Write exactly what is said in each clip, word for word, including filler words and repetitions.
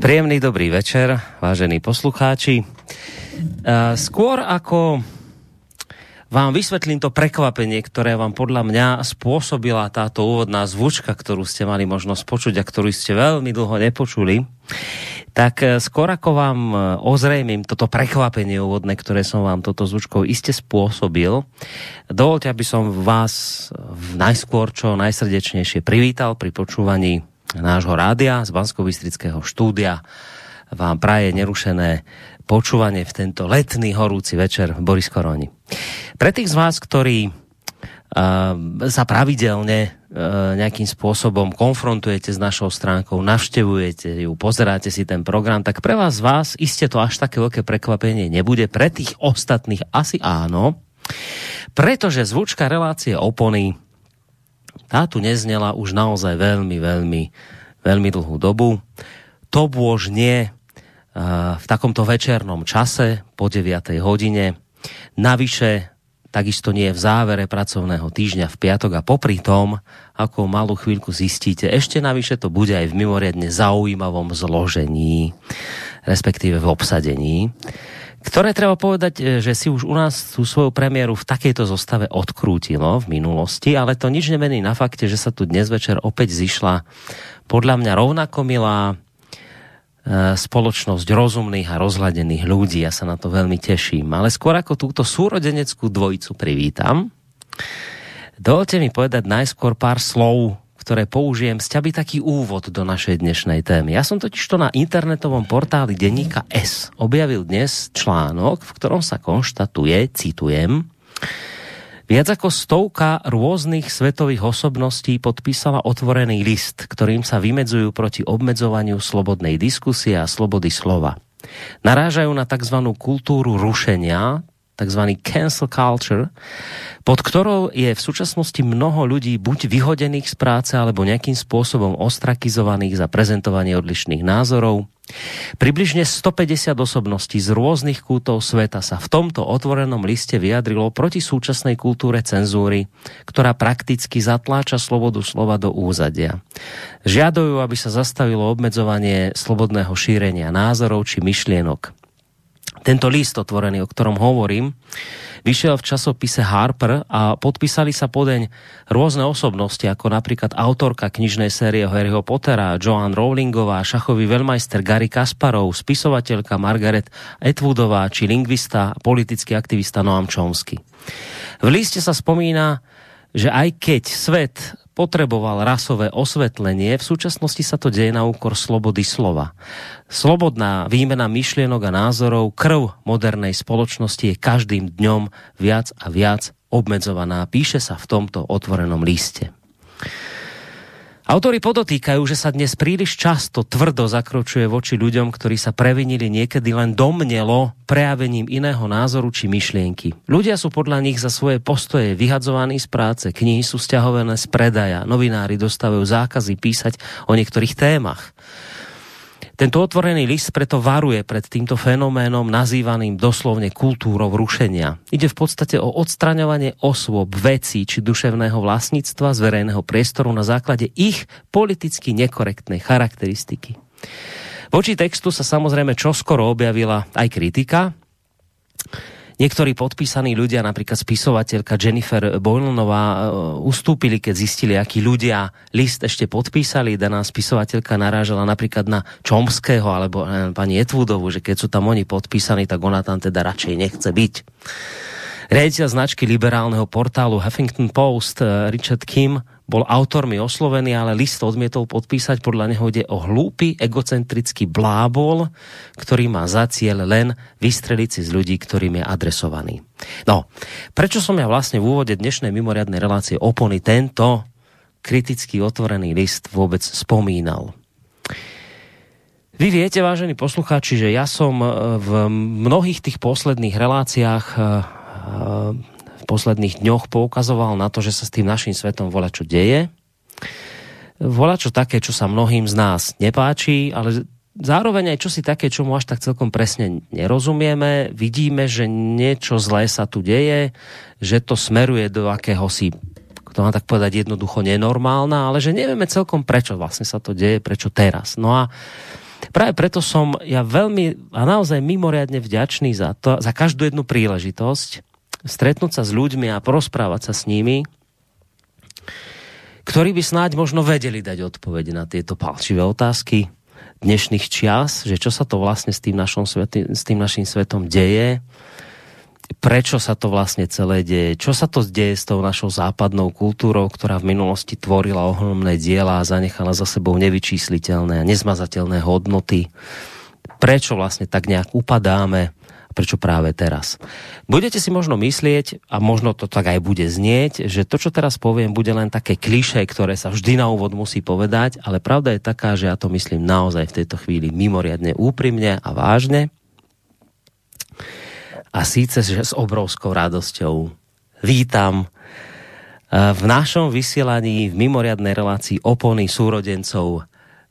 Príjemný dobrý večer, vážení poslucháči. Skôr ako vám vysvetlím to prekvapenie, ktoré vám podľa mňa spôsobila táto úvodná zvučka, ktorú ste mali možnosť počuť a ktorú ste veľmi dlho nepočuli, tak skôr ako vám ozrejmím toto prekvapenie úvodné, ktoré som vám toto zvučkou iste spôsobil, dovolte, aby som vás najskôr čo najsrdečnejšie privítal pri počúvaní nášho rádia z Banskobystrického štúdia. Vám praje nerušené počúvanie v tento letný horúci večer. Boris Koroni. Pre tých z vás, ktorí uh, sa pravidelne uh, nejakým spôsobom konfrontujete s našou stránkou, navštevujete ju, pozeráte si ten program, tak pre vás vás iste to až také veľké prekvapenie nebude. Pre tých ostatných asi áno, pretože zvučka relácie Opony tá tu neznela už naozaj veľmi, veľmi, veľmi dlhú dobu. To bôž nie v takomto večernom čase po deviatej hodine. Navyše, takisto nie v závere pracovného týždňa v piatok a popri tom, ako malú chvíľku zistíte, ešte navyše to bude aj v mimoriadne zaujímavom zložení, respektíve v obsadení, ktoré treba povedať, že si už u nás tú svoju premiéru v takejto zostave odkrútilo v minulosti, ale to nič nemení na fakte, že sa tu dnes večer opäť zišla podľa mňa rovnako milá spoločnosť rozumných a rozladených ľudí. Ja sa na to veľmi teším. Ale skôr ako túto súrodeneckú dvojicu privítam, dovolte mi povedať najskôr pár slov, ktoré použijem sťaby taký úvod do našej dnešnej témy. Ja som totiž to na internetovom portáli denníka S objavil dnes článok, v ktorom sa konštatuje, citujem, viac ako stovka rôznych svetových osobností podpísala otvorený list, ktorým sa vymedzujú proti obmedzovaniu slobodnej diskusie a slobody slova. Narážajú na tzv. Kultúru rušenia, tzv. Cancel culture, pod ktorou je v súčasnosti mnoho ľudí buď vyhodených z práce, alebo nejakým spôsobom ostrakizovaných za prezentovanie odlišných názorov. Približne stopäťdesiat osobností z rôznych kútov sveta sa v tomto otvorenom liste vyjadrilo proti súčasnej kultúre cenzúry, ktorá prakticky zatláča slobodu slova do úzadia. Žiadajú, aby sa zastavilo obmedzovanie slobodného šírenia názorov či myšlienok. Tento list otvorený, o ktorom hovorím, vyšiel v časopise Harper a podpísali sa podeň rôzne osobnosti, ako napríklad autorka knižnej série Harryho Pottera, Joanne Rowlingová, šachový veľmajster Garry Kasparov, spisovateľka Margaret Atwoodová či lingvista, politický aktivista Noam Chomsky. V liste sa spomína, že aj keď svet potreboval rasové osvetlenie, v súčasnosti sa to deje na úkor slobody slova. Slobodná výmena myšlienok a názorov, krv modernej spoločnosti je každým dňom viac a viac obmedzovaná, píše sa v tomto otvorenom liste. Autori podotýkajú, že sa dnes príliš často tvrdo zakročuje voči ľuďom, ktorí sa previnili niekedy len domnelo prejavením iného názoru či myšlienky. Ľudia sú podľa nich za svoje postoje vyhadzovaní z práce, knihy sú sťahované z predaja, novinári dostávajú zákazy písať o niektorých témach. Tento otvorený list preto varuje pred týmto fenoménom nazývaným doslovne kultúrou rušenia. Ide v podstate o odstraňovanie osôb, vecí či duševného vlastníctva z verejného priestoru na základe ich politicky nekorektnej charakteristiky. Voči textu sa samozrejme čoskoro objavila aj kritika. Niektorí podpísaní ľudia, napríklad spisovateľka Jennifer Boylanová, ustúpili, keď zistili, akí ľudia list ešte podpísali. Daná spisovateľka narážala napríklad na Chomského alebo pani Atwoodovú, že keď sú tam oni podpísaní, tak ona tam teda radšej nechce byť. Riaditeľ značky liberálneho portálu Huffington Post Richard Kim bol autormi oslovený, ale list odmietol podpísať. Podľa neho ide o hlúpy, egocentrický blábol, ktorý má za cieľ len vystreliť si z ľudí, ktorým je adresovaný. No, prečo som ja vlastne v úvode dnešnej mimoriadnej relácie Opony tento kriticky otvorený list vôbec spomínal? Vy viete, vážení poslucháči, že ja som v mnohých tých posledných reláciách v posledných dňoch poukazoval na to, že sa s tým našim svetom volá čo deje. Volá čo také, čo sa mnohým z nás nepáči, ale zároveň aj čo si také, čo mu až tak celkom presne nerozumieme. Vidíme, že niečo zlé sa tu deje, že to smeruje do akéhosi, kto má tak povedať, jednoducho nenormálna, ale že nevieme celkom prečo vlastne sa to deje, prečo teraz. No a Práve preto som ja veľmi a naozaj mimoriadne vďačný za to, za každú jednu príležitosť stretnúť sa s ľuďmi a porozprávať sa s nimi, ktorí by snáď možno vedeli dať odpovede na tieto palčivé otázky dnešných čias, že čo sa to vlastne s tým, našom sveti, s tým našim svetom deje, prečo sa to vlastne celé deje, čo sa to deje s tou našou západnou kultúrou, ktorá v minulosti tvorila ohromné diela a zanechala za sebou nevyčísliteľné a nezmazateľné hodnoty. Prečo vlastne tak nejak upadáme a prečo práve teraz. Budete si možno myslieť, a možno to tak aj bude znieť, že to, čo teraz poviem, bude len také klišé, ktoré sa vždy na úvod musí povedať, ale pravda je taká, že ja to myslím naozaj v tejto chvíli mimoriadne úprimne a vážne. A síce, že s obrovskou radosťou vítam v našom vysielaní v mimoriadnej relácii Opony súrodencov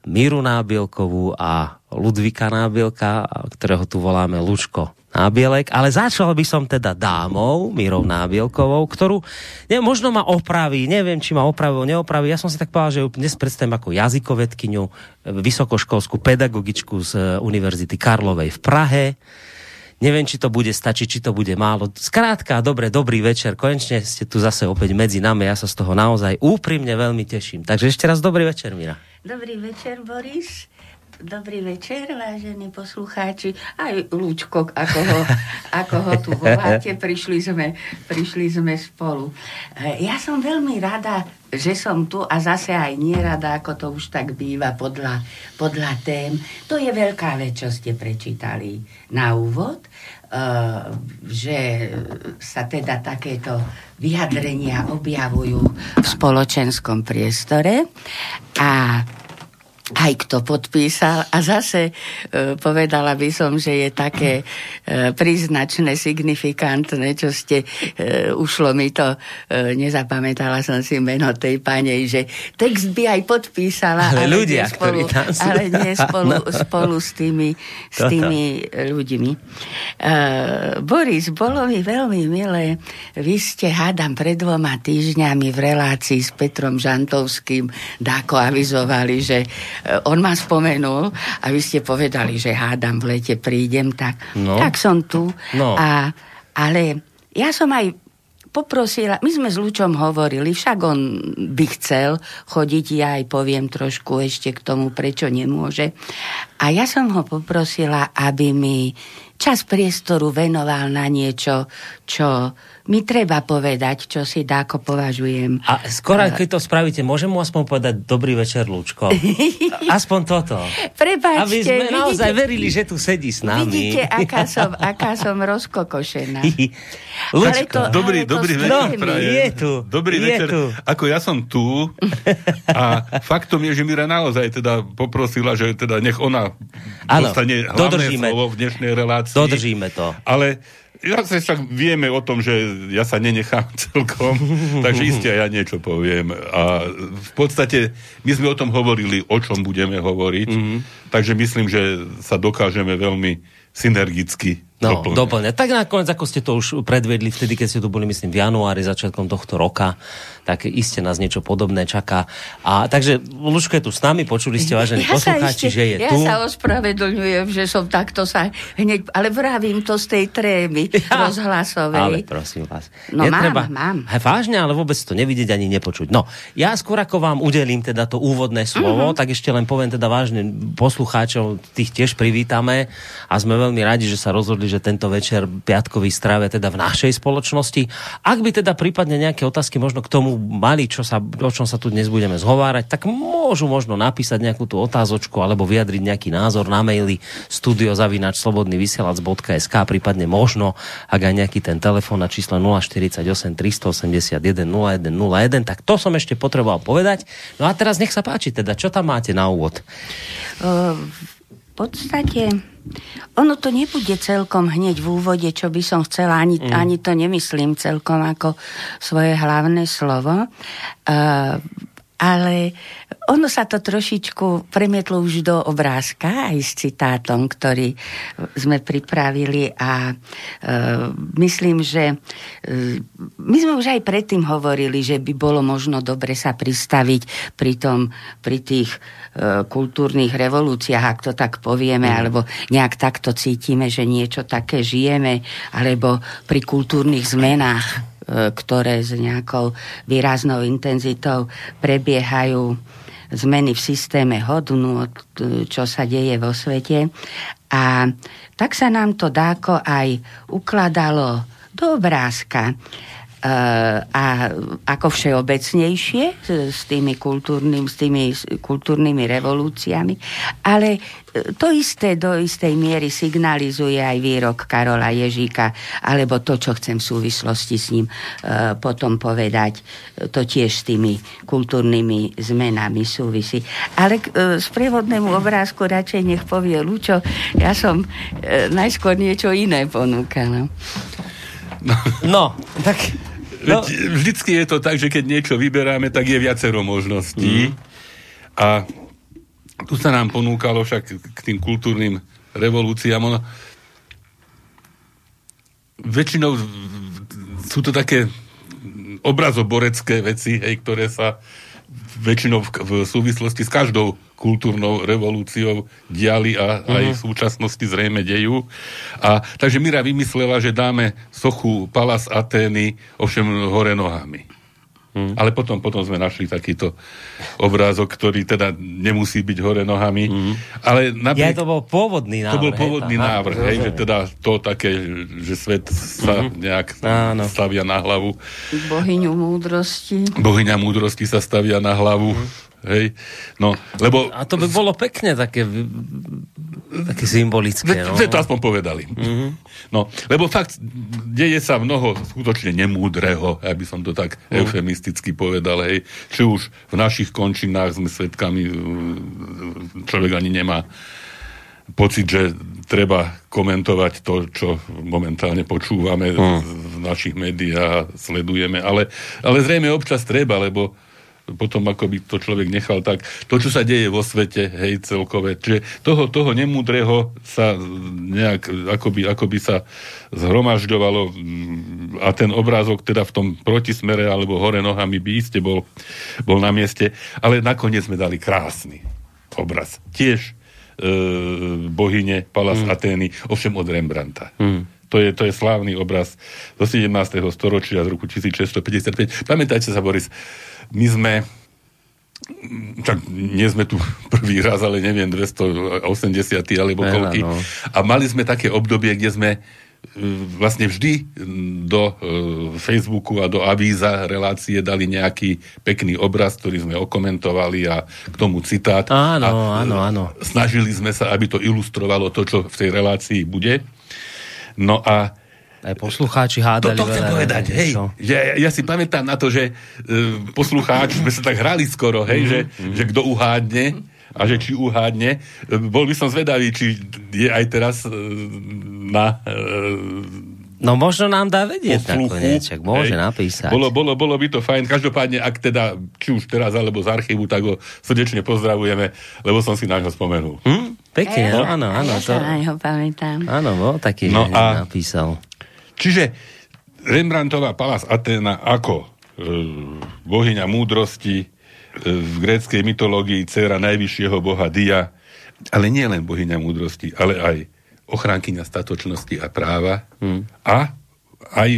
Míru Nábielkovú a Ludvíka Nábielka, ktorého tu voláme Lučko Nábielek. Ale začal by som teda dámou, Mírou Nábielkovou, ktorú ne, možno ma opraví, neviem, či ma opravil, neopraví. Ja som si tak povedal, že ju dnes predstavím ako jazykovedkyňu, vysokoškolskú pedagogičku z Univerzity Karlovej v Prahe. Neviem, či to bude stačiť, či to bude málo. Skrátka, dobre, dobrý večer. Konečne ste tu zase opäť medzi nami. Ja sa z toho naozaj úprimne veľmi teším. Takže ešte raz dobrý večer, Míra. Dobrý večer, Boris. Dobrý večer, vážení poslucháči. Aj Lúčko, ako ho, ako ho tu voláte, prišli sme, prišli sme spolu. Ja som veľmi rada, že som tu a zase aj nie rada, ako to už tak býva podľa, podľa tém. To je veľká vec, čo ste prečítali na úvod, že sa teda takéto vyjadrenia objavujú v spoločenskom priestore a aj kto podpísal. A zase e, povedala by som, že je také e, príznačné, signifikantné, čo ste, e, ušlo mi to, e, nezapamätala som si meno tej panej, že text by aj podpísala, ale, ale ľudia, nie spolu, ktorí tam sú. Ale nie spolu, no. spolu s tými, s tými ľuďmi. E, Boris, bolo mi veľmi milé. Vy ste, hádam, pred dvoma týždňami v relácii s Petrom Žantovským dáko avizovali, že on ma spomenul a vy ste povedali, že hádam v lete prídem, tak, no. tak som tu. No. A, ale ja som aj poprosila, my sme s Lučom hovorili, však on by chcel chodiť, ja aj poviem trošku ešte k tomu, prečo nemôže. A ja som ho poprosila, aby mi čas priestoru venoval na niečo, čo mi treba povedať, čo si dáko považujem. A skoro, keď to spravíte, môžem mu aspoň povedať dobrý večer, Lúčko. Aspoň toto. Prepáčte. Aby sme vidíte, naozaj verili, že tu sedí s nami. Vidíte, aká som, aká som rozkokošená. Lúčko, to, dobrý, dobrý večer. No, je tu. Dobrý je večer. Tu. Ako ja som tu a faktom je, že Míra naozaj teda poprosila, že teda nech ona dostane hlavné dodržíme. Slovo v dnešnej relácii. Dodržíme to. Ale ja sa však vieme o tom, že ja sa nenechám celkom, takže iste ja niečo poviem. A v podstate my sme o tom hovorili, o čom budeme hovoriť, mm-hmm. takže myslím, že sa dokážeme veľmi synergicky no, doplňať. Doplňať. Tak nakoniec, ako ste to už predvedli vtedy, keď ste tu boli, myslím, v januári, začiatkom tohto roka, tak iste nás niečo podobné čaká. A takže Lučko je tu s nami, počuli ste, vážení ja poslucháči, ešte, že je ja tu. Ja sa ospravedlňujem, že som takto sa hneď, ale vravím to z tej trémy ja. rozhlasovej. Ale prosím vás. No Netreba, mám, mám. Vážne, ale vôbec to nevidieť ani nepočuť. No, ja skôr ako vám udelím teda to úvodné slovo, mm-hmm. tak ešte len poviem teda vážne poslucháčov, tých tiež privítame a sme veľmi radi, že sa rozhodli, že tento večer piatkový strávia teda v našej spoločnosti. Ak by teda prípadne nejaké otázky možno k tomu mali, čo sa, o čom sa tu dnes budeme zhovárať, tak môžu možno napísať nejakú tú otázočku alebo vyjadriť nejaký názor na maily studio zavináč slobodný vysielač bodka es ká, prípadne možno, ak aj nejaký ten telefón na číslo nula štyridsaťosem tristoosemdesiatjeden nula jeden nula jeden, tak to som ešte potreboval povedať. No a teraz nech sa páči teda, čo tam máte na úvod? Uh, v podstate... Ono to nebude celkom hneď v úvode, čo by som chcela, ani, mm. ani to nemyslím celkom ako svoje hlavné slovo, uh, ale ono sa to trošičku premietlo už do obrázka aj s citátom, ktorý sme pripravili a e, myslím, že e, my sme už aj predtým hovorili, že by bolo možno dobre sa pristaviť pri, tom, pri tých e, kultúrnych revolúciách, ak to tak povieme, alebo nejak takto cítime, že niečo také žijeme, alebo pri kultúrnych zmenách, ktoré s nejakou výraznou intenzitou prebiehajú, zmeny v systéme hodnôt, čo sa deje vo svete. A tak sa nám to dáko aj ukladalo do obrázka. A ako všeobecnejšie s tými, kultúrnym, s tými kultúrnymi revolúciami. Ale to isté do istej miery signalizuje aj výrok Karola Ježíka, alebo to, čo chcem v súvislosti s ním potom povedať, to tiež s tými kultúrnymi zmenami súvisí. Ale k sprievodnému obrázku radšej nech povie Lučo, ja som najskôr niečo iné ponúkala. No, no tak... No. Vždycky je to tak, že keď niečo vyberáme, tak je viacero možností. Mm. A tu sa nám ponúkalo však k tým kultúrnym revolúciám. Ono... Väčšinou sú to také obrazoborecké veci, hej, ktoré sa väčšinou v súvislosti s každou kultúrnou revolúciou diali a aj v súčasnosti zrejme dejú. A, takže Mira vymyslela, že dáme sochu Palas Atény, ovšem hore nohami. Hmm. Ale potom, potom sme našli takýto obrázok, ktorý teda nemusí byť hore nohami. Hmm. Ale napriek... Ja, to bol pôvodný návrh. To bol pôvodný hej, návrh, hej, že teda to také, že svet sa hmm. nejak Áno. stavia na hlavu. Bohyňu múdrosti. Bohyňa múdrosti sa stavia na hlavu. Hmm. Hej, no, lebo... A to by bolo pekne také, také symbolické. No. To aspoň povedali. Mm-hmm. No, lebo fakt deje sa mnoho skutočne nemúdreho, aby som to tak mm. eufemisticky povedal, hej. Či už v našich končinách sme svedkami, človek ani nemá pocit, že treba komentovať to, čo momentálne počúvame mm. v našich médiách, sledujeme, ale, ale zrejme občas treba, lebo potom ako by to človek nechal tak, to, čo sa deje vo svete, hej, celkové. Čiže toho, toho nemúdreho sa nejak, akoby, akoby sa zhromažďovalo a ten obrázok teda v tom protismere alebo hore nohami by iste bol, bol na mieste, ale nakoniec sme dali krásny obraz. Tiež e, bohyne Palas mm. Atény, ovšem od Rembrandta. Mm. To je, to je slávny obraz zo sedemnásteho storočia z roku tisíc šesťsto päťdesiatpäť. Pamätajte sa, Boris, my sme, tak nie sme tu prvý raz, ale neviem, dvestoosemdesiat alebo Aha, koľky. No. A mali sme také obdobie, kde sme vlastne vždy do Facebooku a do avíza relácie dali nejaký pekný obraz, ktorý sme okomentovali a k tomu citát. Áno, áno, áno. Snažili sme sa, aby to ilustrovalo to, čo v tej relácii bude. No a... Aj poslucháči hádali. To chcem povedať, hej. Ja, ja si pamätám na to, že uh, poslucháči, sme sa tak hrali skoro, hej, mm-hmm. že, že kto uhádne a že či uhádne. Bol by som zvedavý, či je aj teraz uh, na... Uh, No možno nám dá vedieť takto niečo, môže hej. napísať. Bolo, bolo, bolo by to fajn, každopádne, ak teda, či už teraz, alebo z archívu, tak ho srdečne pozdravujeme, lebo som si na ňo spomenul. Hm? Pekne, no? áno, áno. Ja to... sa na ňo pamätám. Áno, bol taký, no že a... napísal. Čiže Rembrandtova Palas Aténa ako e, bohyňa múdrosti, e, v gréckej mytológii dcéra najvyššieho boha Dia, ale nie len bohyňa múdrosti, ale aj ochránkyňa statočnosti a práva hmm. a aj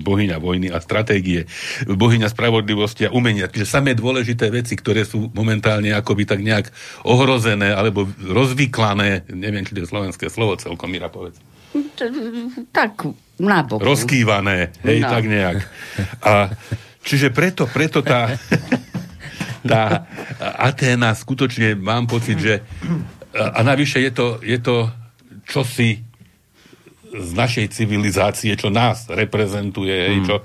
bohyňa vojny a stratégie, bohyňa spravodlivosti a umenia. Čiže samé dôležité veci, ktoré sú momentálne akoby tak nejak ohrozené alebo rozvyklané, neviem, či to je slovenské slovo celkom, Mira, povedz. Tak, na boku. Rozkývané, hej, no. tak nejak. A čiže preto, preto tá, tá Aténa skutočne mám pocit, že a navyše je to, je to čosi z našej civilizácie, čo nás reprezentuje, mm. hej, čo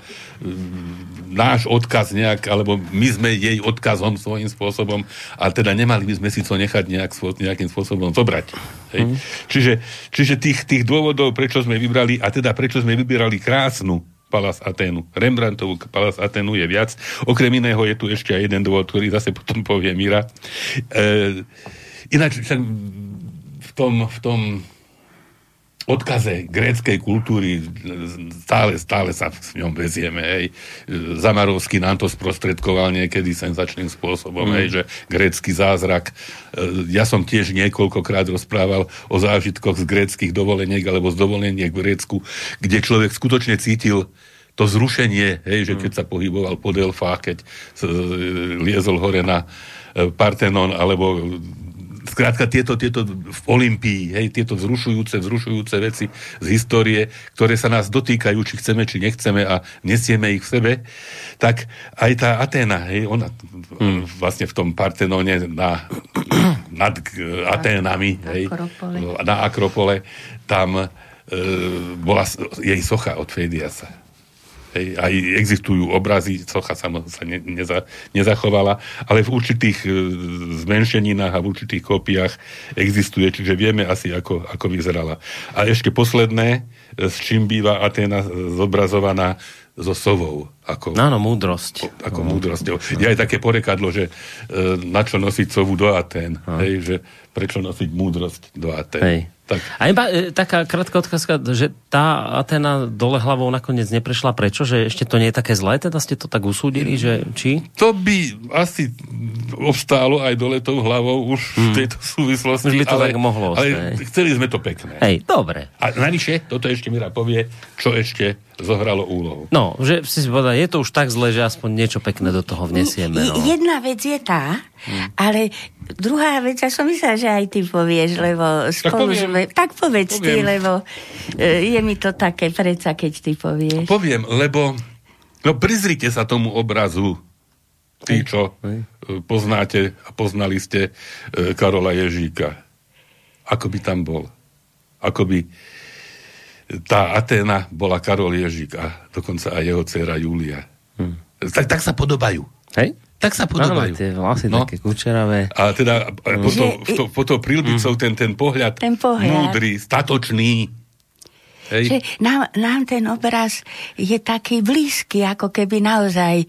náš odkaz nejak, alebo my sme jej odkazom svojím spôsobom a teda nemali by sme si to nechať nejak, nejakým spôsobom zobrať. Hej. Mm. Čiže, čiže tých, tých dôvodov, prečo sme vybrali a teda prečo sme vybrali krásnu Palác Aténu. Rembrandtov Palác Aténu je viac. Okrem iného je tu ešte aj jeden dôvod, ktorý zase potom povie Mira. E, ináč v tom, v tom odkaze gréckej kultúry stále, stále sa s ňom vezieme. Hej. Zamarovský nám to sprostredkoval niekedy senzačným spôsobom, mm. hej, že grécky zázrak. Ja som tiež niekoľkokrát rozprával o zážitkoch z gréckych dovoleniek alebo z dovoleniek v Grécku, kde človek skutočne cítil to zrušenie, hej, že mm. keď sa pohyboval po Delfách, keď liezol hore na Partenon alebo skrátka tieto, tieto v Olympii, hej, tieto vzrušujúce, vzrušujúce veci z histórie, ktoré sa nás dotýkajú, či chceme, či nechceme a nesieme ich v sebe, tak aj tá Aténa, hej, ona hmm. vlastne v tom Partenóne na, nad Aténami, hej, na Akropole, tam e, bola jej socha od Feidiasa. Hej, aj existujú obrazy, socha sa ne, neza, nezachovala, ale v určitých e, zmenšeninách a v určitých kópiách existuje, čiže vieme asi, ako, ako vyzerala. A ešte posledné, s čím býva Aténa zobrazovaná, so sovou. Ako, áno, múdrosť. Ako no, múdrosť. Je aj také porekadlo, že e, na čo nosiť sovu do Atén. No. Hej, že prečo nosiť múdrosť do Atén. Hej. Tak. A iba e, taká krátka odkazka, že tá Aténa dole hlavou nakoniec neprešla. Prečo? Že ešte to nie je také zlé? Teda ste to tak usúdili, že či? To by asi obstálo aj dole tou hlavou už hmm. v tejto súvislosti. Už by to ale, tak mohlo. Ale ne? Chceli sme to pekné. Hej, dobre. A navyše, toto ešte Mira povie, čo ešte zohralo úlohu. No, že si si povedal, je to už tak zle, že aspoň niečo pekné do toho vnesieme. No. Jedna vec je tá, hmm. ale druhá vec, ja som myslela, že aj ty povieš, lebo spolu tak sme... Tak povedz poviem. Ty, lebo je mi to také predsa, keď ty povieš. Poviem, lebo no prizrite sa tomu obrazu, tí, čo poznáte a poznali ste Karola Ježíka. Ako by tam bol. Ako by tá Aténa bola Karol Ježík a dokonca aj jeho dcéra Julia. Hmm. Tak, tak sa podobajú. Hej? Tak sa podobajú. Áno, tie vlasy no. také kučeravé. A teda hmm. po, to, to, po to príľbicou hmm. ten, ten pohľad, ten pohľad múdry, statočný. Hej. Že nám, nám ten obraz je taký blízky, ako keby naozaj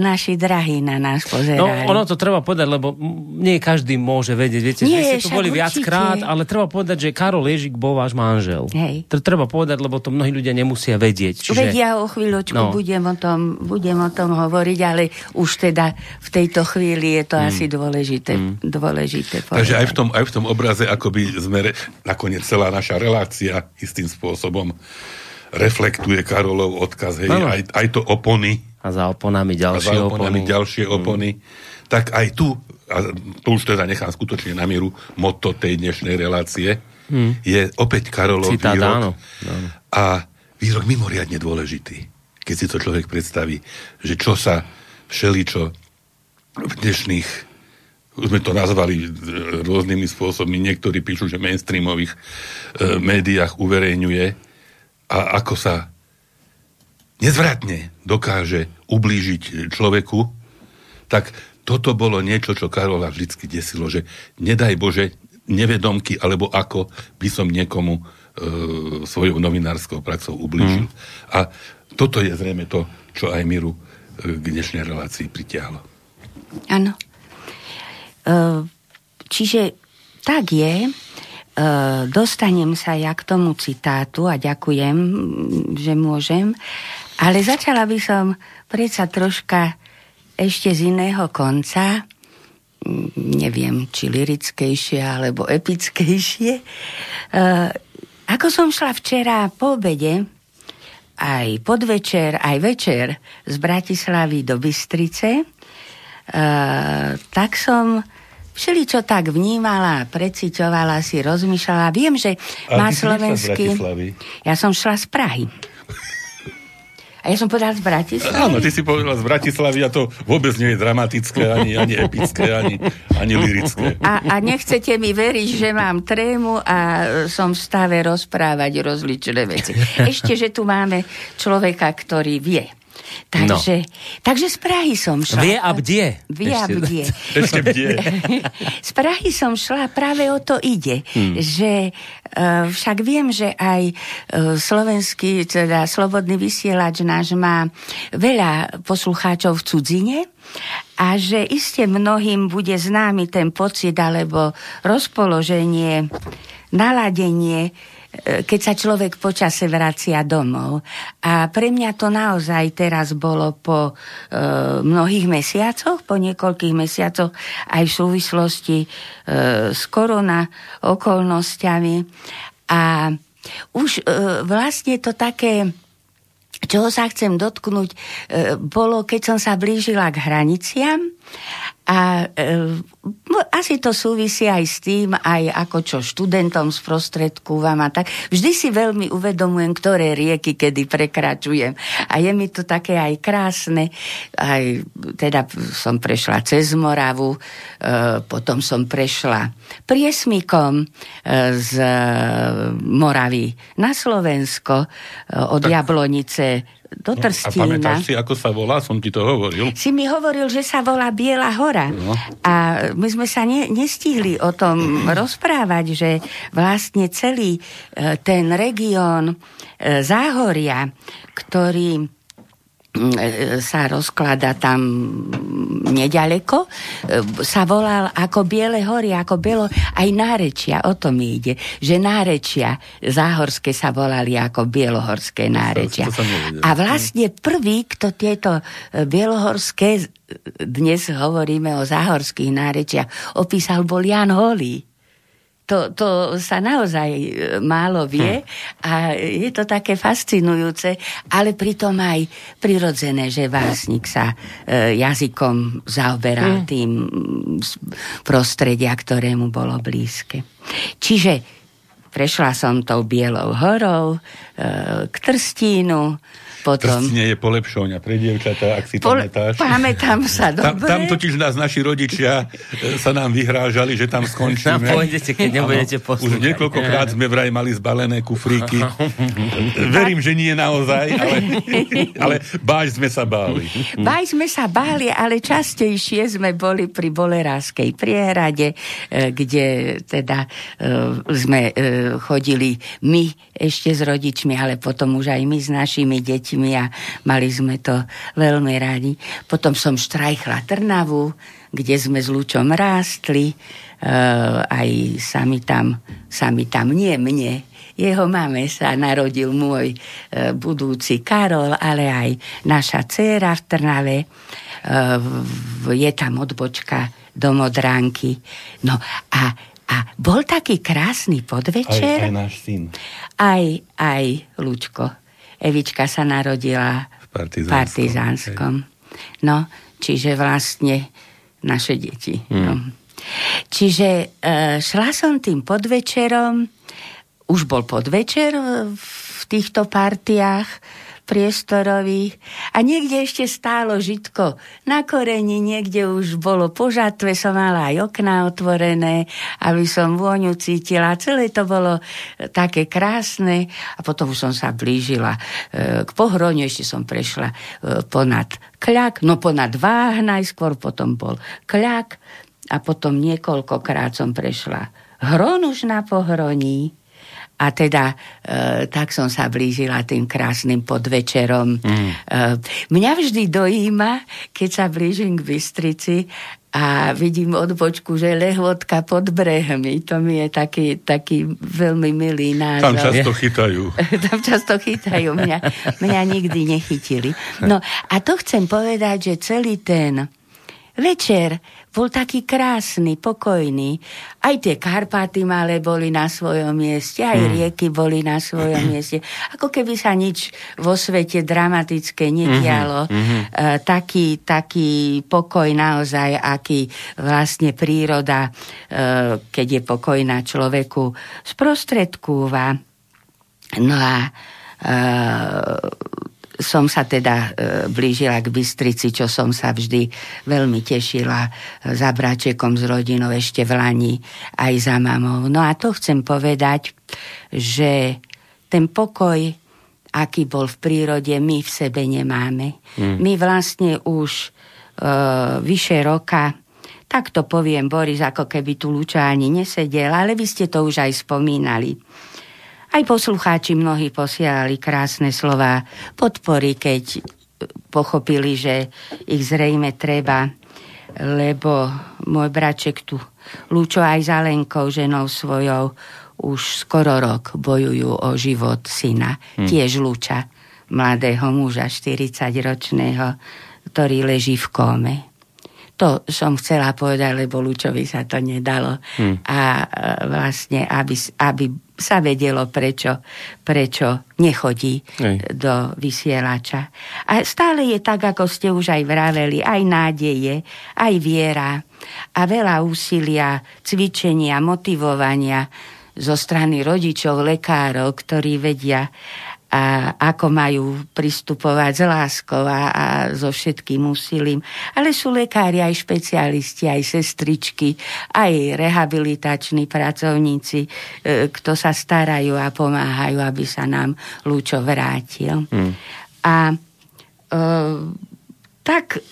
naši drahí na nás pozerali. No, ono to treba povedať, lebo nie každý môže vedieť. Viete, nie, že ste tu boli viackrát, ale treba povedať, že Karol Ježík bol váš manžel. Hej. Treba povedať, lebo to mnohí ľudia nemusia vedieť. Čiže... Vedia o chvíľočku, no. budem, o tom, budem o tom hovoriť, ale už teda v tejto chvíli je to mm. asi dôležité, mm. dôležité povedať. Takže aj v tom, aj v tom obraze, akoby sme re... nakoniec celá naša relácia istým spôsobom reflektuje Karolov odkaz, hej, aj, aj to opony. A za oponami ďalšie a za oponami opony. ďalšie opony. Mm. Tak aj tu, a to už teda nechám skutočne na mieru, motto tej dnešnej relácie mm. je opäť Karolov Citát, výrok. Áno. Áno. A výrok mimoriadne dôležitý, keď si to človek predstaví, že čo sa všeličo v dnešných už sme to nazvali rôznymi spôsobmi, niektorí píšu, že v mainstreamových e, médiách uverejňuje a ako sa nezvratne dokáže ublížiť človeku, tak toto bolo niečo, čo Karola vždycky desilo, že nedaj Bože nevedomky, alebo ako by som niekomu e, svojou novinárskou praxou ublížil. Mm. A toto je zrejme to, čo aj Miru k dnešnej relácii pritiahlo. Áno. Čiže tak je, dostanem sa ja k tomu citátu a ďakujem, že môžem, ale začala by som predsa troška ešte z iného konca, neviem, či lirickejšie alebo epickejšie. Ako som šla včera po obede, aj podvečer, aj večer z Bratislavy do Bystrice, Uh, tak som všeličo tak vnímala, preciťovala si, rozmýšľala. Viem, že a má slovenský... Ja som šla z Prahy. A ja som povedala z Bratislavy. Áno, ty si povedala z Bratislavy a to vôbec nie je dramatické, ani, ani epické, ani, ani lirické. A, a nechcete mi veriť, že mám trému a som v stave rozprávať rozličné veci. Ešte, že tu máme človeka, ktorý vie. Takže, no. takže z Prahy som šla. Vie a bdie. Vie a bdie. Ešte bdie. Z Prahy som šla, práve o to ide. Hmm. Že uh, však viem, že aj uh, slovenský, teda slobodný vysielač náš má veľa poslucháčov v cudzine a že iste mnohým bude známy ten pocit alebo rozpoloženie, naladenie, keď sa človek počase vracia domov. A pre mňa to naozaj teraz bolo po e, mnohých mesiacoch, po niekoľkých mesiacoch, aj v súvislosti e, s korona okolnostiami. A už e, vlastne to také, čoho sa chcem dotknúť, e, bolo, keď som sa blížila k hraniciam. A e, asi to súvisí aj s tým, aj ako čo študentom sprostredkúvam a tak. Vždy si veľmi uvedomujem, ktoré rieky kedy prekračujem. A je mi to také aj krásne. Aj, teda som prešla cez Moravu, e, potom som prešla priesmikom e, z e, Moravy na Slovensko, e, od tak. Jablonice do Trstína. A pamätáš si, ako sa volá? Som ti to hovoril. Si mi hovoril, že sa volá Biela hora. No. A my sme sa ne, nestihli o tom rozprávať, že vlastne celý ten región Záhoria, ktorý sa rozklada tam neďaleko, sa volal ako Biele hory, ako Bielo, aj nárečia, o tom ide, že nárečia záhorské sa volali ako bielohorské nárečia. A vlastne prvý, kto tieto bielohorské, dnes hovoríme o záhorských nárečiach, opísal bol Ján Holý. To, to sa naozaj málo vie a je to také fascinujúce, ale pritom aj prirodzené, že básnik sa e, jazykom zaoberal tým prostredia, ktorému bolo blízke. Čiže prešla som tou Bielou horou e, k Trstínu. Potom... Trstine je polepšovňa pre dievčatá, ak si Pol... pamätáš. Pamätám sa, dobre. Tam, tam totiž nás naši rodičia sa nám vyhrážali, že tam skončíme. Tam pôjdete, keď nebudete poslúchať. Už niekoľkokrát sme vraj mali zbalené kufríky. Verím, že nie naozaj, ale, ale báž sme sa báli. Báž sme sa báli, ale častejšie sme boli pri Boleráskej priehrade, kde teda sme chodili my ešte s rodičmi, ale potom už aj my s našimi deťmi a mali sme to veľmi rádi. Potom som štrajchla Trnavu, kde sme s Lučom rástli, e, aj sami tam, sami tam, nie mne, jeho mame sa narodil môj e, budúci Karol, ale aj naša dcéra v Trnave, e, je tam odbočka do Modranky. No a A bol taký krásny podvečer. Aj, aj náš syn. Aj, aj Lučko. Evička sa narodila v Partizánskom. Partizánskom. No, čiže vlastne naše deti. Mm. No. Čiže e, šla som tým podvečerom, už bol podvečer v týchto partiách priestorových a niekde ešte stálo žitko na koreni, niekde už bolo po žatve, som mala aj okná otvorené, aby som vôňu cítila. Celé to bolo také krásne a potom už som sa blížila k Pohroniu, ešte som prešla ponad Kľak, no ponad Váh najskôr, potom bol Kľak a potom niekoľkokrát som prešla Hron už na Pohroní. A teda e, tak som sa blížila tým krásnym podvečerom. Mm. E, mňa vždy dojíma, keď sa blížim k Bystrici a vidím odbočku, že Lehôtka pod brehmi. To mi je taký, taký veľmi milý názor. Tam často chytajú. Tam často chytajú. Mňa, mňa nikdy nechytili. No a to chcem povedať, že celý ten večer bol taký krásny, pokojný. Aj tie Karpaty malé boli na svojom mieste, aj rieky boli na svojom mieste. Ako keby sa nič vo svete dramatické nedialo. Mm-hmm. E, taký, taký pokoj naozaj, aký vlastne príroda, e, keď je pokojná človeku, sprostredkúva. No a e, som sa teda blížila k Bystrici, čo som sa vždy veľmi tešila za bráčekom s rodinou ešte v Lani, aj za mamou. No a to chcem povedať, že ten pokoj aký bol v prírode, my v sebe nemáme. Mm. My vlastne už e, vyše roka, tak to poviem, Boris, ako keby tu Luča ani nesedel, ale vy ste to už aj spomínali. Aj poslucháči mnohí posielali krásne slova podpory, keď pochopili, že ich zrejme treba, lebo môj braček tu, Lučo, aj za Lenkou, ženou svojou, už skoro rok bojujú o život syna, hmm. tiež Luča, mladého muža, štyridsaťročného, ktorý leží v kóme. To som chcela povedať, lebo Lučovi sa to nedalo. Hmm. A vlastne, aby, aby sa vedelo, prečo, prečo nechodí Ej. do vysielača. A stále je tak, ako ste už aj vraveli, aj nádeje, aj viera a veľa úsilia, cvičenia, motivovania zo strany rodičov, lekárov, ktorí vedia, a ako majú pristupovať s láskou a, a so všetkým úsilím. Ale sú lekári, aj špecialisti, aj sestričky, aj rehabilitační pracovníci, e, kto sa starajú a pomáhajú, aby sa nám Lučo vrátil. Mm. A e, tak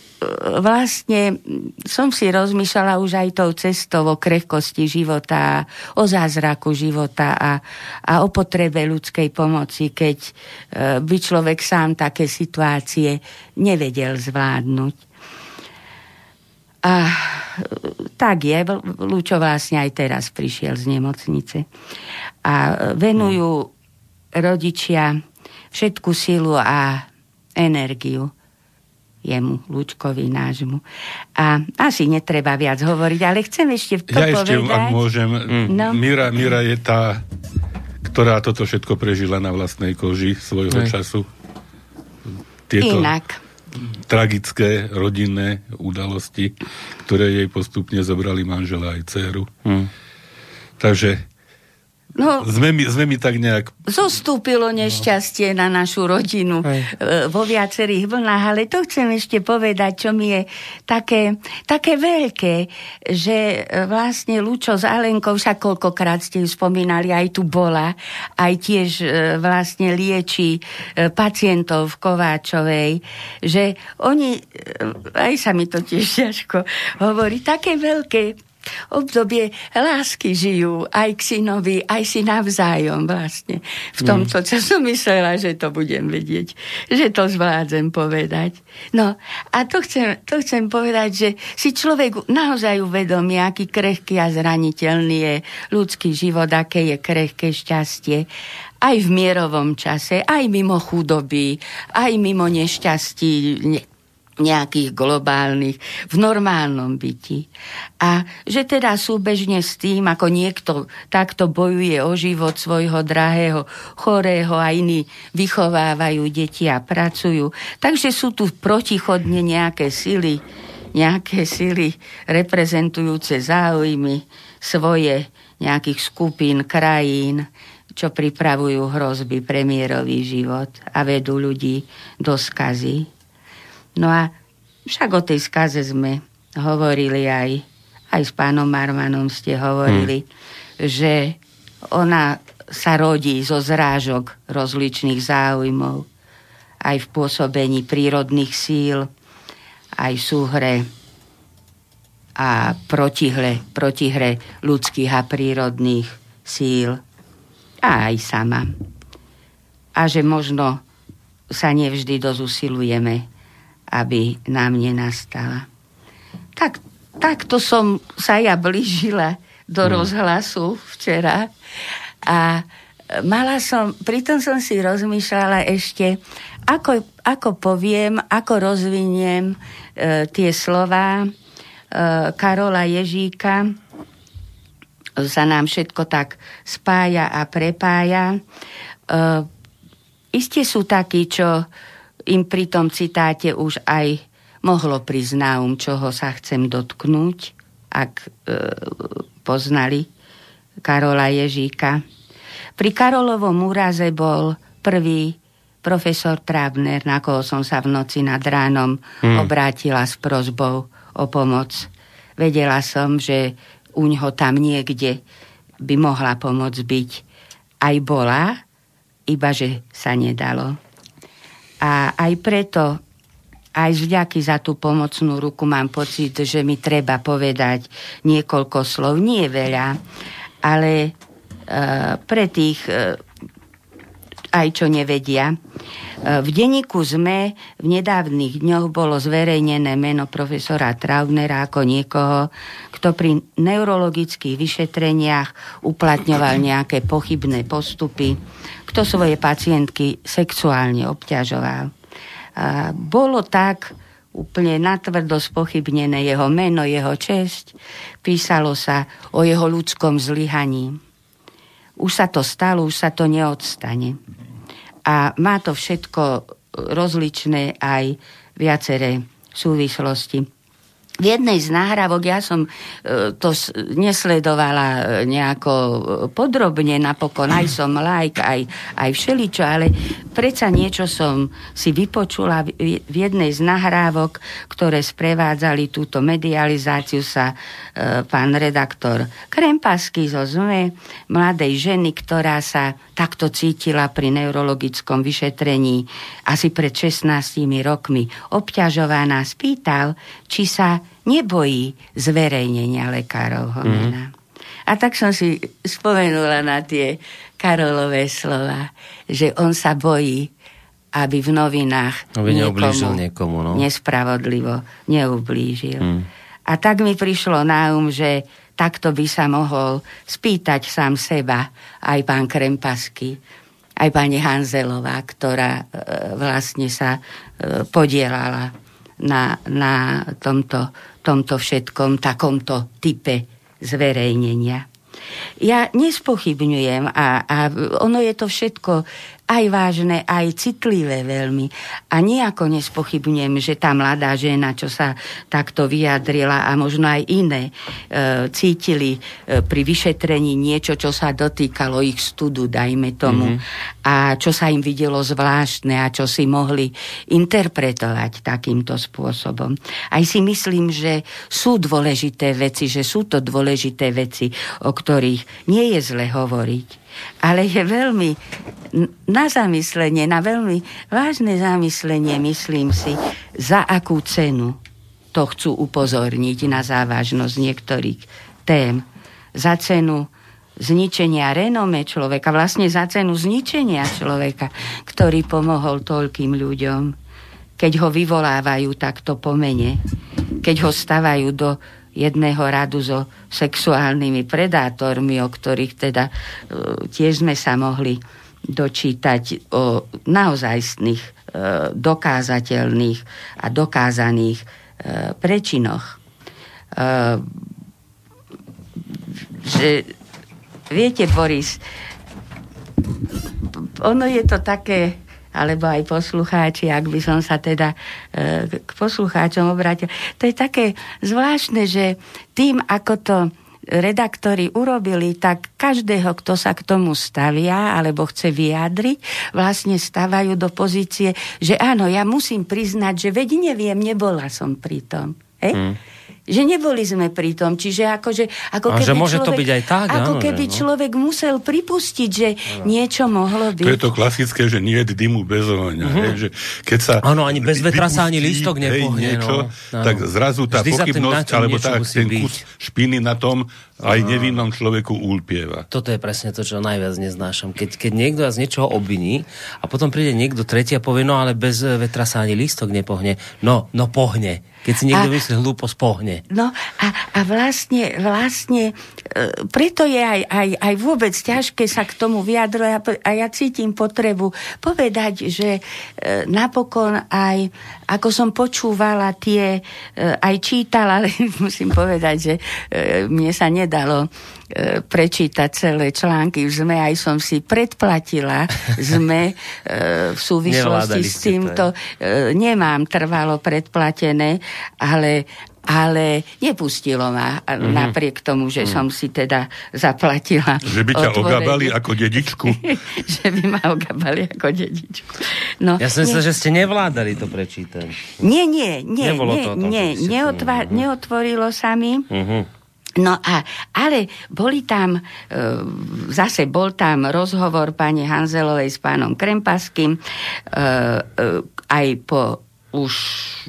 vlastne som si rozmýšľala už aj tou cestou o krehkosti života, o zázraku života a, a o potrebe ľudskej pomoci, keď by človek sám také situácie nevedel zvládnuť. A tak je, Lučo vlastne aj teraz prišiel z nemocnice. A venujú rodičia všetku silu a energiu jemu, Lučkovi, nášmu. A asi netreba viac hovoriť, ale chcem ešte to ja povedať. Ja ešte, ak môžem, no. Mira, Mira je tá, ktorá toto všetko prežila na vlastnej koži svojho Aj. času. Tieto Inak. tragické rodinné udalosti, ktoré jej postupne zobrali manžela aj dcéru. Hmm. Takže No, sme, mi, sme mi tak nejak... Zostúpilo nešťastie no. na našu rodinu Aj. vo viacerých vlnách, ale to chcem ešte povedať, čo mi je také, také veľké, že vlastne Lučo s Alenkou, však koľkokrát ste ju spomínali, aj tu bola, aj tiež vlastne lieči pacientov v Kováčovej, že oni, aj sa mi to tiež ťažko hovorí, také veľké obdobie lásky žijú aj k synovi, aj si navzájom vlastne. V tomto, čo som myslela, že to budem vedieť, že to zvládzem povedať. No a to chcem, to chcem povedať, že si človek naozaj uvedomí, aký krehký a zraniteľný je ľudský život, aké je krehké šťastie. Aj v mierovom čase, aj mimo chudoby, aj mimo nešťastí, nejakých globálnych, v normálnom byti. A že teda súbežne s tým, ako niekto takto bojuje o život svojho drahého, chorého a iní vychovávajú deti a pracujú. Takže sú tu protichodne nejaké sily, nejaké sily reprezentujúce záujmy svoje nejakých skupín, krajín, čo pripravujú hrozby pre mierový život a vedú ľudí do skazy. No a však o tej skaze sme hovorili aj, aj s pánom Marmanom ste hovorili, hmm. že ona sa rodí zo zrážok rozličných záujmov, aj v pôsobení prírodných síl, aj v súhre a protihre, protihre ľudských a prírodných síl a aj sama. A že možno sa nevždy dozusilujeme, aby nám nenastala. Tak, takto som sa ja blížila do mm. rozhlasu včera a mala som, pritom som si rozmýšľala ešte, ako, ako poviem, ako rozviniem e, tie slova e, Karola Ježíka. Sa nám všetko tak spája a prepája. E, iste sú takí, čo im pri tom citáte už aj mohlo prísť na um, čoho sa chcem dotknúť, ak e, poznali Karola Ježíka. Pri Karolovom úraze bol prvý profesor Trabner, na koho som sa v noci nad ránom hmm. obrátila s prosbou o pomoc. Vedela som, že u ňoho tam niekde by mohla pomoc byť. Aj bola, ibaže sa nedalo. A aj preto, aj vďaky za tú pomocnú ruku mám pocit, že mi treba povedať niekoľko slov, nie veľa, ale e, pre tých... E, aj čo nevedia. V denníku SME v nedávnych dňoch bolo zverejnené meno profesora Traubnera ako niekoho, kto pri neurologických vyšetreniach uplatňoval nejaké pochybné postupy, kto svoje pacientky sexuálne obťažoval. Bolo tak úplne natvrdo spochybnené jeho meno, jeho česť, písalo sa o jeho ľudskom zlyhaní. Už sa to stalo, už sa to neodstane. A má to všetko rozličné aj viaceré súvislosti. V jednej z nahrávok, ja som to nesledovala nejako podrobne, napokon aj som like, aj, aj všeličo, ale predsa niečo som si vypočula. V jednej z nahrávok, ktoré sprevádzali túto medializáciu, sa e, pán redaktor Krempaský zo SME, mladej ženy, ktorá sa takto cítila pri neurologickom vyšetrení asi pred šestnástimi rokmi obťažovaná, spýtal, či sa nebojí zverejnenia lekárovho mena. Mm. A tak som si spomenula na tie Karolové slova, že on sa bojí, aby v novinách aby niekomu, niekomu no. nespravodlivo neublížil. Mm. A tak mi prišlo na um, že takto by sa mohol spýtať sám seba aj pán Krempaský, aj pani Hanzelová, ktorá e, vlastne sa e, podielala na, na tomto, tomto všetkom, takomto type zverejnenia. Ja nespochybňujem a, a ono je to všetko aj vážne, aj citlivé veľmi. A nejako nespochybňujem, že tá mladá žena, čo sa takto vyjadrila a možno aj iné e, cítili e, pri vyšetrení niečo, čo sa dotýkalo ich studu, dajme tomu. Mm-hmm. A čo sa im videlo zvláštne a čo si mohli interpretovať takýmto spôsobom. Aj si myslím, že sú dôležité veci, že sú to dôležité veci, o ktorých nie je zle hovoriť. Ale je veľmi na zamyslenie, na veľmi vážne zamyslenie, myslím si, za akú cenu to chcú upozorniť na závažnosť niektorých tém. Za cenu zničenia renome človeka, vlastne za cenu zničenia človeka, ktorý pomohol toľkým ľuďom, keď ho vyvolávajú takto po mene, keď ho stavajú do jedného radu so sexuálnymi predátormi, o ktorých teda tiež sme sa mohli dočítať o naozajstných, dokázateľných a dokázaných prečinoch. Že, viete, Boris, ono je to také, alebo aj poslucháči, ak by som sa teda k poslucháčom obrátil. To je také zvláštne, že tým, ako to redaktori urobili, tak každého, kto sa k tomu stavia alebo chce vyjadriť, vlastne stavajú do pozície, že áno, ja musím priznať, že veď neviem, nebola som pri tom. Hej? Mm. Že neboli sme pri tom, čiže akože, ako keby, môže človek, to byť aj tak, ako áno, keby že, no. človek musel pripustiť, že niečo mohlo byť. To je to klasické, že nie je dymu bez ohňa. Mm-hmm. Áno, ani bez vetra sa ani lístok nepohne. Niečo, no, tak zrazu tá vždy pochybnosť, alebo tá, ten byť. kus špiny na tom aj no. nevinnom človeku úlpieva. Toto je presne to, čo najviac neznášam. Keď, keď niekto z niečoho obviní a potom príde niekto tretí a povie, no ale bez vetra sa ani lístok nepohne. No, no pohne. Keď si niekto myslí hlúposť, pohne. No a, a vlastne, vlastne e, preto je aj, aj, aj vôbec ťažké sa k tomu vyjadrovať a, a ja cítim potrebu povedať, že e, napokon aj, ako som počúvala tie, e, aj čítala, ale musím povedať, že e, mne sa nedalo e, prečítať celé články v SME, aj som si predplatila SME e, v súvislosti s týmto. E, nemám trvalo predplatené, ale ale nepustilo ma mm. napriek tomu, že mm. som si teda zaplatila. Že by ťa otvorenie. Ogabali ako dedičku. Že by ma ogabali ako dedičku. No, ja som myslel, že ste nevládali to prečítať. Nie, nie, nie. Nebolo nie, to, tom, nie, neotvá- neotvorilo sa mi. Uh-huh. No a, ale boli tam, e, zase bol tam rozhovor pani Hanzelovej s pánom Krempaským, e, e, aj po už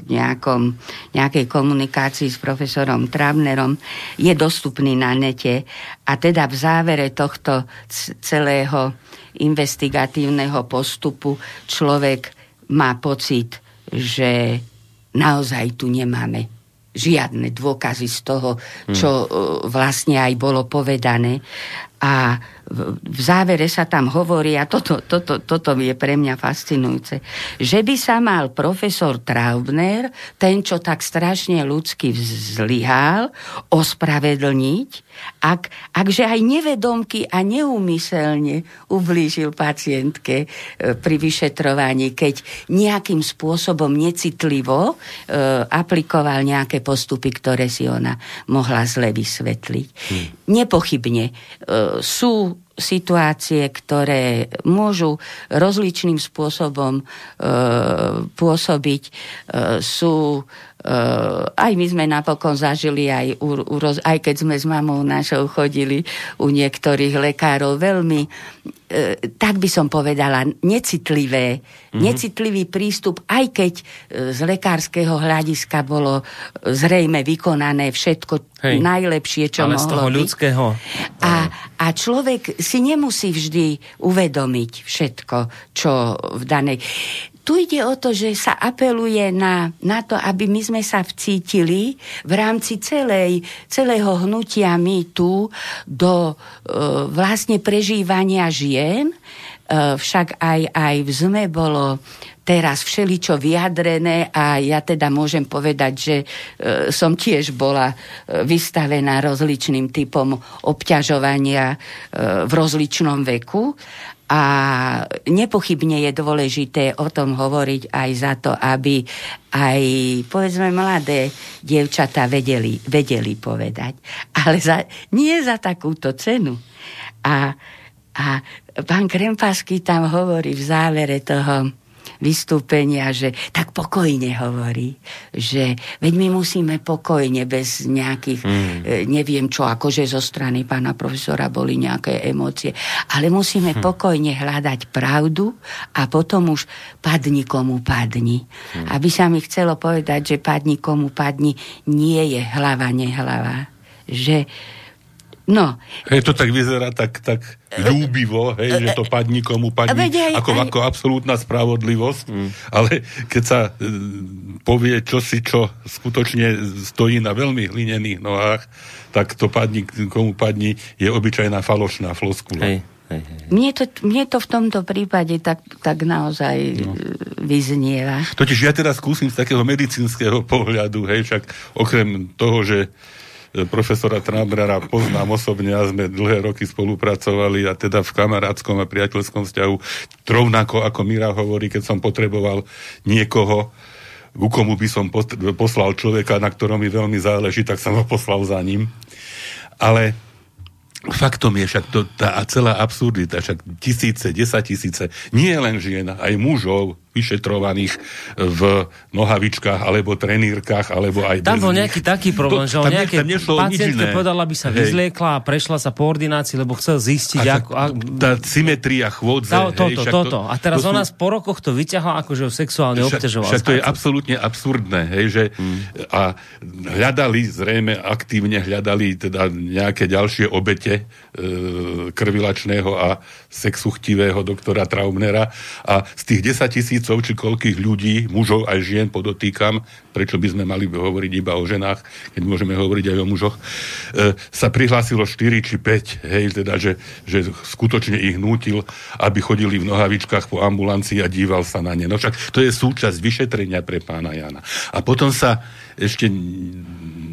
nejakom, nejakej komunikácii s profesorom Travnerom, je dostupný na nete. A teda v závere tohto c- celého investigatívneho postupu človek má pocit, že naozaj tu nemáme žiadne dôkazy z toho, čo hmm. vlastne aj bolo povedané. A v závere sa tam hovorí, a toto, toto, toto je pre mňa fascinujúce, že by sa mal profesor Traubner, ten, čo tak strašne ľudsky zlyhal, ospravedlniť, ak, akže aj nevedomky a neúmyselne ublížil pacientke pri vyšetrovaní, keď nejakým spôsobom necitlivo e, aplikoval nejaké postupy, ktoré si ona mohla zle vysvetliť. Hmm. Nepochybne e, sú situácie, ktoré môžu rozličným spôsobom e, pôsobiť. E, sú, e, aj my sme napokon zažili, aj, u, u, aj keď sme s mamou našou chodili u niektorých lekárov veľmi, e, tak by som povedala, necitlivé. Mm-hmm. Necitlivý prístup, aj keď z lekárskeho hľadiska bolo zrejme vykonané všetko, hej, najlepšie, čo ale mohlo byť. Ale z toho ľudského. A, a človek si nemusí vždy uvedomiť všetko, čo v danej... Tu ide o to, že sa apeluje na, na to, aby my sme sa vcítili v rámci celej, celého hnutia MeToo do e, vlastne prežívania žien. E, však aj, aj v zme bolo teraz všeličo vyjadrené a ja teda môžem povedať, že e, som tiež bola vystavená rozličným typom obťažovania e, v rozličnom veku a nepochybne je dôležité o tom hovoriť aj za to, aby aj povedzme mladé dievčatá vedeli, vedeli povedať. Ale za, nie za takúto cenu. A, a pán Krempaský tam hovorí v závere toho vystúpenia, že tak pokojne hovorí, že veď my musíme pokojne, bez nejakých, mm. neviem čo, akože zo strany pána profesora boli nejaké emócie, ale musíme hm. pokojne hľadať pravdu a potom už padni komu padni. Hm. Aby sa mi chcelo povedať, že padni komu padni, nie je hlava nehlava. Že no. Hej, to tak vyzerá tak, tak ľúbivo, hej, že to padni komu padni, aj, ako, aj... ako absolútna spravodlivosť, mm. ale keď sa e, povie čosi, čo skutočne stojí na veľmi hlinených nohách, tak to padni komu padni je obyčajná falošná floskula. Hej, hej, hej. Mne, to, mne to v tomto prípade tak, tak naozaj no. vyznieva. Totiž ja teraz skúsim z takého medicínskeho pohľadu, hej, však okrem toho, že profesora Traubnera poznám osobne a sme dlhé roky spolupracovali a teda v kamarátskom a priateľskom vzťahu rovnako ako Mira hovorí, keď som potreboval niekoho, ku komu by som poslal človeka, na ktorom mi veľmi záleží, tak som ho poslal za ním. Ale faktom je však to, tá celá absurdita, však tisíce, desaťtisíce, nie len žien, aj mužov vyšetrovaných v nohavičkách alebo trenírkach, alebo aj... Tam bol nejaký taký problém, to, že on nejaké pacientke povedala, aby sa hej. vyzliekla a prešla sa po ordinácii, lebo chcel zistiť, a ako... A, tá symetria chôdze... Tá, toto, hej, toto. To, a teraz ona sú... po rokoch to vyťahla, akože ho sexuálne obťažovala. Však to je absolútne absurdné, hej, že... Hmm. A hľadali, zrejme aktívne hľadali teda nejaké ďalšie obete e, krvilačného a sexuchtivého doktora Traubnera a z tých desaťtisíc či koľkých ľudí, mužov aj žien, podotýkam, prečo by sme mali hovoriť iba o ženách, keď môžeme hovoriť aj o mužoch, e, sa prihlásilo štyri či päť, hej, teda, že, že skutočne ich nútil, aby chodili v nohavičkách po ambulancii a díval sa na ne. No však to je súčasť vyšetrenia pre pána Jana. A potom sa ešte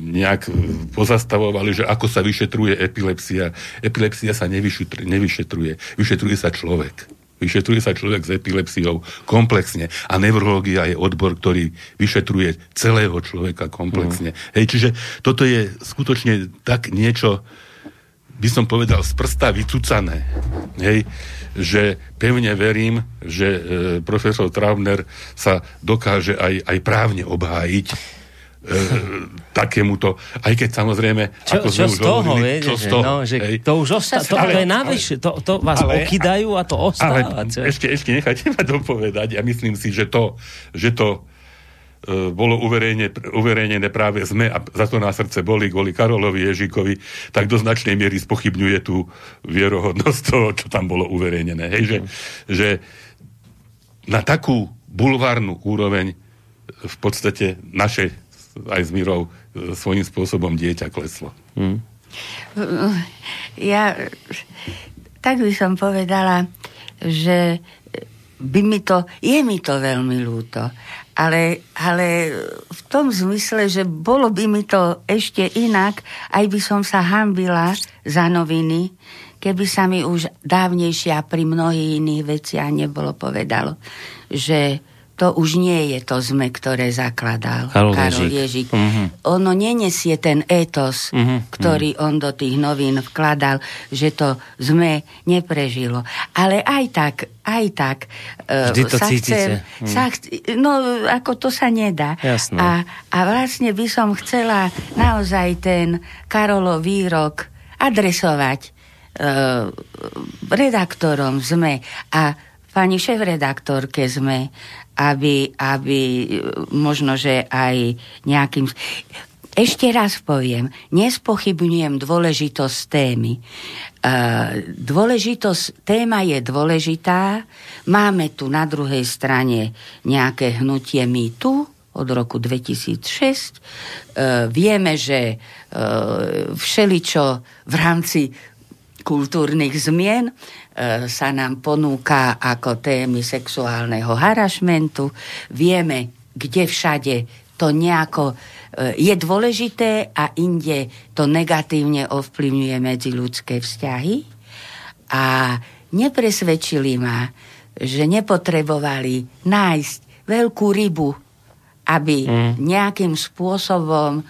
nejak pozastavovali, že ako sa vyšetruje epilepsia. Epilepsia sa nevyšetruje, nevyšetruje. Vyšetruje sa človek. Vyšetruje sa človek s epilepsiou komplexne a neurológia je odbor, ktorý vyšetruje celého človeka komplexne. Mm. Hej, čiže toto je skutočne tak niečo, by som povedal, z prsta vycucané. Hej, že pevne verím, že e, profesor Traubner sa dokáže aj, aj právne obhájiť e, takémuto, aj keď samozrejme čo, ako čo z toho, hovorili, viedete, čo z toho no, že ej, to už ostá, to, ale, to je navyše to, to vás ale, okydajú a to ostáva. Ale ešte, ešte nechajte ma dopovedať, ja myslím si, že to, že to e, bolo uverejne, uverejnené práve sme a za to na srdce boli kvôli Karolovi Ježíkovi, tak do značnej miery spochybňuje tú vierohodnosť toho, čo tam bolo uverejnené. Hej, že, že na takú bulvárnu úroveň v podstate naše aj s Mírou svojím spôsobom dieťa kleslo. Hmm. Ja tak by som povedala, že by mi to, je mi to veľmi ľúto, ale, ale v tom zmysle, že bolo by mi to ešte inak, aj by som sa hanbila za noviny, keby sa mi už dávnejšie a pri mnohých iných veciach nebolo povedalo, že to už nie je to zme, ktoré zakladal Karol, Karol Ježík. Ježík. Uh-huh. Ono nenesie ten étos, uh-huh. ktorý on do tých novín vkladal, že to zme neprežilo. Ale aj tak, aj tak... Vždy to sa cítite. Chcem, uh-huh. sa chc- no, ako to sa nedá. A, a vlastne by som chcela naozaj ten Karolov výrok adresovať uh, redaktorom zme a pani šéfredaktorke zme, aby, aby možno, že aj nejakým... Ešte raz poviem, nespochybňujem dôležitosť témy. Dôležitosť, téma je dôležitá. Máme tu na druhej strane nejaké hnutie MeToo od roku dvetisícšesť. Vieme, že všeličo v rámci kultúrnych zmien sa nám ponúka ako témy sexuálneho harašmentu. Vieme, kde všade to nejako je dôležité a inde to negatívne ovplyvňuje medziľudské vzťahy. A nepresvedčili ma, že nepotrebovali nájsť veľkú rybu, aby nejakým spôsobom e,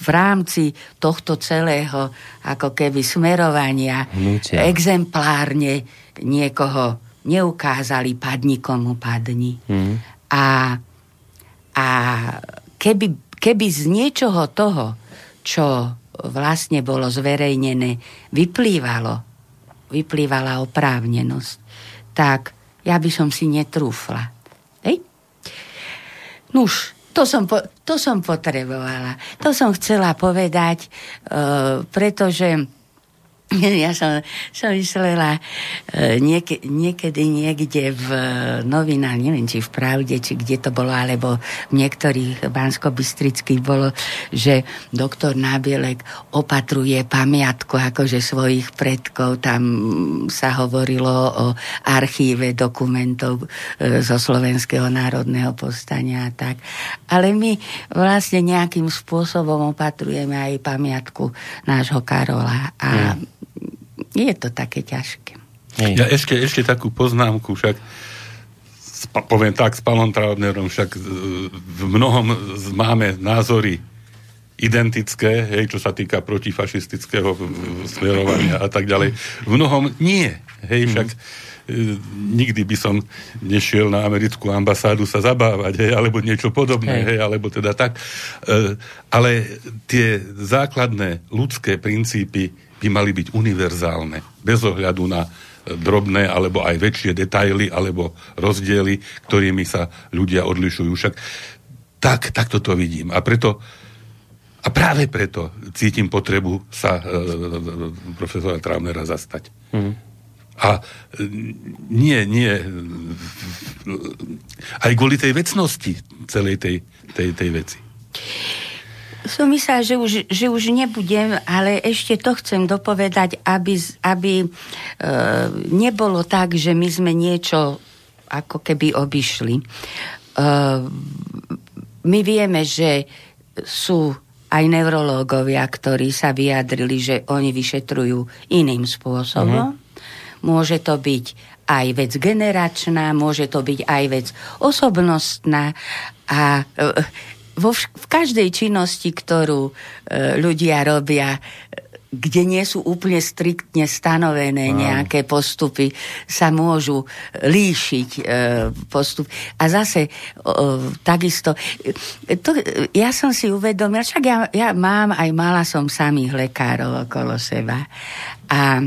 v rámci tohto celého ako keby smerovania Vnúčia. exemplárne niekoho neukázali, padni komu padni. Hmm. A, a keby, keby z niečoho toho, čo vlastne bolo zverejnené, vyplývalo, vyplývala oprávnenosť, tak ja by som si netrúfla. Nuž, to som, po, to som potrebovala. To som chcela povedať, e, pretože ja som, som myslela e, niek- niekedy niekde v novinách, neviem, či v Pravde, či kde to bolo, alebo v niektorých banskobystrických bolo, že doktor Nábielek opatruje pamiatku akože svojich predkov. Tam sa hovorilo o archíve dokumentov e, zo Slovenského národného povstania a tak. Ale my vlastne nejakým spôsobom opatrujeme aj pamiatku nášho Karola a mm. je to také ťažké. Ja ešte, ešte takú poznámku, však spa, poviem tak s Palom Trautnerom, však v mnohom máme názory identické, hej, čo sa týka protifašistického smerovania a tak ďalej. V mnohom nie. Hej, však nikdy by som nešiel na americkú ambasádu sa zabávať, hej, alebo niečo podobné, hej. Hej, alebo teda tak. Ale tie základné ľudské princípy by mali byť univerzálne, bez ohľadu na drobné, alebo aj väčšie detaily, alebo rozdiely, ktorými sa ľudia odlišujú. Však tak, tak toto vidím. A preto, a práve preto cítim potrebu sa e, profesora Trautnera zastať. Mm. A nie, nie, aj kvôli tej vecnosti celej tej, tej, tej veci. Som myslela, že už, že už nebudem, ale ešte to chcem dopovedať, aby, aby e, nebolo tak, že my sme niečo ako keby obišli. E, my vieme, že sú aj neurológovia, ktorí sa vyjadrili, že oni vyšetrujú iným spôsobom. Mm-hmm. Môže to byť aj vec generačná, môže to byť aj vec osobnostná a... E, Vo vš- v každej činnosti, ktorú e, ľudia robia, e, kde nie sú úplne striktne stanovené nejaké postupy, sa môžu líšiť e, postup. A zase o, takisto, to, ja som si uvedomila, však ja, ja mám, aj mala som samých lekárov okolo seba. A e,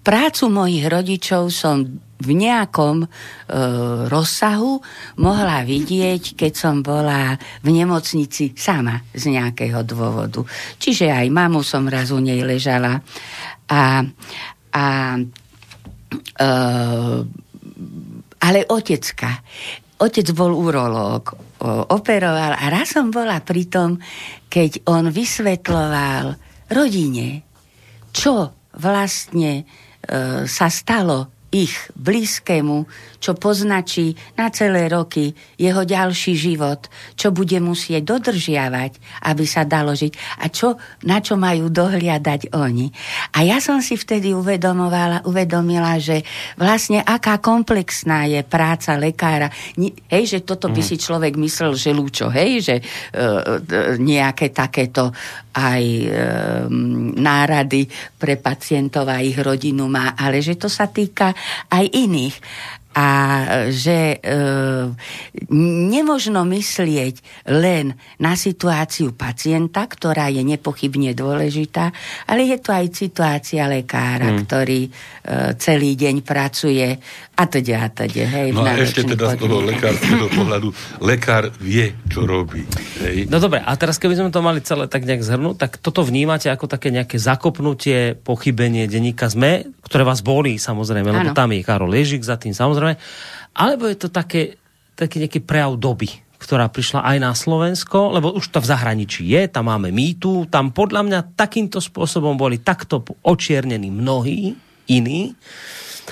prácu mojich rodičov som v nejakom e, rozsahu mohla vidieť, keď som bola v nemocnici sama z nejakého dôvodu. Čiže aj mamu som raz u nej ležala a, a e, ale otecka. Otec bol urológ, operoval a raz som bola pri tom, keď on vysvetľoval rodine, čo vlastne e, sa stalo ich blízkému, čo poznačí na celé roky jeho ďalší život, čo bude musieť dodržiavať, aby sa dalo žiť a čo, na čo majú dohliadať oni. A ja som si vtedy uvedomovala, uvedomila, že vlastne aká komplexná je práca lekára. Hej, že toto by si človek myslel, že lúčo, hej, že uh, nejaké takéto aj uh, nárady pre pacientov a ich rodinu má, ale že to sa týka aj iných. A že e, nemožno myslieť len na situáciu pacienta, ktorá je nepochybne dôležitá, ale je to aj situácia lekára, hmm. ktorý e, celý deň pracuje a teda, a teda. Hej, no a ešte teda podmienke. Z toho lekárskeho pohľadu, lekár vie, čo robí. Hej. No dobre, a teraz keby sme to mali celé tak nejak zhrnúť, tak toto vnímate ako také nejaké zakopnutie, pochybenie denníka es em e, ktoré vás bolí samozrejme, ano. Lebo tam je Karol Ježík za tým samozrejme, alebo je to také, taký nejaký prejav doby, ktorá prišla aj na Slovensko, lebo už to v zahraničí je, tam máme mýtu, tam podľa mňa takýmto spôsobom boli takto očiernení mnohí iní.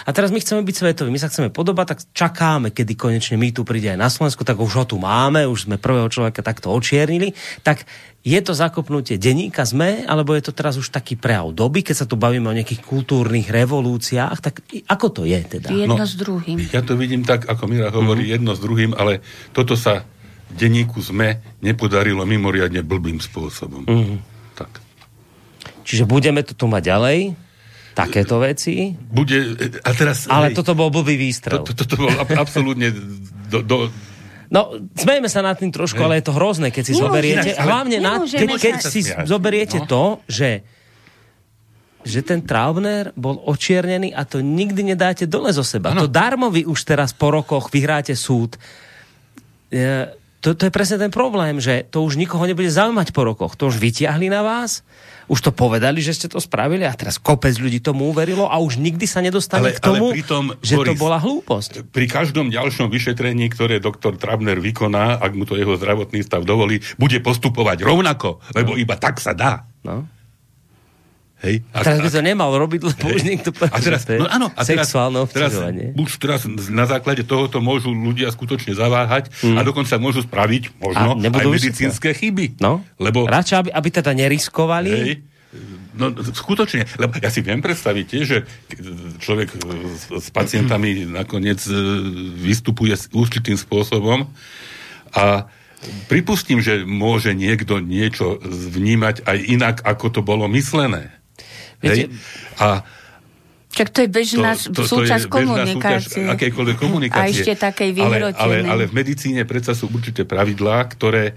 A teraz my chceme byť svetoví, my sa chceme podobať, tak čakáme, kedy konečne mýtu príde aj na Slovensko, tak už ho tu máme, už sme prvého človeka takto očiernili, tak je to zakopnutie denníka es em e, alebo je to teraz už taký prejav doby, keď sa tu bavíme o nejakých kultúrnych revolúciách, tak ako to je teda? Jedno no, s druhým. Ja to vidím tak, ako Mira hovorí, mm-hmm. jedno s druhým, ale toto sa denníku es em e nepodarilo mimoriadne blbým spôsobom. Mm-hmm. Tak. Čiže budeme to tu mať ďalej? Takéto veci. Bude, a teraz, ale hej, toto bol blbý výstrel. To, to, toto bol ab, absolútne do, do... No, smejeme sa nad tým trošku, hej. Ale je to hrozné, keď si nemôžeme, zoberiete, ale... hlavne nad, keď, keď si zoberiete no. to, že, že ten Traubner bol očiernený a to nikdy nedáte dole zo seba. Ano. To darmo vy už teraz po rokoch vyhráte súd. E, to, to je presne ten problém, že to už nikoho nebude zaujímať po rokoch. To už vytiahli na vás. Už to povedali, že ste to spravili a teraz kopec ľudí tomu uverilo a už nikdy sa nedostane ale, k tomu, ale pritom, že Boris, to bola hlúposť. Pri každom ďalšom vyšetrení, ktoré doktor Traubner vykoná, ak mu to jeho zdravotný stav dovolí, bude postupovať rovnako, lebo no. iba tak sa dá. No. Hej, a teraz by to nemal robiť, lebo hej, už niekto povedal, no áno, a teraz, sexuálne obťažovanie. Už teraz na základe tohoto môžu ľudia skutočne zaváhať mm. a dokonca môžu spraviť možno aj medicínske chyby. No, lebo... radšej, aby, aby teda neriskovali. Hej, no skutočne, lebo ja si viem predstaviť, že človek s, s pacientami mm. nakoniec vystupuje určitým spôsobom a pripustím, že môže niekto niečo vnímať aj inak, ako to bolo myslené. Hej? A čak to je bežná to, to, to súčasť komunikácie. Akejkoľvek komunikácie. A ešte takej vyhrotenej. Ale, ale, ale v medicíne predsa sú určite pravidlá, ktoré e,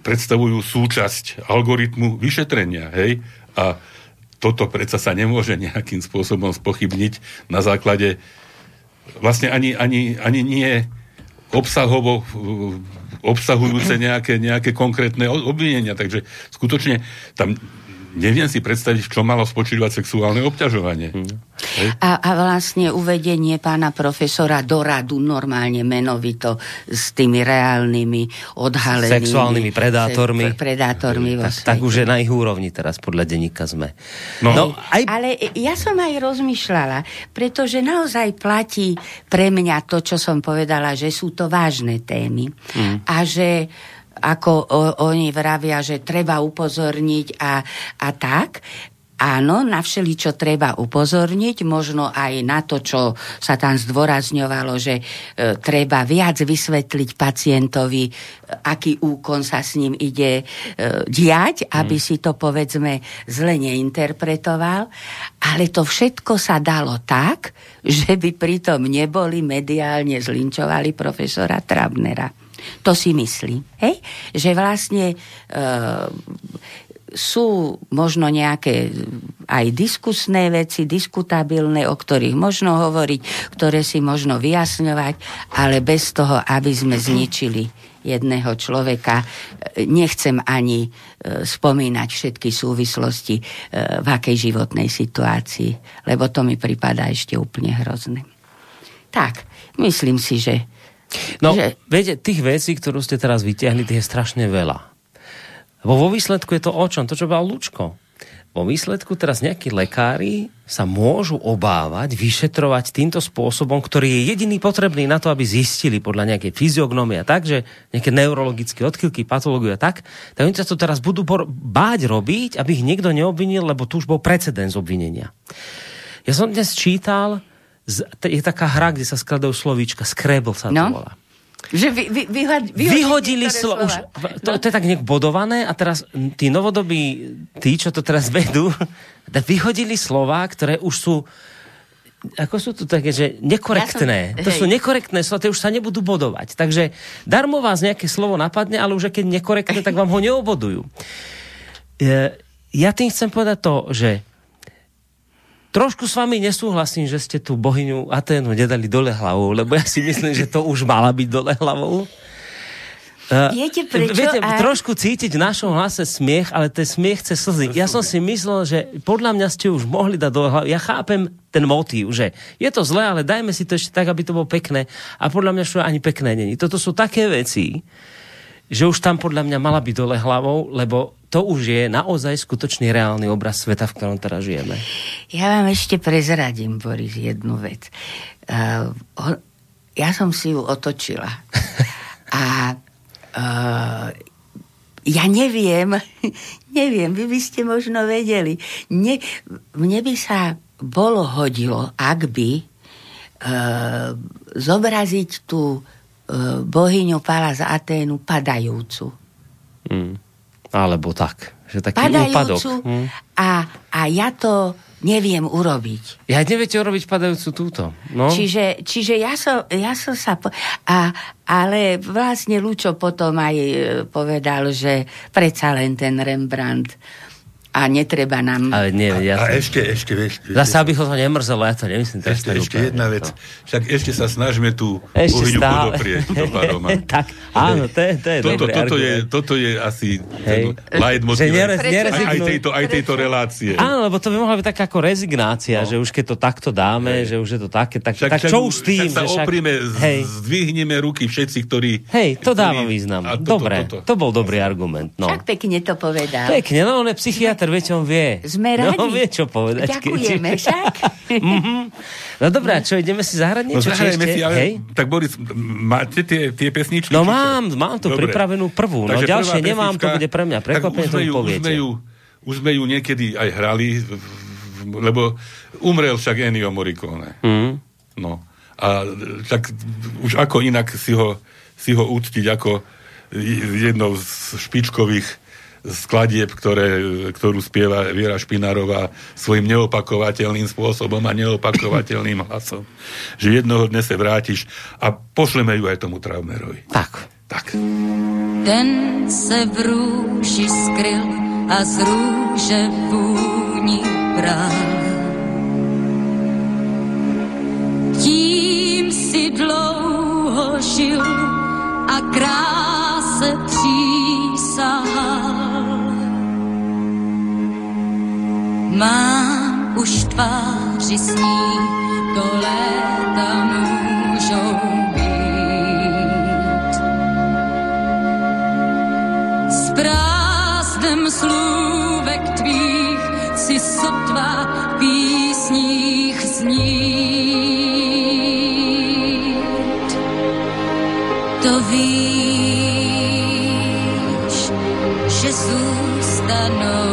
predstavujú súčasť algoritmu vyšetrenia. Hej? A toto predsa sa nemôže nejakým spôsobom spochybniť na základe vlastne ani, ani, ani nie obsahovo obsahujúce nejaké, nejaké konkrétne obvinenia. Takže skutočne tam neviem si predstaviť, v čom malo spočívať sexuálne obťažovanie. Hmm. A, a vlastne uvedenie pána profesora do radu normálne menovito s tými reálnymi odhalenými... sexuálnymi predátormi. Se, predátormi vo svete. Tak už je na ich úrovni teraz podľa denníka es em e. No. No, aj... ale ja som aj rozmýšľala, pretože naozaj platí pre mňa to, čo som povedala, že sú to vážne témy. Hmm. A že... ako o, oni vravia, že treba upozorniť a, a tak. Áno, na všeličo treba upozorniť, možno aj na to, čo sa tam zdôrazňovalo, že e, treba viac vysvetliť pacientovi, aký úkon sa s ním ide e, diať, aby si to, povedzme, zle neinterpretoval. Ale to všetko sa dalo tak, že by pritom neboli mediálne zlinčovali profesora Trabnera. To si myslí, hej? Že vlastne... E, sú možno nejaké aj diskusné veci, diskutabilné, o ktorých možno hovoriť, ktoré si možno vyjasňovať, ale bez toho, aby sme zničili jedného človeka. Nechcem ani spomínať všetky súvislosti v akej životnej situácii, lebo to mi pripadá ešte úplne hrozné. Tak, myslím si, že... No, že... viete, tých vecí, ktorú ste teraz vytiahli, tých je strašne veľa. Lebo vo výsledku je to o čom? To, čo bol Ľučko. Vo výsledku teraz nejakí lekári sa môžu obávať, vyšetrovať týmto spôsobom, ktorý je jediný potrebný na to, aby zistili podľa nejakej fyziognómie a tak, že nejaké neurologické odchylky, patológie a tak, tak oni sa to teraz budú báť robiť, aby ich niekto neobvinil, lebo tu už bol precedens obvinenia. Ja som dnes čítal, je taká hra, kde sa skladajú slovíčka, Scrabble sa to no. volá. Že vy, vy, vyhod, vyhodili, vyhodili slo- už, to, to je tak nejak bodované a teraz tí novodobí, tí, čo to teraz vedú, vyhodili slová, ktoré už sú, ako sú tu také, že nekorektné. Ja som, to sú nekorektné slova, tie už sa nebudú bodovať. Takže darmo vás nejaké slovo napadne, ale už keď nekorektné, tak vám ho neobodujú. Ja tým chcem povedať to, že trošku s vami nesúhlasím, že ste tú bohyňu Aténu nedali dole hlavou, lebo ja si myslím, že to už mala byť dole hlavou. Viete, prečo? Viete, a... trošku cítiť v našom hlase smiech, ale ten smiech chce slzy. Ja som si myslel, že podľa mňa ste už mohli dať dole hlavou. Ja chápem ten motív, že je to zlé, ale dajme si to ešte tak, aby to bolo pekné. A podľa mňa, čo ani pekné není. Toto sú také veci, že už tam podľa mňa mala byť dole hlavou, lebo to už je naozaj skutočný reálny obraz sveta, v ktorom teraz žijeme. Ja vám ešte prezradím, Boris, jednu vec. Uh, ho, ja som si ju otočila. A uh, ja neviem, neviem, vy by ste možno vedeli. Ne, mne by sa bolo hodilo, ak by uh, zobraziť tú uh, bohyňu Pallas Athénu padajúcu. Mm. Alebo tak, že taký padajúcu, úpadok. Hm. A, a ja to neviem urobiť. Ja neviete urobiť padajúcu túto. No. Čiže, čiže ja som ja so sa... Po, a, ale vlastne Lučo potom aj povedal, že predsa len ten Rembrandt a netreba nám... Ale nie, ja a, a ešte, ešte, ešte... Zase, aby ho to nemrzelo, ja to nemyslím. To ešte, ešte jedna vec. Však ešte sa snažme tú bohyňu podoprieť do Baroma. Tak, áno, to je, to je toto, dobré. Toto je, toto je asi leitmotiv aj, aj, tejto, aj tejto relácie. Áno, lebo to by mohla byť taká ako rezignácia, no. Že už keď to takto dáme, hej. Že už je to také, tak, však, tak čo už s tým? Však sa však, oprime, hej. Zdvihneme ruky všetci, ktorí... Hej, to dáva význam. Dobre, to bol dobrý argument. Však pekne to povedal. Pekne, no on je psychiatr. Veď on vie. Sme radi. No, vie, čo povedať. Ďakujeme keď... však. mm-hmm. No dobrá, čo, ideme si zahrať niečo? No, zahrajme si, ale... Hej? Tak Boris, máte tie, tie pesničky? No mám, mám tu dobre. Pripravenú prvú. Takže no ďalšie nemám, to bude pre mňa prekvapenie, to mi poviete. Už sme, ju, už sme ju niekedy aj hrali, lebo umrel však Ennio Morricone. Mm. No. A tak už ako inak si ho, si ho úctiť ako jednou z špičkových skladieb, ktoré, ktorú spieva Viera Špinárová svojim neopakovateľným spôsobom a neopakovateľným hlasom. Že jednoho dne sa vrátiš a pošleme ju aj tomu Traumerovi. Tak. Tak. Ten se v rúši skryl a z rúže vúni brál. Tím si dlouho žil a kráse přísahal. Mám už tváři s ní, to léta můžou být. S prázdnem slůvek tvých si sotva v písních znít. To víš, že zůstanou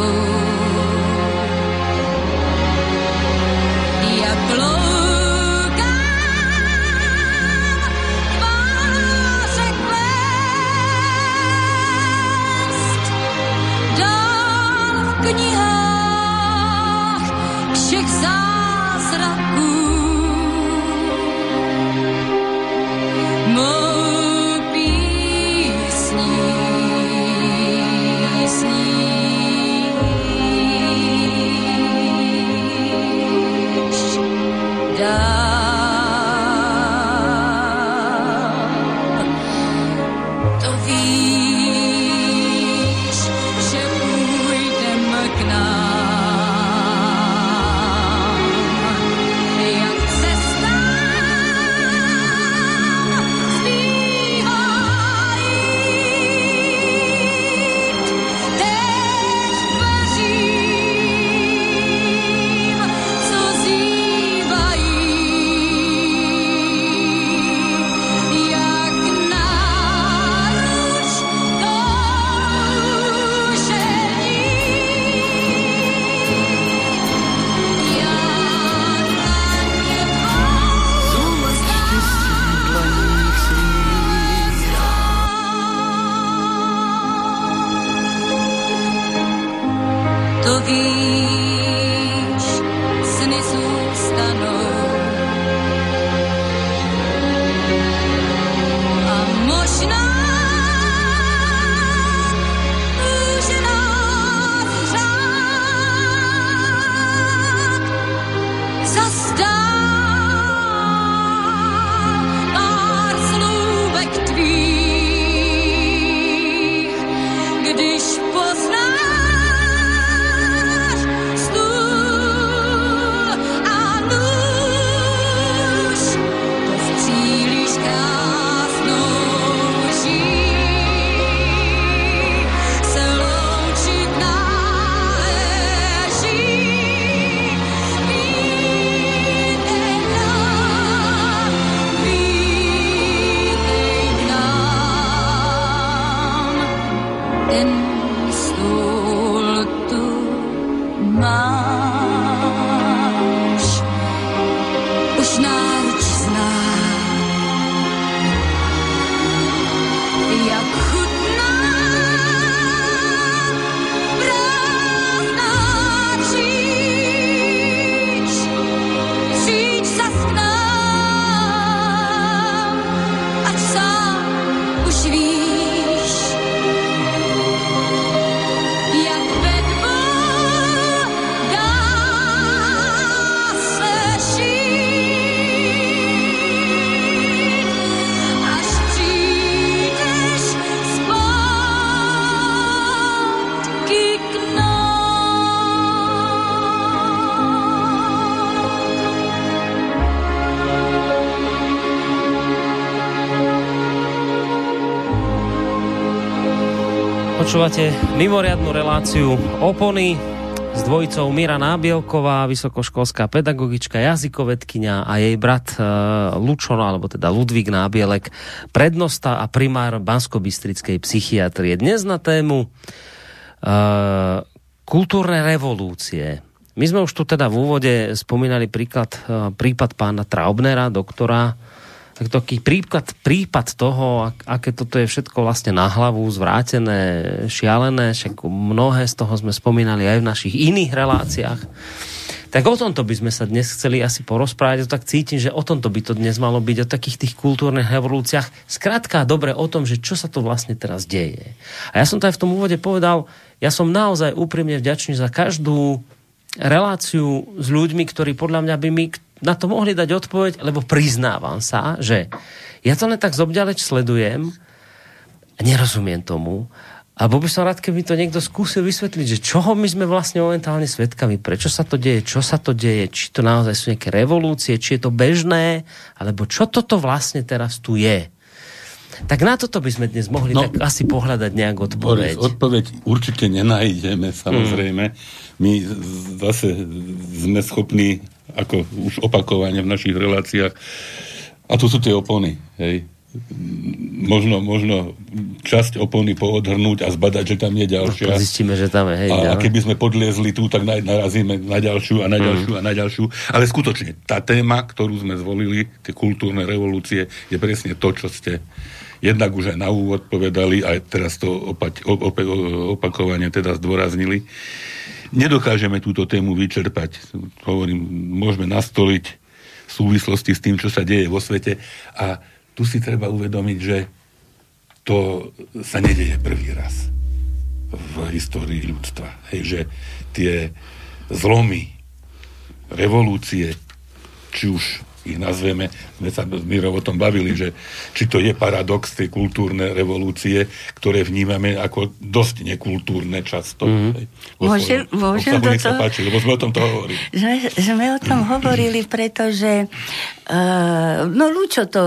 Počúvate mimoriadnu reláciu Opony s dvojicou Mira Nábielková, vysokoškolská pedagogička, jazykovedkyňa a jej brat Lučo, alebo teda Ludvík Nábielek, prednosta a primár banskobystrickej psychiatrie. Dnes na tému uh, kultúrne revolúcie. My sme už tu teda v úvode spomínali príklad, uh, prípad pána Traubnera, doktora, taký prípad, prípad toho, aké toto je všetko vlastne na hlavu, zvrátené, šialené, však mnohé z toho sme spomínali aj v našich iných reláciách. Tak o tomto by sme sa dnes chceli asi porozprávať, to tak cítim, že o tomto by to dnes malo byť, o takých tých kultúrnych revolúciách. Skrátka dobre o tom, že čo sa to vlastne teraz deje. A ja som to aj v tom úvode povedal, ja som naozaj úprimne vďačný za každú reláciu s ľuďmi, ktorí podľa mňa by mi na to mohli dať odpoveď, lebo priznávam sa, že ja to len tak zobďaleč sledujem a nerozumiem tomu. A bol by som rád, keby to niekto skúsil vysvetliť, že čoho my sme vlastne momentálne svedkami, prečo sa to deje, čo sa to deje, či to naozaj sú nejaké revolúcie, či je to bežné, alebo čo toto vlastne teraz tu je. Tak na toto by sme dnes mohli no, tak asi pohľadať nejak odpoveď. Odpoveď určite nenájdeme, samozrejme. Mm. My zase sme schopní, ako už opakovane v našich reláciách, a tu sú tie opony, hej. Možno, možno časť opony poodhrnúť a zbadať, že tam je ďalšia. No, zistíme, že tam je, hej, a, a keby sme podliezli tu, tak narazíme na ďalšiu a na ďalšiu mm. a na ďalšiu. Ale skutočne, tá téma, ktorú sme zvolili, tie kultúrne revolúcie, je presne to, čo ste jednak už aj na úvod povedali, aj teraz to opäť opakovane teda zdôraznili. nedokážeme túto tému vyčerpať. Hovorím, môžeme nastoliť v súvislosti s tým, čo sa deje vo svete. A tu si treba uvedomiť, že to sa nedeje prvý raz v histórii ľudstva. Hej, že tie zlomy, revolúcie, či už ich nazveme, sme sa s Mírom o tom bavili, že či to je paradox tej kultúrne revolúcie, ktoré vnímame ako dosť nekultúrne často. Mm-hmm. Môžem, môžem do toho... Páči, lebo sme o tom to hovorili. Sme, sme o tom hovorili, pretože uh, no Lučo to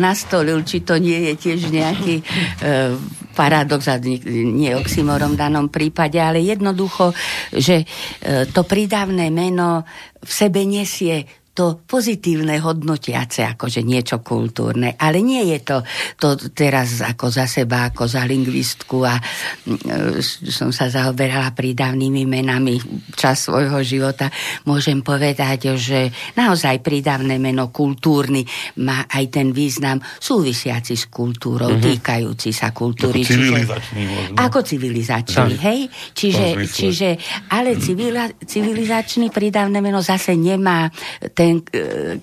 nastolil, či to nie je tiež nejaký uh, paradox, a nie oxymorom v danom prípade, ale jednoducho, že uh, to prídavné meno v sebe nesie to pozitívne hodnotiace, akože niečo kultúrne. Ale nie je to, to teraz ako za seba, ako za lingvistku a e, som sa zaoberala prídavnými menami čas svojho života. Môžem povedať, že naozaj prídavné meno kultúrny má aj ten význam súvisiaci s kultúrou, mm-hmm. týkajúci sa kultúry. Ako civilizačný možno. Ako civilizačný, tak. Hej? Čiže, čiže ale civila, civilizačný prídavné meno zase nemá ten ten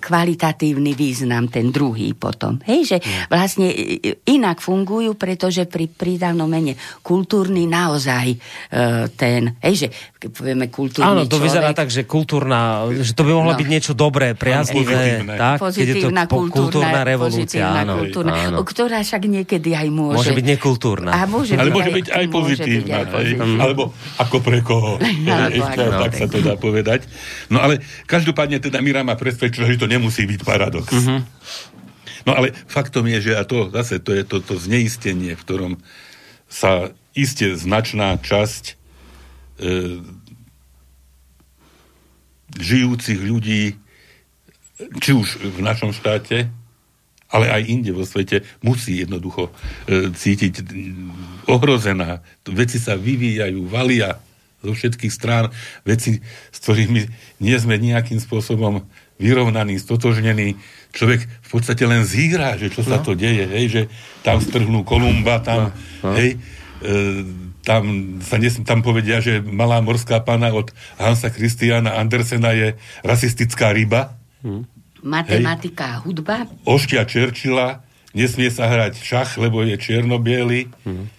kvalitatívny význam, ten druhý potom. Hej, že vlastne inak fungujú, pretože pri prídavnom mene kultúrny naozaj ten, hej, že keď povieme kultúrny človek... Áno, to človek, vyzerá tak, že kultúrna, že to by mohlo no, byť niečo dobré, priaznivé, pozitívne, tak? Pozitívna to, kultúrna, kultúrna revolúcia, pozitívna áno, kultúrna, áno. Ktorá však niekedy aj môže... Môže byť nekultúrna. A môže ale byť môže aj, byť aj pozitívna. Byť aj pozitívna. Aj, alebo ako pre koho. Ešte no, tak sa to dá povedať. No ale každopádne teda Míra ma presvedčila, že to nemusí byť paradox. Mm-hmm. No ale faktom je, že a to zase to je to, to zneistenie, v ktorom sa iste značná časť e, žijúcich ľudí, či už v našom štáte, ale aj inde vo svete, musí jednoducho e, cítiť ohrozená. Veci sa vyvíjajú, valia zo všetkých strán, veci, s ktorými nie sme nejakým spôsobom vyrovnaní, stotožnení. Človek v podstate len zíra, že čo no. sa to deje, hej, že tam strhnú Kolumba, tam, no. No. Hej, e, tam, sa nes, tam povedia, že Malá morská panna od Hansa Christiana Andersena je rasistická ryba. Hmm. Matematika a hudba. Oštia Churchilla, nesmie sa hrať šach, lebo je čierno-biely. Hmm.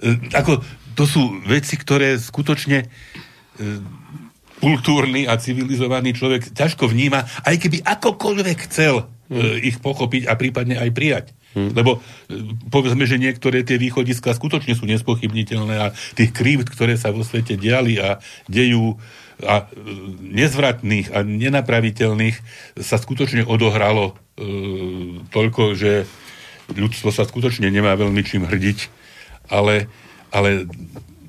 E, ako... To sú veci, ktoré skutočne e, kultúrny a civilizovaný človek ťažko vníma, aj keby akokoľvek chcel e, ich pochopiť a prípadne aj prijať. Hmm. Lebo e, povedzme, že niektoré tie východiská skutočne sú nespochybniteľné a tých krívd, ktoré sa vo svete diali a dejú a e, nezvratných a nenapraviteľných sa skutočne odohralo e, toľko, že ľudstvo sa skutočne nemá veľmi čím hrdiť, ale ale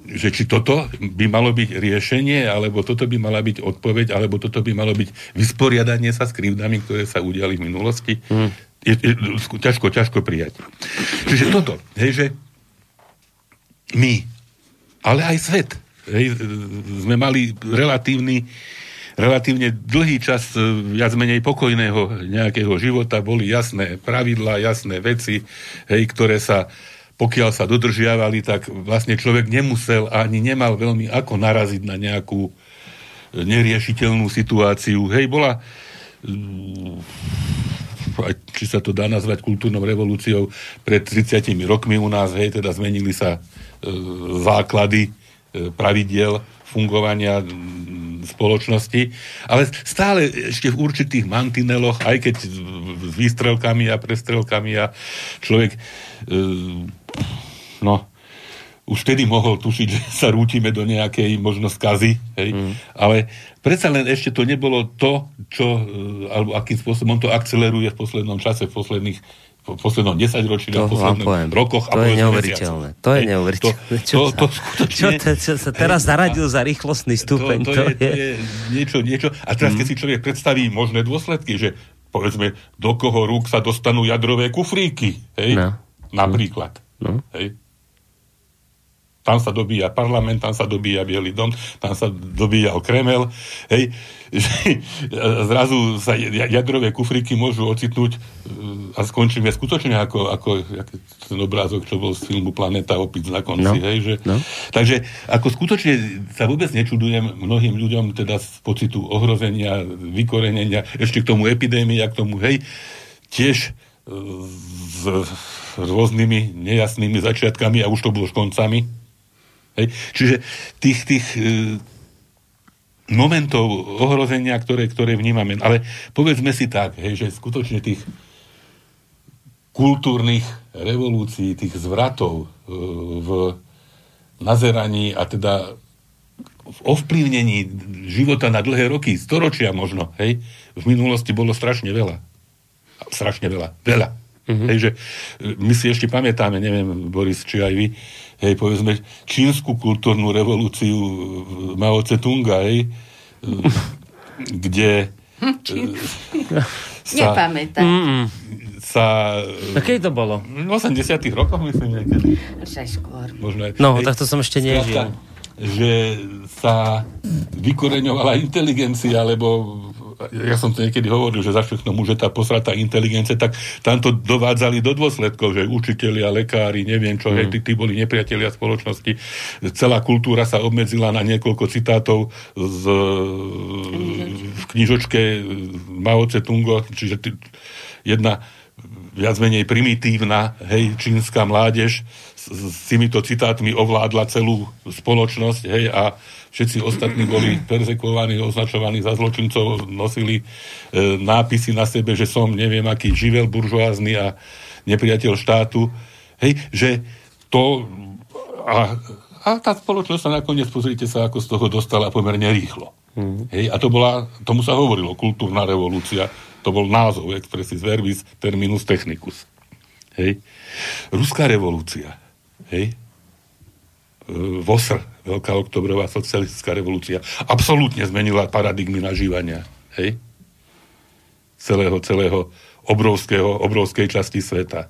že či toto by malo byť riešenie, alebo toto by mala byť odpoveď, alebo toto by malo byť vysporiadanie sa s krivdami, ktoré sa udiali v minulosti, mm. je, je ťažko, ťažko prijať. Čiže toto, hej, že my, ale aj svet, hej, sme mali relatívny relatívne dlhý čas viac menej pokojného nejakého života, boli jasné pravidlá, jasné veci, hej, ktoré sa pokiaľ sa dodržiavali, tak vlastne človek nemusel ani nemal veľmi ako naraziť na nejakú neriešiteľnú situáciu. Hej, bola, či sa to dá nazvať kultúrnou revolúciou, pred tridsiatimi rokmi u nás, hej, teda zmenili sa základy pravidiel fungovania spoločnosti, ale stále ešte v určitých mantineloch, aj keď s výstrelkami a prestrelkami a človek no už vtedy mohol tušiť, že sa rútime do nejakej možno skazy, hej? Mm. Ale predsa len ešte to nebolo to, čo, alebo akým spôsobom to akceleruje v poslednom čase, v posledných v poslednom desaťročí, v posledných rokoch. To je neuveriteľné. To je neuveriteľné. Čo, to, to, to, čo, to, čo sa teraz zaradil za rýchlostný stupeň. To, to, to, je, to je niečo, niečo. A teraz, keď si človek predstaví možné dôsledky, že povedzme, do koho rúk sa dostanú jadrové kufríky. Hej? No. Napríklad. No. Hej? tam sa dobíja parlament, tam sa dobíja Bielý dom, tam sa dobíjal Kremel, hej, zrazu sa jadrové kufriky môžu ocitnúť a skončíme skutočne ako, ako ten obrázok, čo bol z filmu Planeta opic na konci, no, hej, že, no. Takže ako skutočne sa vôbec nečudujem mnohým ľuďom teda z pocitu ohrozenia, vykorenenia, ešte k tomu epidémia, k tomu, hej, tiež s rôznymi nejasnými začiatkami a už to bolo s koncami. Hej. Čiže tých, tých e, momentov ohrozenia, ktoré, ktoré vnímame, ale povedzme si tak, hej, že skutočne tých kultúrnych revolúcií, tých zvratov e, v nazeraní a teda v ovplyvnení života na dlhé roky, storočia možno, hej, v minulosti bolo strašne veľa. strašne veľa, veľa. Mm-hmm. Hej, že my si ešte pamätáme, neviem, Boris, či aj vy, hej, povedzme, čínsku kultúrnu revolúciu Mao Tse-tunga, hej, kde sa... Nepamätám. Mm-mm. Sa... A keď to bolo? V osemdesiatych rokoch, myslím, niekedy. Až aj skôr. Možno aj, no, hej, tak to som ešte nežil. Že sa vykoreňovala inteligencia, alebo ja som to niekedy hovoril, že za všechno môže tá posratá inteligencia, tak tam to dovádzali do dôsledkov, že učitelia, lekári, neviem čo, mm. hej, tí, tí boli nepriatelia spoločnosti. Celá kultúra sa obmedzila na niekoľko citátov z, v knižočke Mao Tse-tunga, čiže tí, jedna viac menej primitívna, hej, čínska mládež s, s týmito citátmi ovládla celú spoločnosť, hej, a všetci ostatní boli perzekvovaní, označovaní za zločincov, nosili e, nápisy na sebe, že som neviem aký živel buržoázny a nepriateľ štátu. Hej, že to... A, a tá spoločnosť sa nakoniec, pozrite sa, ako z toho dostala pomerne rýchlo. Mm. Hej, a to bola, tomu sa hovorilo, kultúrna revolúcia. To bol názov, expressis verbis, terminus technicus. Hej. Ruská revolúcia. Hej. Vosr, Veľká oktobrová socialistická revolúcia, absolútne zmenila paradigmy nažívania, hej? Celého, celého obrovského, obrovskej časti sveta.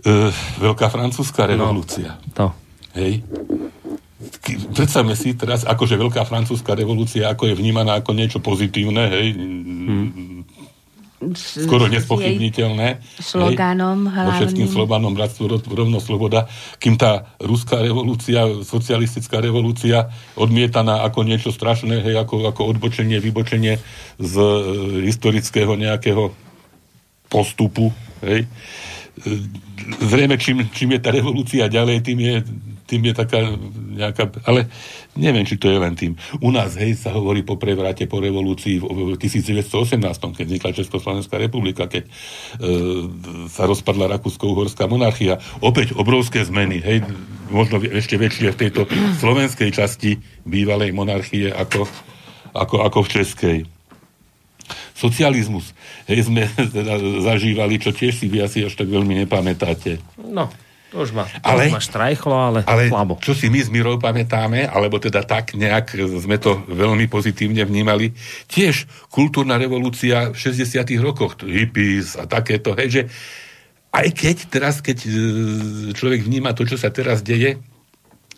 E, Veľká francúzska revolúcia. No, to. Hej? Predstavme si teraz, akože Veľká francúzska revolúcia, ako je vnímaná ako niečo pozitívne, hej? Hmm. Skoro nespochybniteľné. Sloganom hlavným. Všetkým sloganom bratstvo, rovno, sloboda. Kým tá ruská revolúcia, socialistická revolúcia odmietaná ako niečo strašné, hej, ako, ako odbočenie, vybočenie z historického nejakého postupu. Hej. Zrejme, čím, čím je tá revolúcia ďalej, tým je, tým je taká nejaká... Ale neviem, či to je len tým. U nás, hej, sa hovorí po prevrate, po revolúcii v devätnásť osemnásť, keď vznikla Československá republika, keď e, sa rozpadla Rakúsko-uhorská monarchia. Opäť obrovské zmeny, hej, možno ešte väčšie v tejto slovenskej časti bývalej monarchie ako, ako, ako v českej. Socializmus, hej, sme teda zažívali, čo tiež si vy asi až tak veľmi nepamätáte. No. To už ma, to ale, už ma štrajchlo, ale, ale slabo. Čo si my s Mirou pamätáme, alebo teda tak nejak sme to veľmi pozitívne vnímali, tiež kultúrna revolúcia v šesťdesiatych rokoch, hippies a takéto, hej, že aj keď teraz, keď človek vníma to, čo sa teraz deje,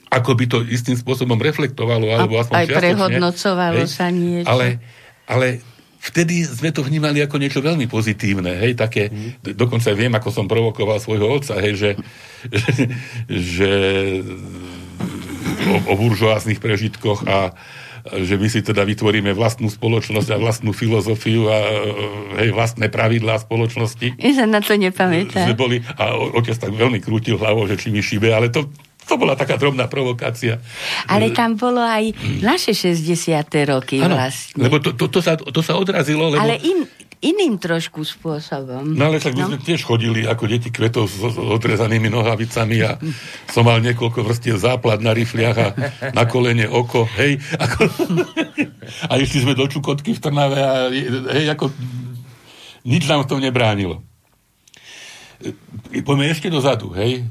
ako by to istým spôsobom reflektovalo, alebo a, aspoň aj čiastočne. Aj prehodnocovalo, hej, sa niečo. Ale, ale vtedy sme to vnímali ako niečo veľmi pozitívne, hej, také, mm. dokonca viem, ako som provokoval svojho otca, hej, že, že, že o, o buržoáznych prežitkoch a že my si teda vytvoríme vlastnú spoločnosť a vlastnú filozofiu a hej, vlastné pravidlá spoločnosti. Ja sa na to nepamätám. Boli, a otec tak veľmi krútil hlavou, že či mi šíbe, ale to To bola taká drobná provokácia. Ale tam bolo aj naše šesťdesiate roky, ano, vlastne. Lebo to, to, to, sa, to sa odrazilo, lebo... Ale in, iným trošku spôsobom. No ale tak my no. sme tiež chodili ako deti kvetov s odrezanými nohavicami a som mal niekoľko vrstiev záplat na rifliach a na kolene oko, hej. Ako... A išli sme do Čukotky v Trnave a hej, ako... Nič nám v tom nebránilo. Poďme ešte dozadu, hej.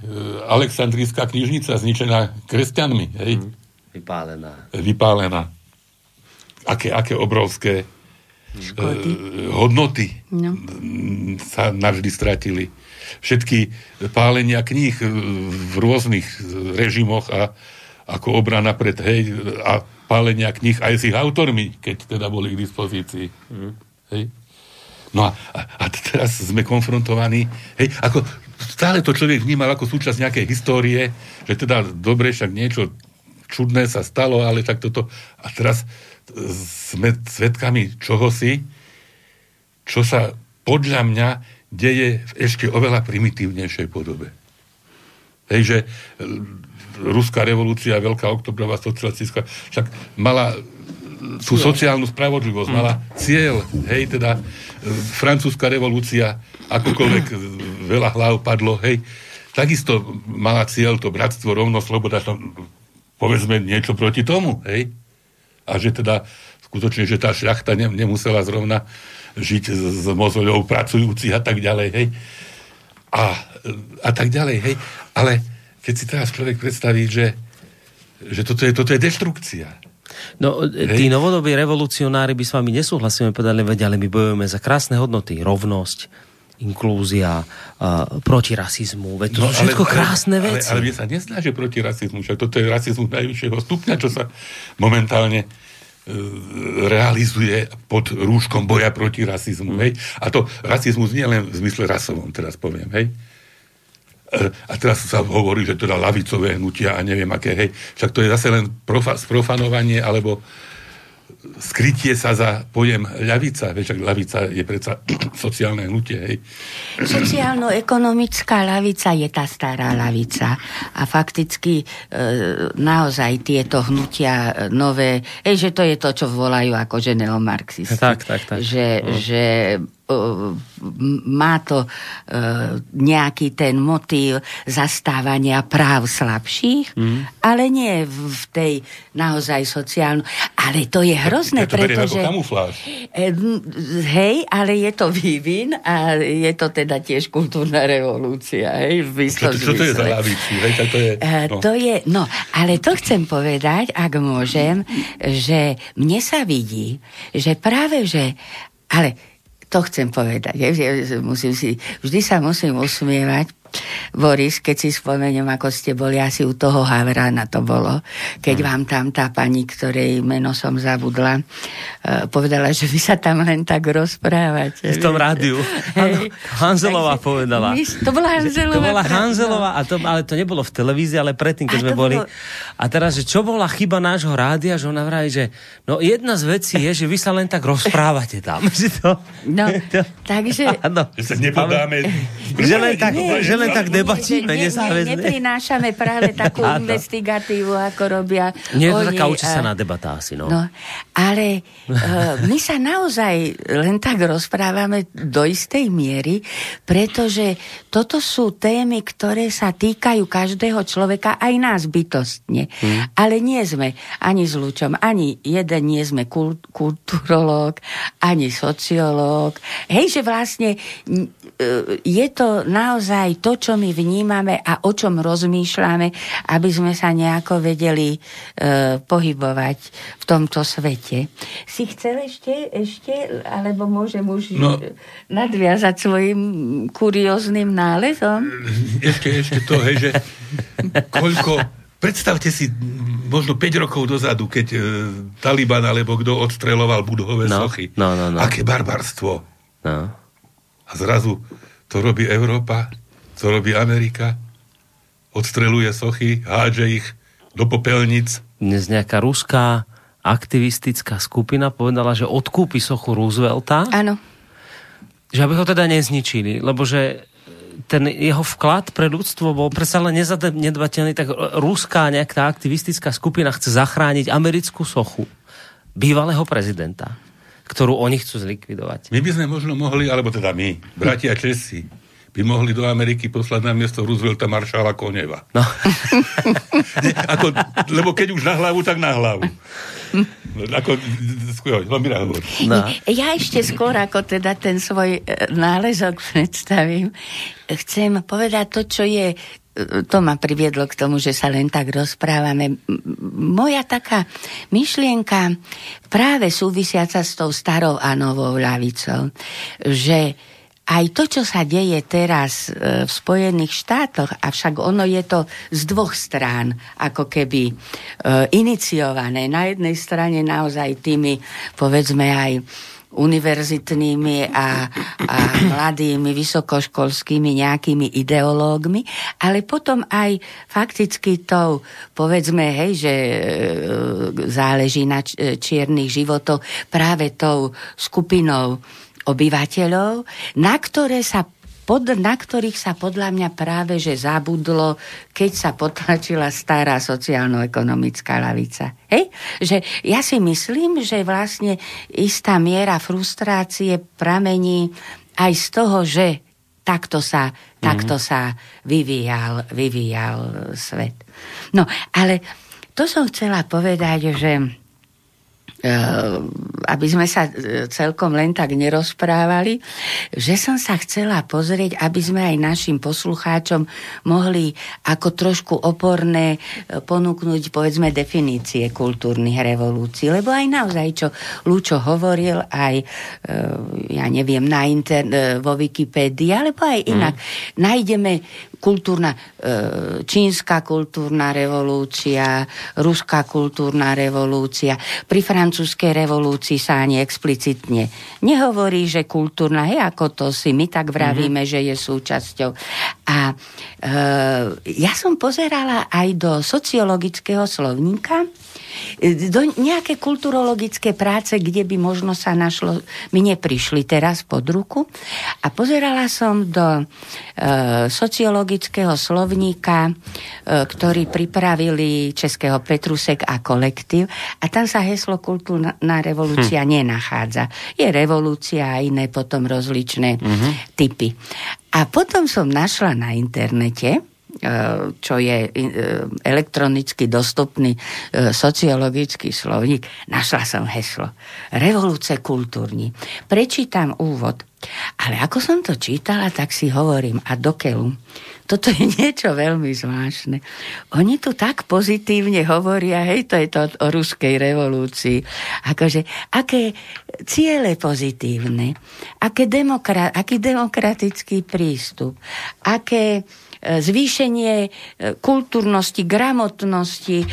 Alexandrijská knižnica zničená kresťanmi, hej. Vypálená. Vypálená. Aké, aké obrovské škody. Hodnoty no. sa navždy stratili. Všetky pálenia kníh v rôznych režimoch a ako obrana pred, hej, a pálenia kníh aj s ich autormi, keď teda boli k dispozícii. Mm. Hej. No a, a teraz sme konfrontovaní, hej, ako stále to človek vnímal ako súčasť nejakej histórie, že teda dobre, však niečo čudné sa stalo, ale tak toto... A teraz sme svedkami čohosi, čo sa podľa mňa deje v ešte oveľa primitívnejšej podobe. Hej, že ruská revolúcia, veľká oktobrová socialistická, však mala tú sociálnu spravodlivosť, mala cieľ, hej, teda francúzska revolúcia, akokoľvek veľa hlav padlo, hej, takisto mala cieľ to bratstvo, rovnosť, sloboda, povedzme niečo proti tomu, hej. A že teda skutočne, že tá šľachta nemusela zrovna žiť s mozoľou pracujúcich a tak ďalej, hej. A, a tak ďalej, hej. Ale keď si teraz človek predstaví, že, že toto je, toto je deštrukcia. No, hej. Tí novodobí revolucionári by s vami nesúhlasíme, povedali, veď, ale my bojujeme za krásne hodnoty, rovnosť, inklúzia, uh, proti rasizmu. Veď to no, sú všetko ale, krásne veci. Ale, ale, ale mne sa nezná, že proti rasizmu. Však toto je rasizmus najvyššieho stupňa, čo sa momentálne uh, realizuje pod rúškom boja proti rasizmu. Hej? A to rasizmus nie len v zmysle rasovom, teraz poviem. Hej? A teraz sa hovorí, že teda ľavicové hnutia a neviem aké. Hej? Však to je zase len profa, sprofanovanie alebo skrytie sa za pojem ľavica. Vieš, ak ľavica je predsa sociálne hnutie, hej. Sociálno-ekonomická ľavica je tá stará ľavica. A fakticky e, naozaj tieto hnutia nové, hej, že to je to, čo volajú akože neomarxisti. Tak, tak, tak. Že, no. že má to nejaký ten motív zastávania práv slabších, mm. ale nie v tej naozaj sociálnej. Ale to je hrozné, ja to pretože... Hej, ale je to vývin a je to teda tiež kultúrna revolúcia. Hej, v istom zmysle. Čo, čo to je za ľavicu? Hej, to je, no. To je, no, ale to chcem povedať, ak môžem, že mne sa vidí, že práve, že... Ale to chcem povedať. Musím si, vždy sa musím usmievať, Boris, keď si spomeniem, ako ste boli asi u toho Havrána, to bolo, keď vám tam tá pani, ktorej meno som zabudla, povedala, že vy sa tam len tak rozprávate. V tom rádiu. Hej. Hanzelová Takže, povedala. My, to bola Hanzelová. To bola Hanzelová, a to, ale to nebolo v televízii, ale predtým, keď a sme boli. Bolo... A teraz, že čo bola chyba nášho rádia, že ona vraví, že no jedna z vecí je, že vy sa len tak rozprávate tam. To, no, to, takže... Áno. Že sa nepodáme. Že len tak... Nie, že len tak debatíme, nezáväzne. Neprinášame práve takú investigatívu, ako robia Nie, to taká učesaná debata asi, no. no ale uh, my sa naozaj len tak rozprávame do istej miery, pretože toto sú témy, ktoré sa týkajú každého človeka, aj nás bytostne. Hmm. Ale nie sme ani s Ľučom, ani jeden nie sme kult, kulturológ, ani sociológ. Hej, že vlastne uh, je to naozaj to, čo my vnímame a o čom rozmýšľame, aby sme sa nejako vedeli e, pohybovať v tomto svete. Si chcel ešte, ešte alebo môžem už no, nadviazať svojim kurióznym nálezom? Ešte, ešte to, hej, že koľko, predstavte si možno päť rokov dozadu, keď e, Taliban alebo kto odstreľoval Budhové no, sochy. No, no, no. Aké barbarstvo. No. A zrazu to robí Európa, to robí Amerika, odstreluje sochy, hádže ich do popelnic. Dnes nejaká ruská aktivistická skupina povedala, že odkúpi sochu Roosevelta. Áno. Že aby ho teda nezničili, lebo že ten jeho vklad pre ľudstvo bol predsa len nezanedbateľný, tak ruská nejaká aktivistická skupina chce zachrániť americkú sochu bývalého prezidenta, ktorú oni chcú zlikvidovať. My by sme možno mohli, alebo teda my, bratia Česi, by mohli do Ameriky poslať na miesto Roosevelta maršála Koneva. No. Nie, ako, lebo keď už na hlavu, tak na hlavu. Ako, no. Ja ešte skôr, ako teda ten svoj nálezok predstavím, chcem povedať to, čo je to ma priviedlo k tomu, že sa len tak rozprávame. Moja taká myšlienka práve súvisiaca s tou starou a novou ľavicou, že aj to, čo sa deje teraz v Spojených štátoch, avšak ono je to z dvoch strán, ako keby iniciované. Na jednej strane naozaj tými, povedzme aj univerzitnými a, a mladými vysokoškolskými nejakými ideológmi, ale potom aj fakticky tou, povedzme, hej, že záleží na čiernych životoch práve tou skupinou obyvateľov, na ktoré sa Pod, na ktorých sa podľa mňa práve že zabudlo, keď sa potlačila stará sociálno-ekonomická ľavica. Hej? Že ja si myslím, že vlastne istá miera frustrácie pramení aj z toho, že takto sa, mm-hmm. takto sa vyvíjal, vyvíjal svet. No, ale to som chcela povedať, že aby sme sa celkom len tak nerozprávali, že som sa chcela pozrieť, aby sme aj našim poslucháčom mohli ako trošku oporné ponúknuť, povedzme, definície kultúrnych revolúcií, lebo aj naozaj, čo Lučo hovoril, aj ja neviem, na inter- vo Wikipédii, alebo aj inak, mm. nájdeme kultúrna, čínska kultúrna revolúcia, ruská kultúrna revolúcia. Pri francúzskej revolúcii sa ani explicitne nehovorí, že kultúrna, hej, ako to si my tak vravíme, mm-hmm. že je súčasťou. A e, ja som pozerala aj do sociologického slovníka, do nejaké kulturologické práce, kde by možno sa našlo, my neprišli teraz pod ruku, a pozerala som do e, sociologického slovníka, e, ktorý pripravili Českého Petrusek a kolektív, a tam sa heslo kultúrna revolúcia hm. nenachádza. Je revolúcia a iné potom rozličné mm-hmm. typy. A potom som našla na internete, čo je elektronicky dostupný sociologický slovník, našla som heslo revolúcie kultúrni. Prečítam úvod, ale ako som to čítala, tak si hovorím a dokeľu. Toto je niečo veľmi zvláštne. Oni tu tak pozitívne hovoria, hej, to je to o ruskej revolúcii. Akože, aké ciele pozitívne, aké demokra- aký demokratický prístup, aké zvýšenie kultúrnosti, gramotnosti,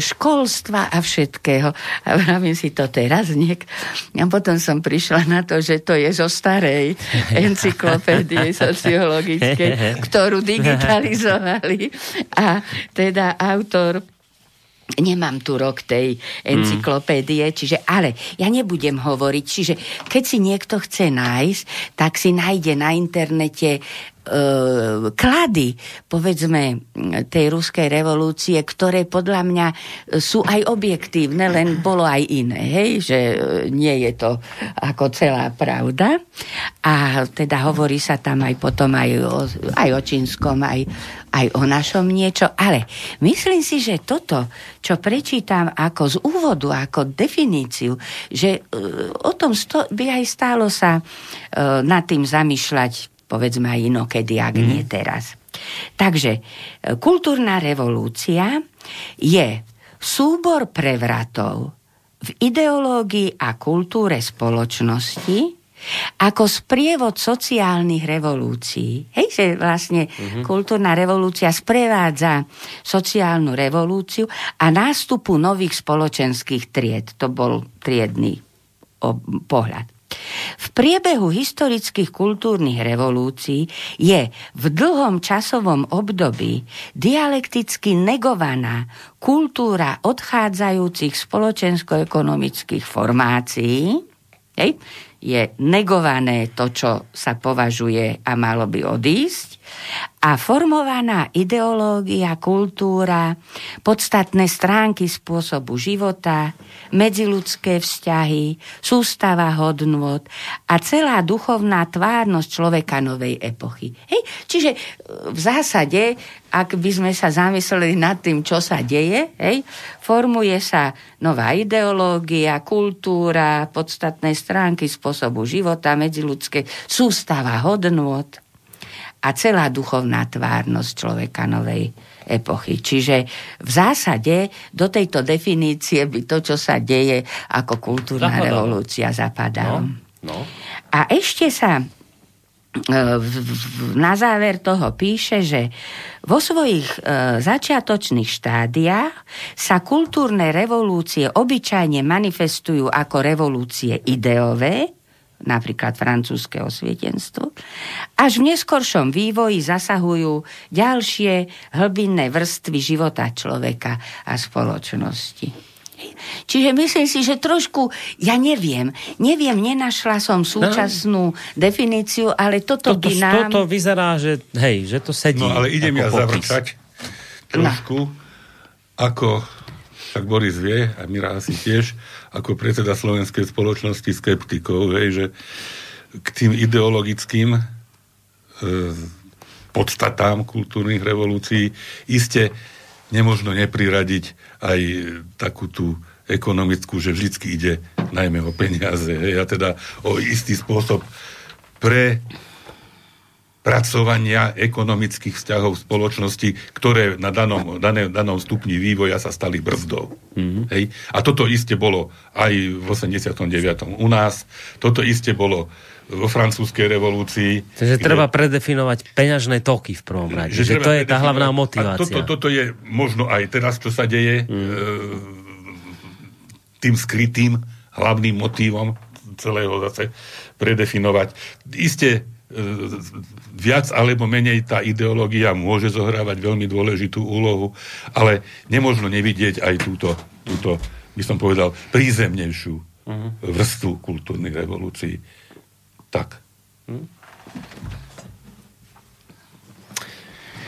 školstva a všetkého. A vravím si to teraz niek. A potom som prišla na to, že to je zo starej encyklopédie sociologickej, ktorú digitalizovali. A teda autor... Nemám tu rok tej encyklopédie, mm. čiže, ale ja nebudem hovoriť, čiže keď si niekto chce nájsť, tak si nájde na internete e, klady, povedzme, tej ruskej revolúcie, ktoré podľa mňa sú aj objektívne, len bolo aj iné, hej, že nie je to ako celá pravda. A teda hovorí sa tam aj potom aj o, aj o čínskom, aj aj o našom niečo, ale myslím si, že toto, čo prečítam ako z úvodu, ako definíciu, že o tom sto- by aj stálo sa e, nad tým zamýšľať, povedzme aj inokedy, ak nie teraz. Takže kultúrna revolúcia je súbor prevratov v ideológii a kultúre spoločnosti, ako sprievod sociálnych revolúcií. Hej, že vlastne mm-hmm. kultúrna revolúcia sprevádza sociálnu revolúciu a nástupu nových spoločenských tried. To bol triedny pohľad. V priebehu historických kultúrnych revolúcií je v dlhom časovom období dialekticky negovaná kultúra odchádzajúcich spoločensko-ekonomických formácií, hej, je negované to, čo sa považuje a malo by odísť, a formovaná ideológia, kultúra, podstatné stránky spôsobu života, medziľudské vzťahy, sústava hodnôt a celá duchovná tvárnosť človeka novej epochy. Hej? Čiže v zásade, ak by sme sa zamysleli nad tým, čo sa deje, hej, formuje sa nová ideológia, kultúra, podstatné stránky spôsobu života, medziľudské, sústava hodnôt a celá duchovná tvárnosť človeka novej epochy. Čiže v zásade do tejto definície by to, čo sa deje ako kultúrna zapadalo. revolúcia, zapadalo. No, no. A ešte sa na záver toho píše, že vo svojich začiatočných štádiách sa kultúrne revolúcie obyčajne manifestujú ako revolúcie ideové, napríklad francúzske osvietenstvo, až v neskoršom vývoji zasahujú ďalšie hlbinné vrstvy života človeka a spoločnosti. Čiže myslím si, že trošku, ja neviem, neviem, nenašla som súčasnú no. definíciu, ale toto, toto by nám... Toto vyzerá, že hej, že to sedí. No, ale idem ja zavrčať trošku, no. ako... tak Boris vie, a Mira asi tiež, ako predseda Slovenskej spoločnosti skeptikov, hej, že k tým ideologickým e, podstatám kultúrnych revolúcií iste nemožno nepriradiť aj takú tú ekonomickú, že vždy ide najmä o peniaze, hej, a teda o istý spôsob pre pracovania ekonomických vzťahov spoločnosti, ktoré na danom, dané, danom stupni vývoja sa stali brzdou. Mm-hmm. Hej? A toto iste bolo aj v osemdesiatom deviatom u nás, toto iste bolo vo francúzskej revolúcii. Takže kde... treba predefinovať peňažné toky v prvom rade, že, že to je tá hlavná motivácia. A toto, toto je možno aj teraz, čo sa deje, mm. e, tým skrytým hlavným motívom celého zase predefinovať. Iste viac alebo menej tá ideológia môže zohrávať veľmi dôležitú úlohu, ale nemožno nevidieť aj túto, túto by som povedal, prízemnejšiu uh-huh. vrstvu kultúrnych revolúcií. Tak.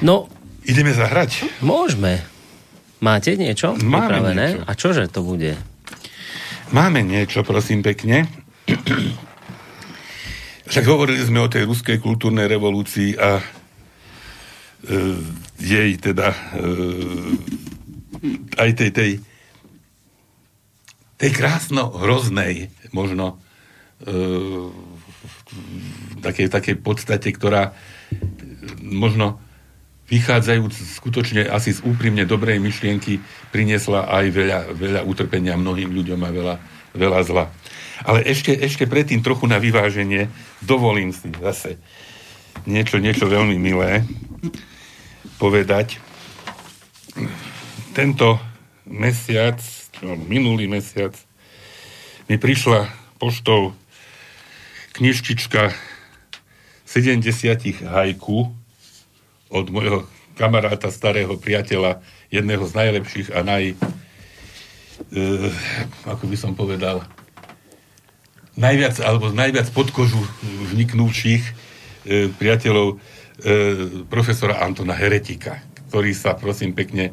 No. Ideme zahrať? Môžeme. Máte niečo? Máme pripravené? Niečo. A čože to bude? Máme niečo, prosím pekne. Však hovorili sme o tej ruskej kultúrnej revolúcii a e, jej teda e, aj tej, tej tej krásno-hroznej možno e, takej, takej podstate, ktorá možno vychádzajúc skutočne asi z úprimne dobrej myšlienky priniesla aj veľa, veľa utrpenia mnohým ľuďom a veľa, veľa zla. Ale ešte, ešte predtým trochu na vyváženie dovolím si zase niečo, niečo veľmi milé povedať. Tento mesiac, minulý mesiac, mi prišla poštou knižčička sedemdesiat haiku od môjho kamaráta, starého priateľa, jedného z najlepších a naj... E, ako by som povedal... najviac, alebo najviac pod kožu vniknúčich e, priateľov e, profesora Antona Heretika, ktorý sa, prosím pekne,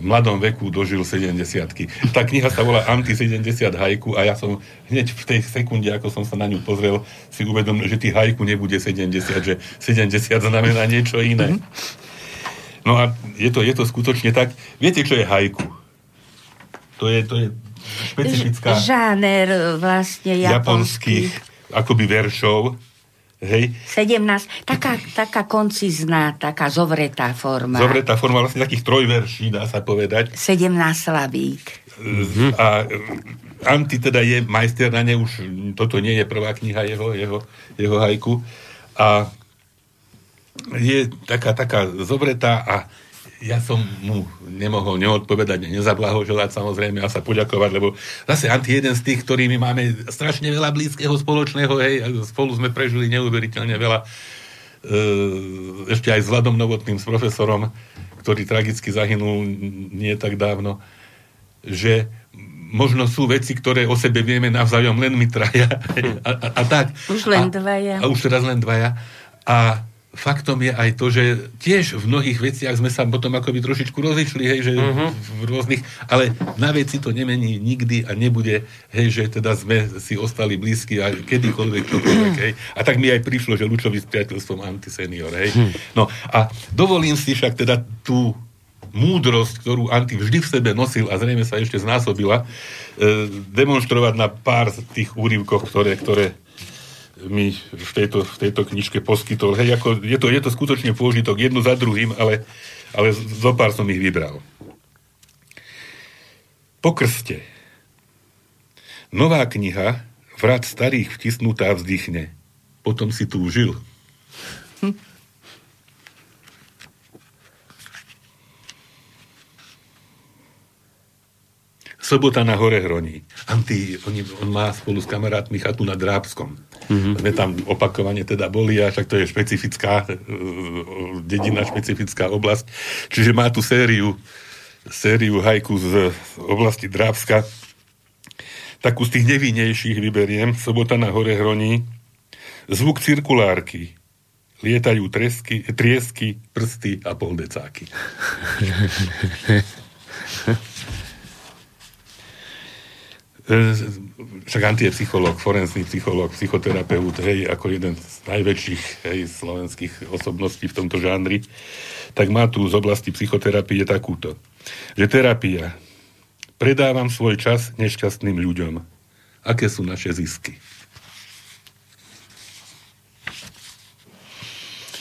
v mladom veku dožil sedemdesiatky. Tá kniha sa volá Anti sedemdesiat haiku a ja som hneď v tej sekunde, ako som sa na ňu pozrel, si uvedomil, že tých haiku nebude sedemdesiat, že sedemdesiat znamená niečo iné. No a je to, je to skutočne tak. Viete, čo je haiku? To je... To je špecifická... žáner vlastne japonských, japonských akoby veršov. Hej. sedemnásť Taká, taká koncizná, taká zovretá forma. Zovretá forma vlastne takých trojverší, dá sa povedať. sedemnásť slavík. A Anti teda je majster na ne už, toto nie je prvá kniha jeho, jeho, jeho haiku. A je taká, taká zovretá a ja som mu nemohol neodpovedať, nezablahoželať samozrejme a sa poďakovať, lebo zase Anti jeden z tých, ktorými máme strašne veľa blízkeho spoločného, hej, spolu sme prežili neuveriteľne veľa, ešte aj s Vladom Novotným, s profesorom, ktorý tragicky zahynul nie tak dávno, že možno sú veci, ktoré o sebe vieme navzájom len my traja a, a, a tak. Už len dvaja. A, a už teraz len dvaja. A faktom je aj to, že tiež v mnohých veciach sme sa potom akoby trošičku rozišli, hej, že uh-huh. v rôznych, ale na veci to nemení nikdy a nebude, hej, že teda sme si ostali blízki a kedykoľvek, čokoľvek, hej. A tak mi aj prišlo, že Lučovi s priateľstvom Antisenior, hej. No a dovolím si však teda tú múdrosť, ktorú Anti vždy v sebe nosil a zrejme sa ešte znásobila, eh, demonštrovať na pár tých úryvkoch, ktoré, ktoré mi v tejto, v tejto knižke poskytol. Hej, ako je, to, je to skutočne pôžitok jedno za druhým, ale, ale zo pár som ich vybral. Po krste. Nová kniha, vrat starých vtisnutá vzdychne. Potom si túžil. Hm. Sobota na Hore Hroní. Anty, on, on má spolu s kamarátmi chatu na Drábskom. Mm-hmm. Sme tam opakovane teda boli, a však to je špecifická dedina, špecifická oblasť. Čiže má tu sériu sériu haiku z oblasti Drábska. Takú z tých nevinnejších vyberiem. Sobota na Hore Hroní. Zvuk cirkulárky. Lietajú tresky, triesky, prsty a poldecáky. Však Anty je psychológ, forenzný psychológ, psychoterapeut, hej, ako jeden z najväčších, hej, slovenských osobností v tomto žánri. Tak má tu z oblasti psychoterapie takúto, že terapia. Predávam svoj čas nešťastným ľuďom. Aké sú naše zisky?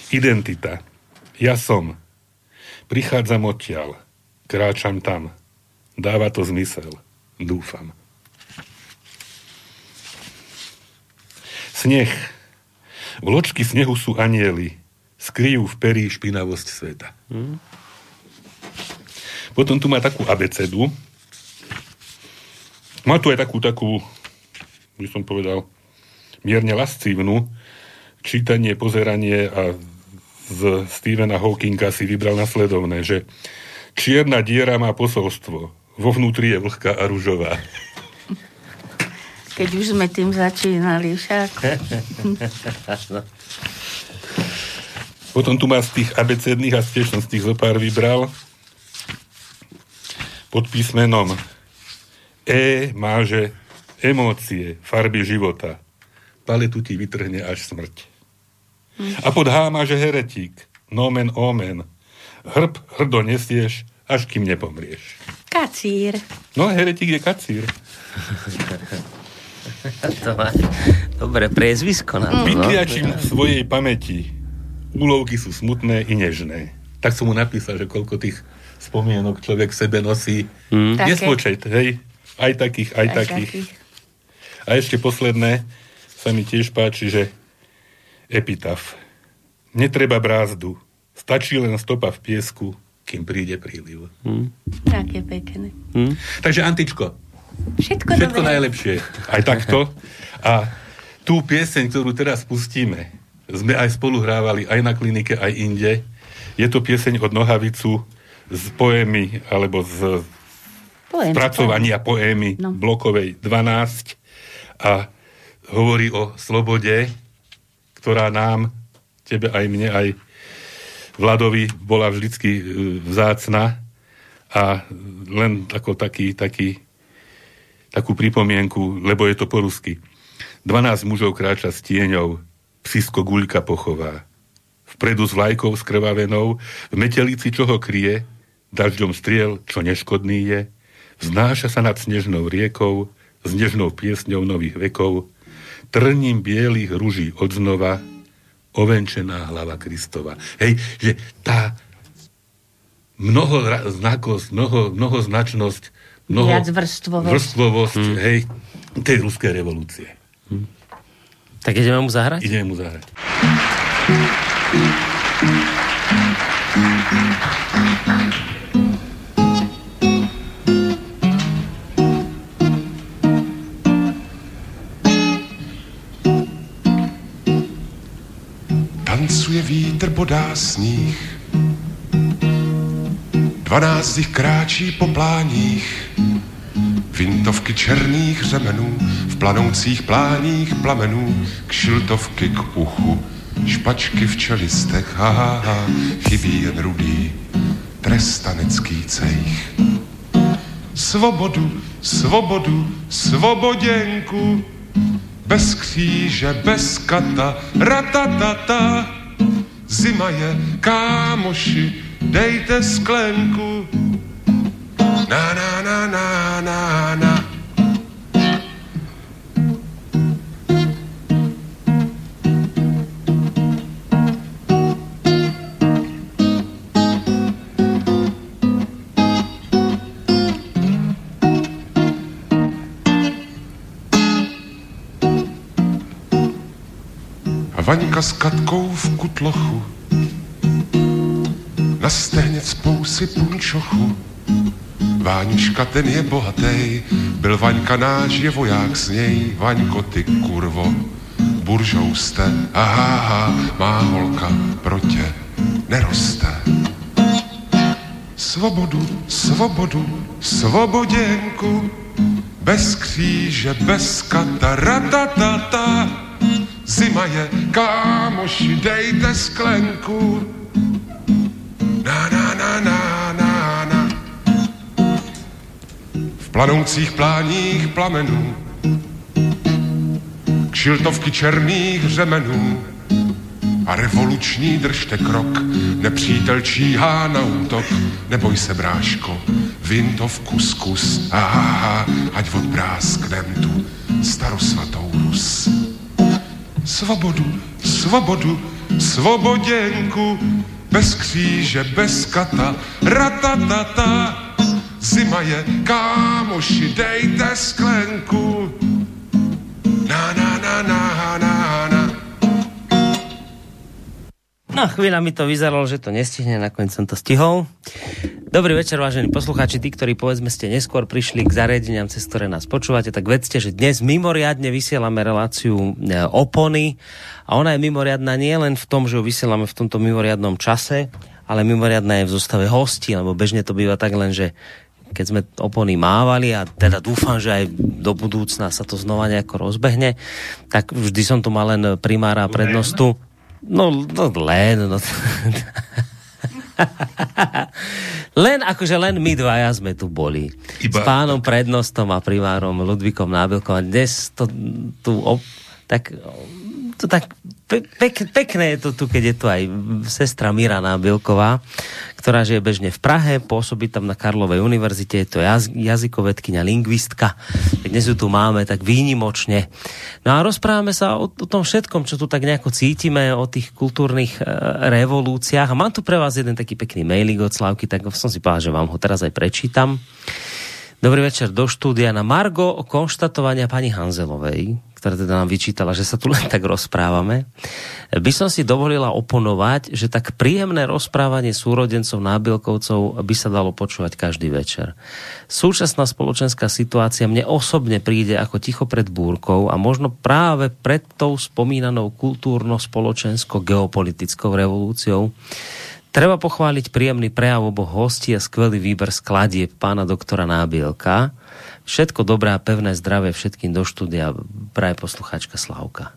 Identita. Ja som. Prichádzam odtiaľ. Kráčam tam. Dáva to zmysel. Dúfam. Sneh. Vločky snehu sú anieli. Skryjú v perí špinavosť sveta. Hmm. Potom tu má takú abecedu. Má tu aj takú, takú, by som povedal, mierne lascívnu. Čítanie, pozeranie a z Stephena Hawkinga si vybral nasledovné, že čierna diera má posolstvo, vo vnútri je vlhká a ružová. Keď už sme tým začínali, však. Potom tu má z tých abecedných a tiež som z tých zopár vybral pod písmenom E má, že emócie, farby života. Paletu ti vytrhne až smrť. A pod H má, že heretík, nomen omen, hrb hrdo nesieš, až kým nepomrieš. Kacír. No, heretík je kacír. To má dobré priezvisko. No. Vytliačím v svojej pamäti. Úlovky sú smutné i nežné. Tak som mu napísal, že koľko tých spomienok človek v sebe nosí. Mm. Nespočet, hej? Aj takých, aj, aj takých. takých. A ešte posledné sa mi tiež páči, že epitaf. Netreba brázdu. Stačí len stopa v piesku, kým príde príliv. Hmm. Tak je pekné. Hmm. Takže Antičko. Všetko, všetko najlepšie. Aj takto. A tú pieseň, ktorú teraz pustíme, sme aj spolu hrávali, aj na klinike, aj inde. Je to pieseň od Nohavicu z poémy, alebo z poémy, spracovania poémy no. Blokovej dvanásť. A hovorí o slobode, ktorá nám, tebe aj mne, aj Vladovi bola vždycky vzácna a len ako taký, taký, takú pripomienku, lebo je to po rusky. dvanásť mužov kráča s tieňou, psisko guľka pochová. Vpredu s vlajkou skrvavenou, v metelici čo ho kryje, dažďom striel, čo neškodný je, vznáša sa nad snežnou riekou, s nežnou piesňou nových vekov, trním bielých ruží odznova, ovenčená hlava Kristova. Hej, že tá mnoho znakosť, mnoho, mnoho značnosť, mnoho vrstvovosť, vrstvovosť hmm. hej, tej ruskej revolúcie. Hmm. Tak ideme mu zahrať? Ideme mu zahrať. Tancuje vítr, bodá sníh, dvanáct jich kráčí po pláních, vintovky černých řemenů, v planoucích pláních plamenů, kšiltovky k uchu, špačky v čelistech, ha, ha, ha, chybí jen rudý trestanecký cejch. Svobodu, svobodu, svoboděnku, bez kříže, bez kata, ratatata, zima je, kámoši, dejte sklenku. Na, na, na, na, na, na. a Vaňka s Katkou v kutlochu na stehně cpou si punčochu. Váňuška, ten je bohatý, byl Vaňka náš, je voják s něj. Vaňko, ty kurvo, buržou jste, aháha, má holka pro tě neroste. Svobodu, svobodu, svoboděnku, bez kříže, bez kata, ratatata. Zima je, kámoši, dejte sklenku. Na, na, na, na, na, na. V planoucích pláních plamenů, kšiltovky černých řemenů a revoluční držte krok, nepřítel číhá na útok. Neboj se, bráško, vintovku zkus, aháha, ať odbrásknem tu starosvatou Rus. Svobodu, svobodu, svoboděnku, bez kříže, bez kata, ratatata. Zima je, kámoši, dejte sklenku. Na, na, na, na, na, na. No, chvíľa mi to vyzeralo, že to nestihne, nakoniec som to stihol. Dobrý večer, vážení poslucháči, tí, ktorí povedzme ste neskôr prišli k zariadeniam, cez ktoré nás počúvate, tak vedzte, že dnes mimoriadne vysielame reláciu Opony a ona je mimoriadna nie len v tom, že ju vysielame v tomto mimoriadnom čase, ale mimoriadna je v zostave hostí, lebo bežne to býva tak len, že keď sme Opony mávali a teda dúfam, že aj do budúcna sa to znova nejako rozbehne, tak vždy som tu mal len primára prednostu. No, no len, no len, akože len my dvaja sme tu boli. Iba s pánom tak prednostom a primárom Ludvíkom Nábilkom a dnes to tu op, tak to tak pe- pek- pekné je to tu, keď je tu aj sestra Mira Nábilková, ktorá žije bežne v Prahe, pôsobí tam na Karlovej univerzite, je to jaz- jazykovedkyňa, lingvistka. Dnes ju tu máme tak výnimočne. No a rozprávame sa o, o tom všetkom, čo tu tak nejako cítime, o tých kultúrnych e, revolúciách. A mám tu pre vás jeden taký pekný mailik od Slávky, tak som si povedal, že vám ho teraz aj prečítam. Dobrý večer do štúdia. Na margo konštatovania pani Hanzelovej, ktorá teda nám vyčítala, že sa tu len tak rozprávame, by som si dovolila oponovať, že tak príjemné rozprávanie súrodencov Nábilkovcov by sa dalo počúvať každý večer. Súčasná spoločenská situácia mne osobne príde ako ticho pred búrkou a možno práve pred tou spomínanou kultúrno-spoločensko-geopolitickou revolúciou. Treba pochváliť príjemný prejav oboch hostí a skvelý výber skladieb pána doktora Nábilka. Všetko dobré a pevné zdravie všetkým do štúdia praje poslucháčka Slavka.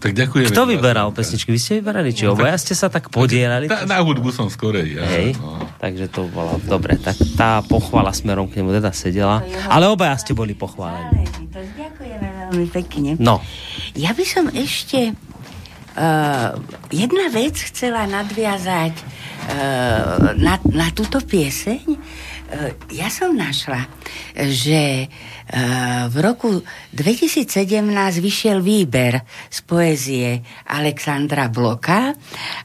Tak ďakujem. Kto vyberal Slavka pesničky? Vy ste vyberali? Či no, obaja ste sa tak podielali? Ta, na hudbu som skorej. Ja, hej, no. Takže to bolo dobre. Tak tá pochvala smerom k nemu teda sedela. Ale obaja ste boli pochválení. Ďakujeme veľmi pekne. No. Ja by som ešte Uh, jedna vec chcela nadviazať uh, na, na túto pieseň. Uh, ja som našla, že uh, v roku dvetisícsedemnásť vyšiel výber z poézie Alexandra Bloka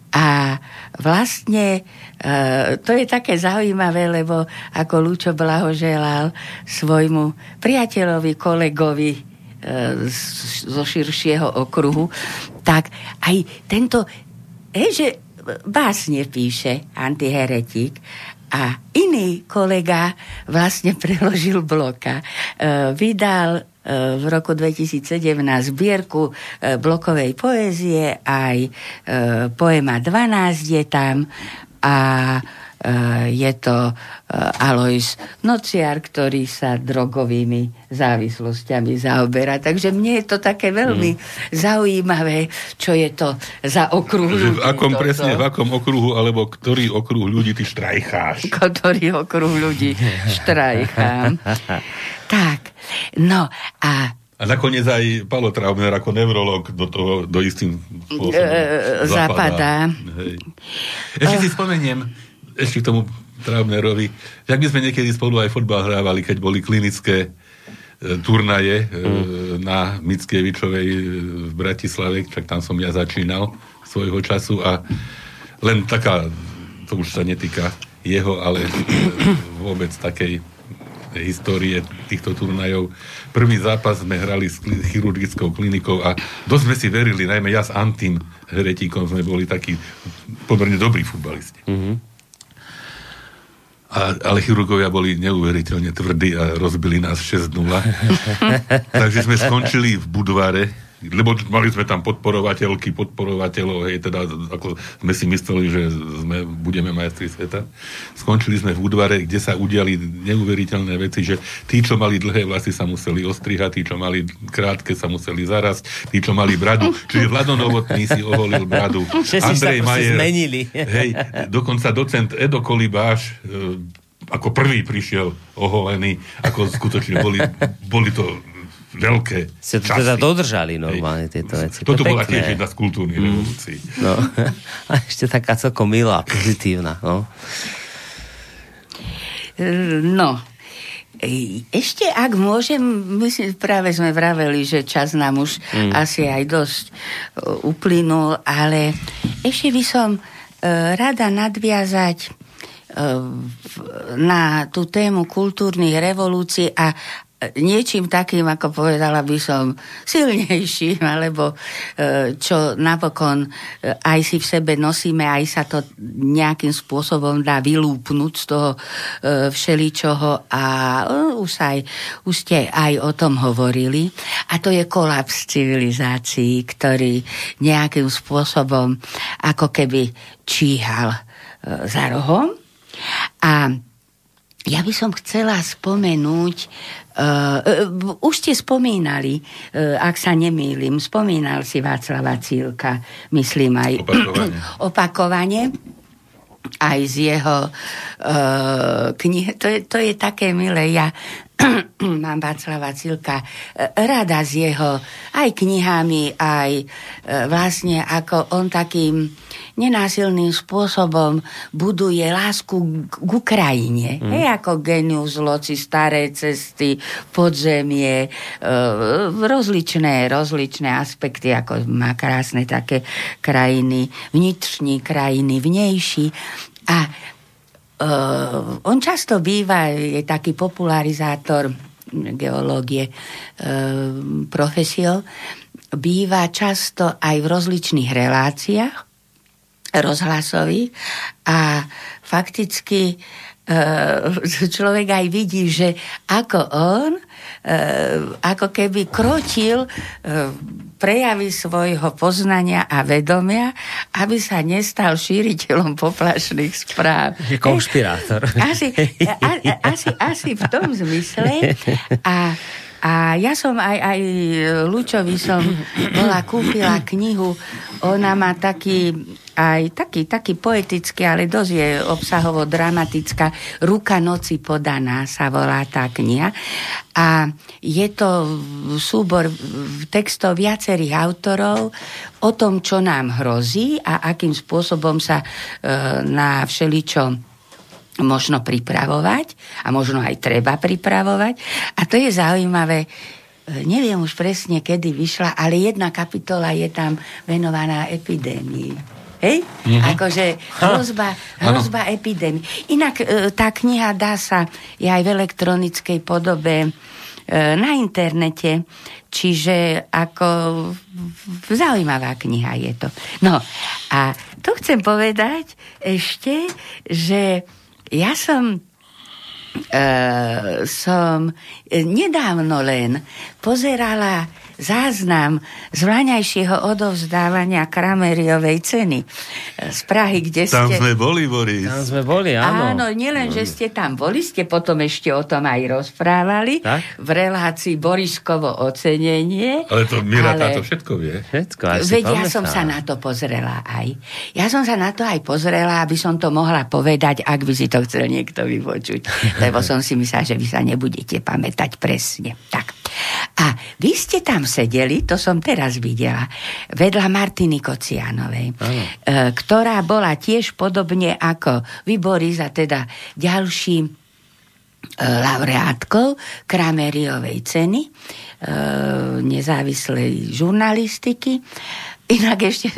a vlastne uh, to je také zaujímavé, lebo ako Lučo blahoželal svojmu priateľovi, kolegovi zo širšieho okruhu, tak aj tento, hej, že básne píše antiheretík a iný kolega vlastne preložil Bloka. Vydal v roku dvetisícsedemnásť zbierku blokovej poézie, aj poema dvanásť je tam a je to Alojz Nociar, ktorý sa drogovými závislosťami zaoberá. Takže mne je to také veľmi mm. zaujímavé, čo je to za okruh ľudí. V akom toto. Presne, v akom okruhu, alebo ktorý okruh ľudí ty štrajcháš. Ktorý okruh ľudí štrajchám. Tak, no a A nakoniec aj Palo Traubner ako neurolog do toho, do istým spôsobom e, zapadá. Hej. Ešte oh. si spomeniem, ešte k tomu Traubnerovi, že ak by sme niekedy spolu aj fotbal hrávali, keď boli klinické e, turnaje e, na Mickiewiczowej e, v Bratislave, tak tam som ja začínal svojho času a len taká, to už sa netýka jeho, ale e, vôbec takej histórie týchto turnajov. Prvý zápas sme hrali s chirurgickou klinikou a dosť sme si verili, najmä ja s Antim Heretíkom sme boli takí pomerne dobrí futbalisti. Mm-hmm. A, ale chirurgovia boli neuveriteľne tvrdí a rozbili nás šesť nula. Takže sme skončili v Budvare, lebo mali sme tam podporovateľky, podporovateľov, hej, teda ako sme si mysleli, že sme, budeme majstri sveta. Skončili sme v Budvare, kde sa udiali neuveriteľné veci, že tí, čo mali dlhé vlasy, sa museli ostrihať, tí, čo mali krátke, sa museli zarasť, tí, čo mali bradu, čiže Vlado Novotný si oholil bradu. Andrej Majer, hej, dokonca docent Edo Kolibáš, ako prvý prišiel oholený, ako skutočne boli, boli to veľké se to časy. Teda dodržali normálne tieto veci. Toto to bola tiež jedna z kultúrnych mm. revolúcií. No. A ešte taká celkom milá, pozitívna. No. no. Ešte, ak môžem, myslím, práve sme vraveli, že čas nám už mm. asi aj dosť uplynul, ale ešte by som rada nadviazať na tú tému kultúrnych revolúcií a niečím takým, ako povedala by som, silnejším, alebo čo napokon aj si v sebe nosíme, aj sa to nejakým spôsobom dá vylúpnuť z toho všeličoho a už, aj, už ste aj o tom hovorili. A to je kolaps civilizácií, ktorý nejakým spôsobom ako keby číhal za rohom. A ja by som chcela spomenúť, uh, uh, už ste spomínali, uh, ak sa nemýlim, spomínal si Václava Cílka, myslím aj opakovanie, opakovanie aj z jeho uh, knihy. To je, to je také milé, ja mám Václava Cílka rada s jeho aj knihami, aj uh, vlastne ako on takým nenásilným spôsobom buduje lásku k Ukrajine. Mm. Hej, ako genius loci, staré cesty, podzemie, e, rozličné, rozličné aspekty, ako má krásne také krajiny, vnitřní krajiny, vnejší. A e, on často býva, je taký popularizátor geológie e, profesiou, býva často aj v rozličných reláciách rozhlasový a fakticky človek aj vidí, že ako on ako keby krotil prejavy svojho poznania a vedomia, aby sa nestal šíriteľom poplašných správ. Je konšpirátor. Asi, a, asi, asi v tom zmysle a A ja som aj, aj Lučovi som bola, kúpila knihu, ona má taký, aj taký, taký poetický, ale dosť je obsahovo dramatická, Ruka noci podaná sa volá tá kniha. A je to súbor textov viacerých autorov o tom, čo nám hrozí a akým spôsobom sa e, na všeličo možno pripravovať a možno aj treba pripravovať. A to je zaujímavé, neviem už presne, kedy vyšla, ale jedna kapitola je tam venovaná epidémii. Hej? Mm-hmm. Akože hrozba, hrozba epidémii. Inak tá kniha dá sa, je aj v elektronickej podobe na internete, čiže ako zaujímavá kniha je to. No a tu chcem povedať ešte, že Ja som, e, som nedávno len pozerala záznam z vlaňajšieho odovzdávania Krameriovej ceny z Prahy, kde tam ste... Tam sme boli, Boris. Tam sme boli, áno. Áno, nielen, že ste tam boli, ste potom ešte o tom aj rozprávali tak? V relácii Boriskovo ocenenie. Ale to Mira ale... táto všetko vie. Všetko, veď ja som sa na to pozrela aj. Ja som sa na to aj pozrela, aby som to mohla povedať, ak by si to chcel niekto vypočuť. Lebo som si myslela, že vy sa nebudete pamätať presne. Tak. A vy ste tam sedeli, to som teraz videla, vedľa Martiny Kocianovej, ano. Ktorá bola tiež podobne ako vy, Boris, a teda ďalší laureátkou Krameriovej ceny nezávislej žurnalistiky. Inak ešte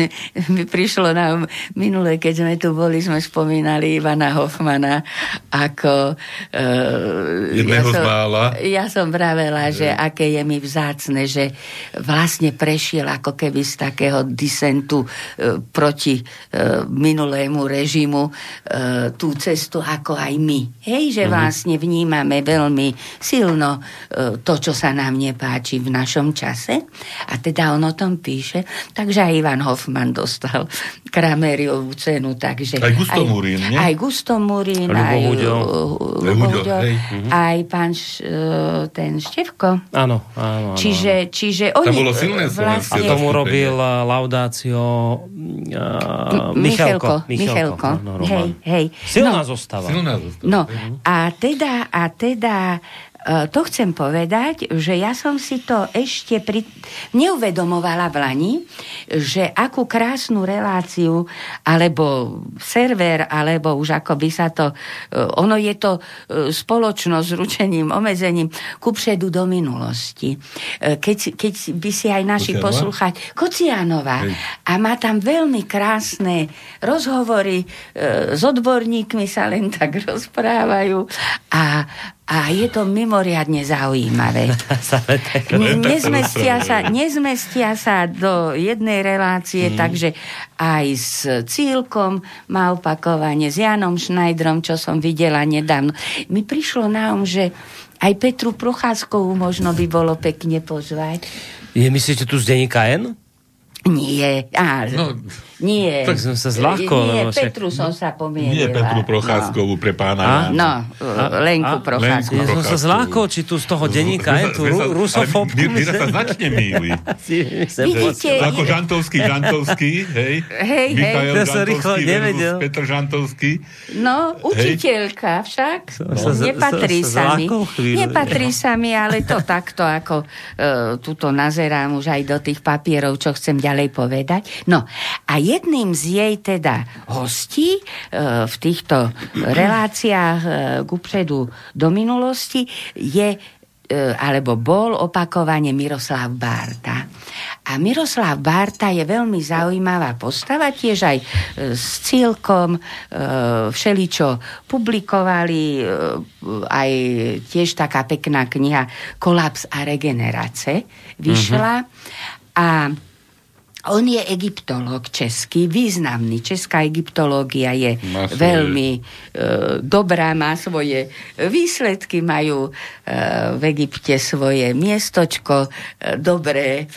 mi prišlo na minule, keď sme tu boli, sme spomínali Ivana Hofmana ako... E, jedného ja som, z mála. Ja som vravela, že aké je mi vzácne, že vlastne prešiel ako keby z takého disentu e, proti e, minulému režimu e, tú cestu ako aj my. Hej, že mhm. vlastne vnímame veľmi silno e, to, čo sa nám nepáči v našom čase. A teda on o tom píše. Takže aj Ivan Hofman dostal Krameriovú cenu, takže... Aj Gusto Murín, nie? Aj Gusto Murín, aj Ľubohuďo, aj pán š, ten Števko. Áno, áno. Čiže, čiže oni... To bolo silné vlastne... A tomu robil laudácio uh, Michalko. Michalko, no, no, hej, hej. Silná no, zostava. Silná zostava. No, a teda, a teda... To chcem povedať, že ja som si to ešte pri... neuvedomovala v Lani, že akú krásnu reláciu, alebo server, alebo už ako by sa to... Ono je to spoločnosť s ručením, omezením kupředu do minulosti. Keď, keď by si aj naši poslucháči... Kocianová. A má tam veľmi krásne rozhovory, s odborníkmi sa len tak rozprávajú a A je to mimoriadne zaujímavé. Nezmestia sa, nezmestia sa do jednej relácie, hmm. takže aj s Cílkom má opakovanie, s Janom Schneiderom, čo som videla nedávno. Mi prišlo na um, že aj Petru Procházkovú možno by bolo pekne pozvať. Je, myslíte tu z denníka N? Nie, á, no, nie. Tak som sa zľahkol. Nie, no, Petru som sa pomierila. Nie Petru Procházkovú no. pre pána. No, a, Lenku Procházkovú. Ja som sa zľahkol, či tu z toho denníka je tu rusofóbku. Mira sa značne mýli. Ako Žantovský, Žantovský, hej. Hej, hej. To som rýchlo nevedel. Petr Žantovský. No, učiteľka však. Nepatrí sa mi. Nepatrí sa mi, ale to takto, ako tuto nazerám už aj do tých papierov, čo chcem ďalej ďalej povedať. No a jedným z jej teda hostí e, v týchto reláciách e, kupredu do minulosti je e, alebo bol opakovane Miroslav Bárta. A Miroslav Bárta je veľmi zaujímavá postava, tiež aj e, s Cílkom e, všeličo publikovali, e, aj tiež taká pekná kniha Kolaps a regenerace vyšla. Mm-hmm. A on je egyptológ český, významný. Česká egyptológia je svoje... veľmi e, dobrá, má svoje výsledky, majú e, v Egypte svoje miestočko, e, dobré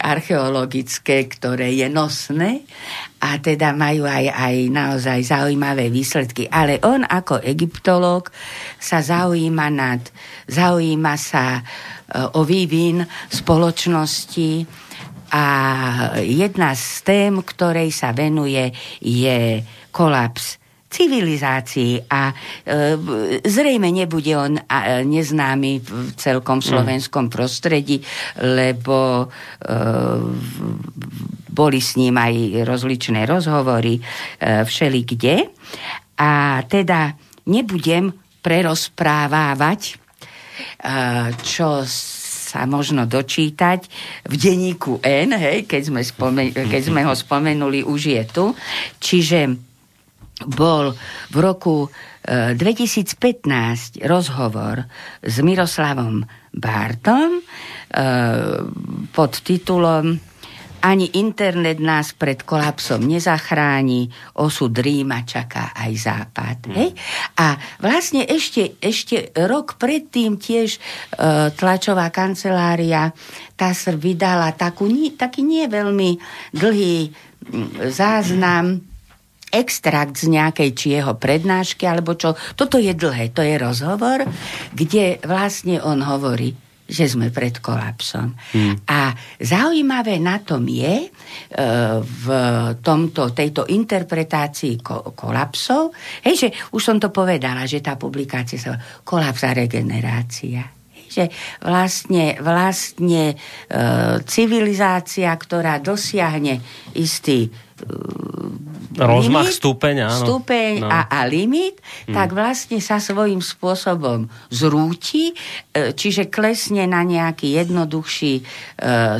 archeologické, ktoré je nosné a teda majú aj, aj naozaj zaujímavé výsledky. Ale on ako egyptológ sa zaujíma, nad, zaujíma sa e, o vývin spoločnosti. A jedna z tém, ktorej sa venuje, je kolaps civilizácií a e, zrejme nebude on a, neznámy v celkom slovenskom prostredí, lebo e, boli s ním aj rozličné rozhovory e, všelikde. A teda nebudem prerozprávávať, e, čo sa možno dočítať v denníku N, hej, keď sme, spomen- keď sme ho spomenuli, už je tu. Čiže bol v roku e, dvetisícpätnásť rozhovor s Miroslavom Bártom e, pod titulom Ani internet nás pred kolapsom nezachráni, osud Ríma čaká aj Západ. Mm. Hej? A vlastne ešte, ešte rok predtým tiež e, tlačová kancelária T A S R vydala takú, nie, taký nie veľmi dlhý záznam, extrakt z nejakej či jeho prednášky, alebo čo. Toto je dlhé, to je rozhovor, kde vlastne on hovorí, že sme pred kolapsom. Hmm. A zaujímavé na tom je e, v tomto, tejto interpretácii ko- kolapsov, hej, že už som to povedala, že tá publikácia sa Kolaps a regenerácia. Hej, že vlastne, vlastne e, civilizácia, ktorá dosiahne istý e, rozmach, limit, stupeň, áno. Stupeň no. a, a limit, mm. tak vlastne sa svojím spôsobom zrúti, čiže klesne na nejaký jednoduchší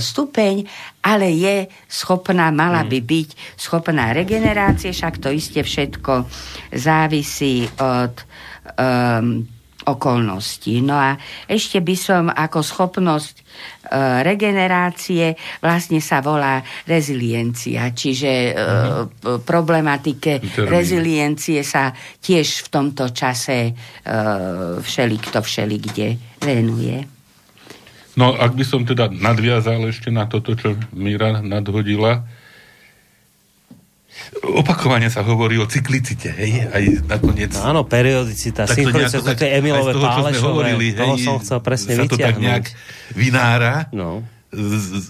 stupeň, ale je schopná, mala by byť schopná regenerácie, však to iste všetko závisí od um, okolností. No a ešte by som ako schopnosť e, regenerácie, vlastne sa volá reziliencia, čiže e, problematike Termín. reziliencie sa tiež v tomto čase e, všelikto všelikde venuje. No, ak by som teda nadviazal ešte na toto, čo Míra nadhodila, opakovane sa hovorí o cyklicite, hej? Aj nakoniec... No, áno, periodicita, synchronicita, to je Emilové Pálešové. Toho, hovorili, toho hej, som chcel presne vyťahnuť. Sa to tak nejak vynára. No.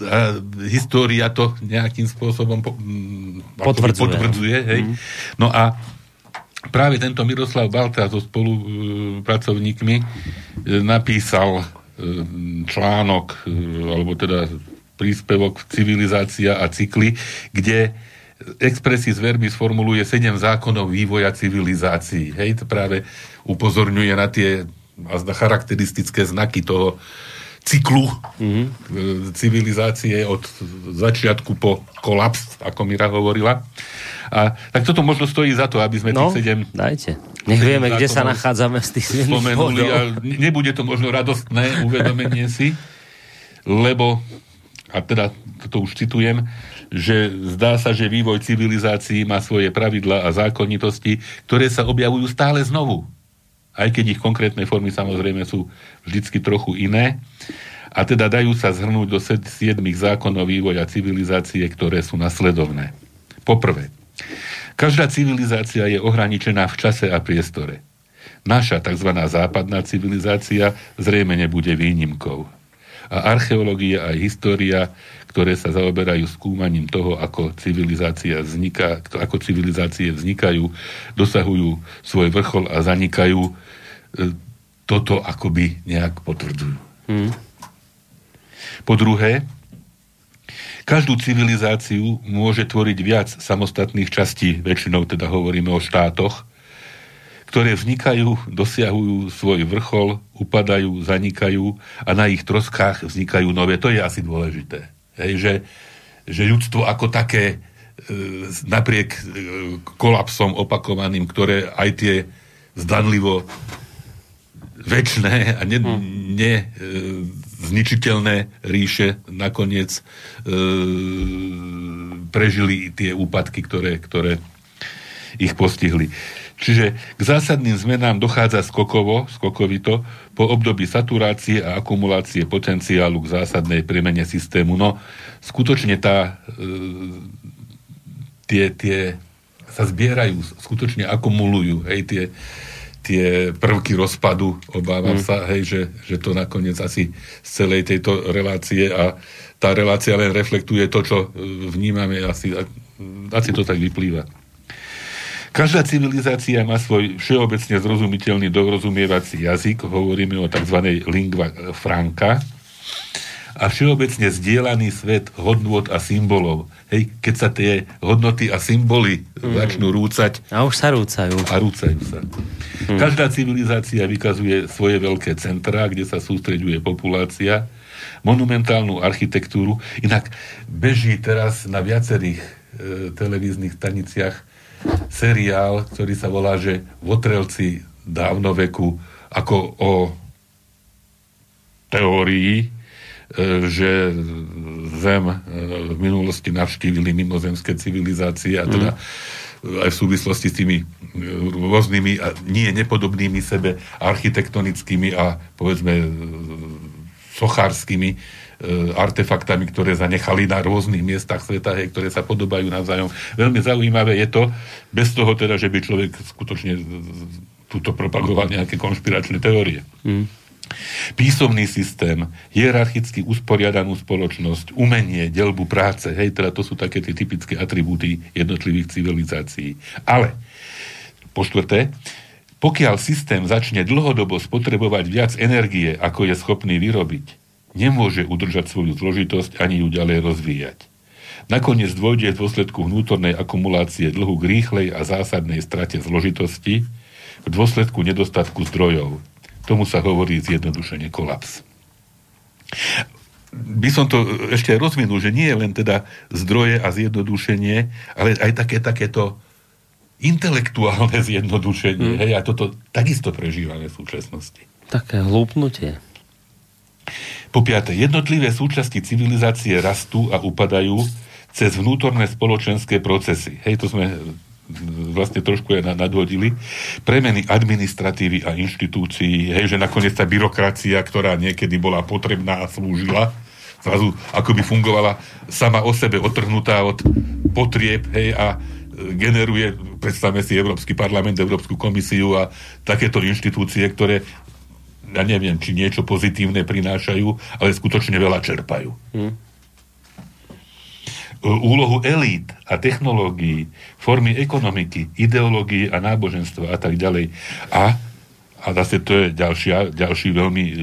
A história to nejakým spôsobom po, potvrdzuje. potvrdzuje hej? Mm. No a práve tento Miroslav Balta so spolupracovníkmi napísal článok, alebo teda príspevok Civilizácia a cykly, kde expressis verbis formuluje sedem zákonov vývoja civilizácií. Hej, to práve upozorňuje na tie na charakteristické znaky toho cyklu mm-hmm. civilizácie od začiatku po kolaps, ako Mira hovorila. A tak toto možno stojí za to, aby sme no, tých sedem... dajte. Nech vieme, kde sa nachádzame z tých spomenuli. A nebude to možno radostné uvedomenie si, lebo, a teda to už citujem, že zdá sa, že vývoj civilizácií má svoje pravidlá a zákonitosti, ktoré sa objavujú stále znovu. Aj keď ich konkrétne formy samozrejme sú vždycky trochu iné. A teda dajú sa zhrnúť do siedmich zákonov vývoja civilizácie, ktoré sú nasledovné. Poprvé, každá civilizácia je ohraničená v čase a priestore. Naša tzv. Západná civilizácia zrejme nebude výnimkou. A archeológia a história, ktoré sa zaoberajú skúmaním toho, ako civilizácia vzniká, ako civilizácie vznikajú, dosahujú svoj vrchol a zanikajú, toto akoby nejak potvrdzujú. Hmm. Po druhé, každú civilizáciu môže tvoriť viac samostatných častí, väčšinou teda hovoríme o štátoch, ktoré vznikajú, dosiahujú svoj vrchol, upadajú, zanikajú a na ich troskách vznikajú nové. To je asi dôležité. Hej, že, že ľudstvo ako také napriek kolapsom opakovaným, ktoré aj tie zdanlivo väčšie a nezničiteľné ne, e, ríše nakoniec e, prežili tie úpadky, ktoré, ktoré ich postihli. Čiže k zásadným zmenám dochádza skokovo, skokovito, po období saturácie a akumulácie potenciálu k zásadnej premene systému. No, skutočne tá, e, tie, tie sa zbierajú, skutočne akumulujú, hej, tie, tie prvky rozpadu, obávam mm. sa, hej, že, že to nakoniec asi z celej tejto relácie a tá relácia len reflektuje to, čo vnímame, asi, asi to tak vyplýva. Každá civilizácia má svoj všeobecne zrozumiteľný dorozumievací jazyk, hovoríme o tzv. Lingva franca, a všeobecne zdieľaný svet hodnôt a symbolov. Hej, keď sa tie hodnoty a symboly mm. začnú rúcať... A už sa rúcajú. A rúcajú sa. Mm. Každá civilizácia vykazuje svoje veľké centrá, kde sa sústreďuje populácia, monumentálnu architektúru. Inak beží teraz na viacerých e, televíznych staniciach seriál, ktorý sa volá, že Votrelci dávnoveku, ako o teórii, že Zem v minulosti navštívili mimozemské civilizácie a teda aj v súvislosti s tými rôznymi a nie nepodobnými sebe architektonickými a povedzme sochárskymi artefaktami, ktoré zanechali na rôznych miestach sveta, hej, ktoré sa podobajú navzájom. Veľmi zaujímavé je to, bez toho teda, že by človek skutočne túto propagoval nejaké konšpiračné teórie. Mm. Písomný systém, hierarchicky usporiadanú spoločnosť, umenie, deľbu práce, hej, teda to sú také tie typické atribúty jednotlivých civilizácií. Ale, po štvrté, pokiaľ systém začne dlhodobo spotrebovať viac energie, ako je schopný vyrobiť, nemôže udržať svoju zložitosť ani ju ďalej rozvíjať. Nakoniec dôjde v dôsledku vnútornej akumulácie dlhu k rýchlej a zásadnej strate zložitosti v dôsledku nedostatku zdrojov. Tomu sa hovorí zjednodušene kolaps. By som to ešte rozvinul, že nie je len teda zdroje a zjednodušenie, ale aj také, takéto intelektuálne zjednodušenie. Mm. Hej, a toto takisto prežívame v súčasnosti. Také hlúpnutie. Po piate, jednotlivé súčasti civilizácie rastú a upadajú cez vnútorné spoločenské procesy. Hej, to sme vlastne trošku aj nadhodili. Premeny administratívy a inštitúcií, hej, že nakoniec tá byrokracia, ktorá niekedy bola potrebná a slúžila, zrazu akoby fungovala sama o sebe, otrhnutá od potrieb, hej, a generuje, predstavme si, Európsky parlament, Európsku komisiu a takéto inštitúcie, ktoré ja neviem, či niečo pozitívne prinášajú, ale skutočne veľa čerpajú. Hmm. Úlohu elít a technológií, formy ekonomiky, ideológie a náboženstva a tak ďalej. A, a zase to je ďalšia, ďalší veľmi e,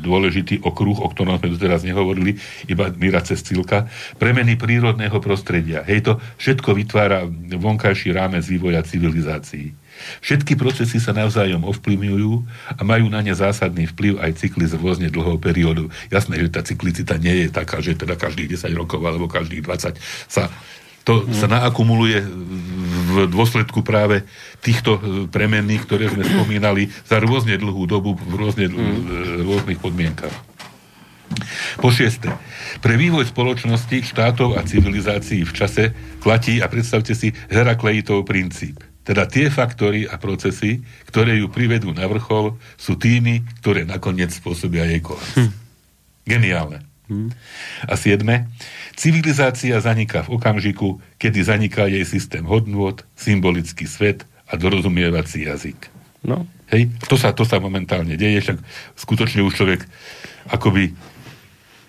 dôležitý okruh, o ktorom sme teraz nehovorili, iba Mira Cestilka, premeny prírodného prostredia. Hej, to všetko vytvára vonkajší rámec vývoja civilizácií. Všetky procesy sa navzájom ovplyvňujú a majú na ne zásadný vplyv aj cykly z rôzne dlhého periódu. Jasné, že tá cyklicita nie je taká, že teda každých desať rokov alebo každých dvadsať sa to mm. sa naakumuluje v dôsledku práve týchto premenných, ktoré sme spomínali za rôzne dlhú dobu v rôzne, mm. rôznych podmienkach. Po šieste, pre vývoj spoločnosti, štátov a civilizácií v čase platí, a predstavte si, Herakleitov princíp. Teda tie faktory a procesy, ktoré ju privedú na vrchol, sú tými, ktoré nakoniec spôsobia jej kolaps. Hm. Geniálne. Hm. A siedme, civilizácia zaniká v okamžiku, kedy zaniká jej systém hodnôt, symbolický svet a dorozumievací jazyk. No. Hej, to sa, to sa momentálne deje, však skutočne už človek akoby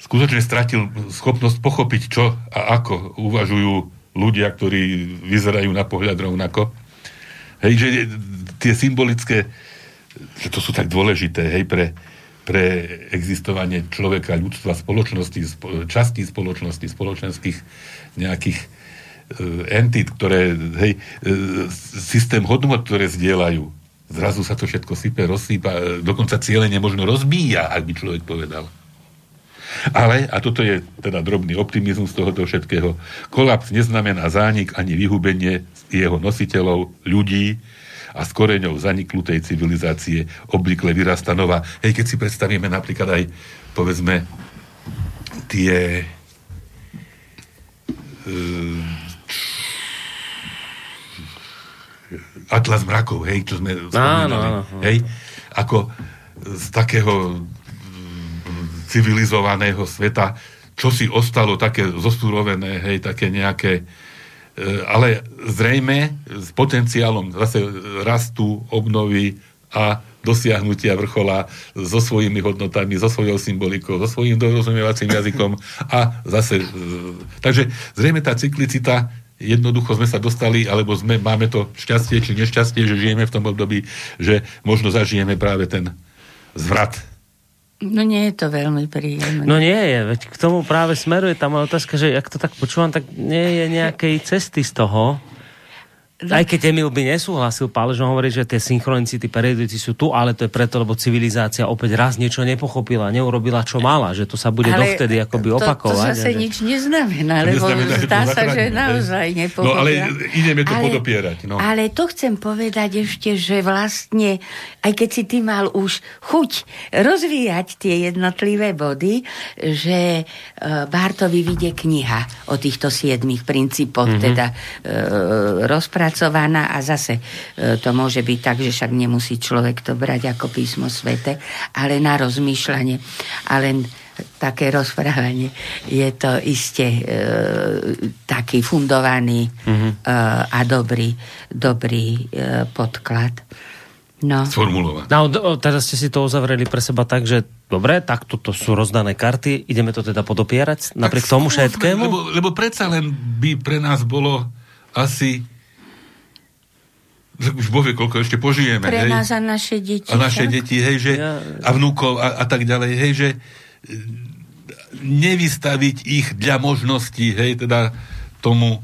skutočne stratil schopnosť pochopiť, čo a ako uvažujú ľudia, ktorí vyzerajú na pohľad rovnako. Hej, že tie symbolické, že to sú tak dôležité, hej, pre, pre existovanie človeka, ľudstva, spoločnosti, spo, častí spoločnosti, spoločenských nejakých e, entít, ktoré, hej, e, systém hodnot, ktoré zdieľajú. Zrazu sa to všetko sype, rozsýpa, dokonca cieľenie možno rozbíja, ak by človek povedal. Ale, a toto je teda drobný optimizmus tohoto všetkého, kolaps neznamená zánik ani vyhubenie jeho nositeľov, ľudí a s koreňou zaniklutej civilizácie obvykle vyrasta nová. Hej, keď si predstavíme napríklad aj, povedzme, tie Atlas mrakov, hej, čo sme spomínali, hej, ako z takého civilizovaného sveta, čo si ostalo také zosurovené, hej, také nejaké, ale zrejme s potenciálom zase rastu, obnovy a dosiahnutia vrchola so svojimi hodnotami, so svojou symbolikou, so svojím dorozumievacím jazykom a zase, takže zrejme tá cyklicita, jednoducho sme sa dostali, alebo sme, máme to šťastie či nešťastie, že žijeme v tom období, že možno zažijeme práve ten zvrat. No nie je to veľmi príjemné. No nie je, veď k tomu práve smeruje tá moja otázka, že ak to tak počúvam, tak nie je nejakej cesty z toho. Aj keď Emil by nesúhlasil, Pálež hovorí, že tie synchronicity periodicity sú tu, ale to je preto, lebo civilizácia opäť raz niečo nepochopila, neurobila, čo mala, že to sa bude ale dovtedy akoby to, opakovať. Ale to zase že nič neznamená, lebo neznamená, zdá že sa, že naozaj nepochopila. No ale ideme to ale, podopierať. No. Ale to chcem povedať ešte, že vlastne, aj keď si ty mal už chuť rozvíjať tie jednotlivé body, že Bartovi vyjde kniha o týchto siedmých princípoch, mm-hmm. teda e, rozprávať a zase to môže byť tak, že však nemusí človek to brať ako písmo sväté, ale na rozmýšľanie. Ale také rozprávanie je to iste e, taký fundovaný mm-hmm. e, a dobrý, dobrý e, podklad. No. Sformulovať. No, teraz ste si to uzavreli pre seba tak, že dobre, tak toto sú rozdané karty, ideme to teda podopierať napriek tak tomu všetkému? Lebo, lebo predsa len by pre nás bolo asi už Boh vie, koľko ešte požijeme. Pre nás, hej, a naše deti. A naše tak? deti, hej, že, ja, a vnúkov a, a tak ďalej, hej, že nevystaviť ich dla možností, hej, teda tomu,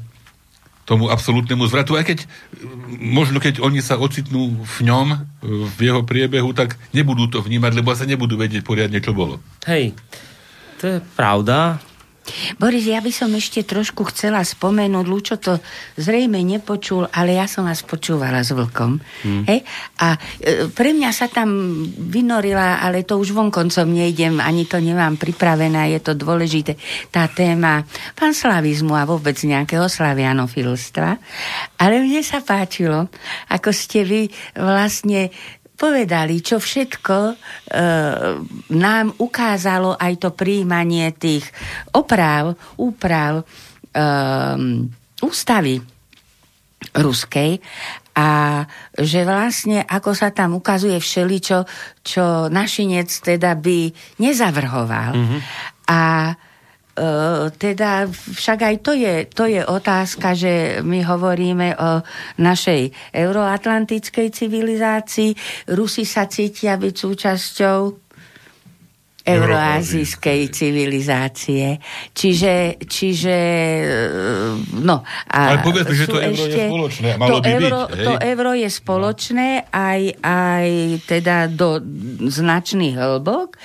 tomu absolútnemu zvratu. Aj keď, možno keď oni sa ocitnú v ňom, v jeho priebehu, tak nebudú to vnímať, lebo sa nebudú vedieť poriadne, čo bolo. Hej, to je pravda. Boris, ja by som ešte trošku chcela spomenúť, Lučo to zrejme nepočul, ale ja som vás počúvala s Vlkom. Hmm. Hej? A e, pre mňa sa tam vynorila, ale to už vonkoncom nejdem, ani to nemám pripravené, je to dôležité, tá téma panslavizmu a vôbec nejakého slavianofilstva. Ale mne sa páčilo, ako ste vy vlastne povedali, čo všetko e, nám ukázalo aj to prijímanie tých oprav, úprav e, ústavy ruskej a že vlastne ako sa tam ukazuje všeličo, čo našinec teda by nezavrhoval. Mm-hmm. A teda však aj to je, to je otázka, že my hovoríme o našej euroatlantickej civilizácii. Rusi sa cítia byť súčasťou euroazijskej civilizácie. Čiže, čiže no a ale povedzme, že to euro je spoločné. Malo to, by euro, byť, to euro je spoločné aj, aj teda do značných hĺbok,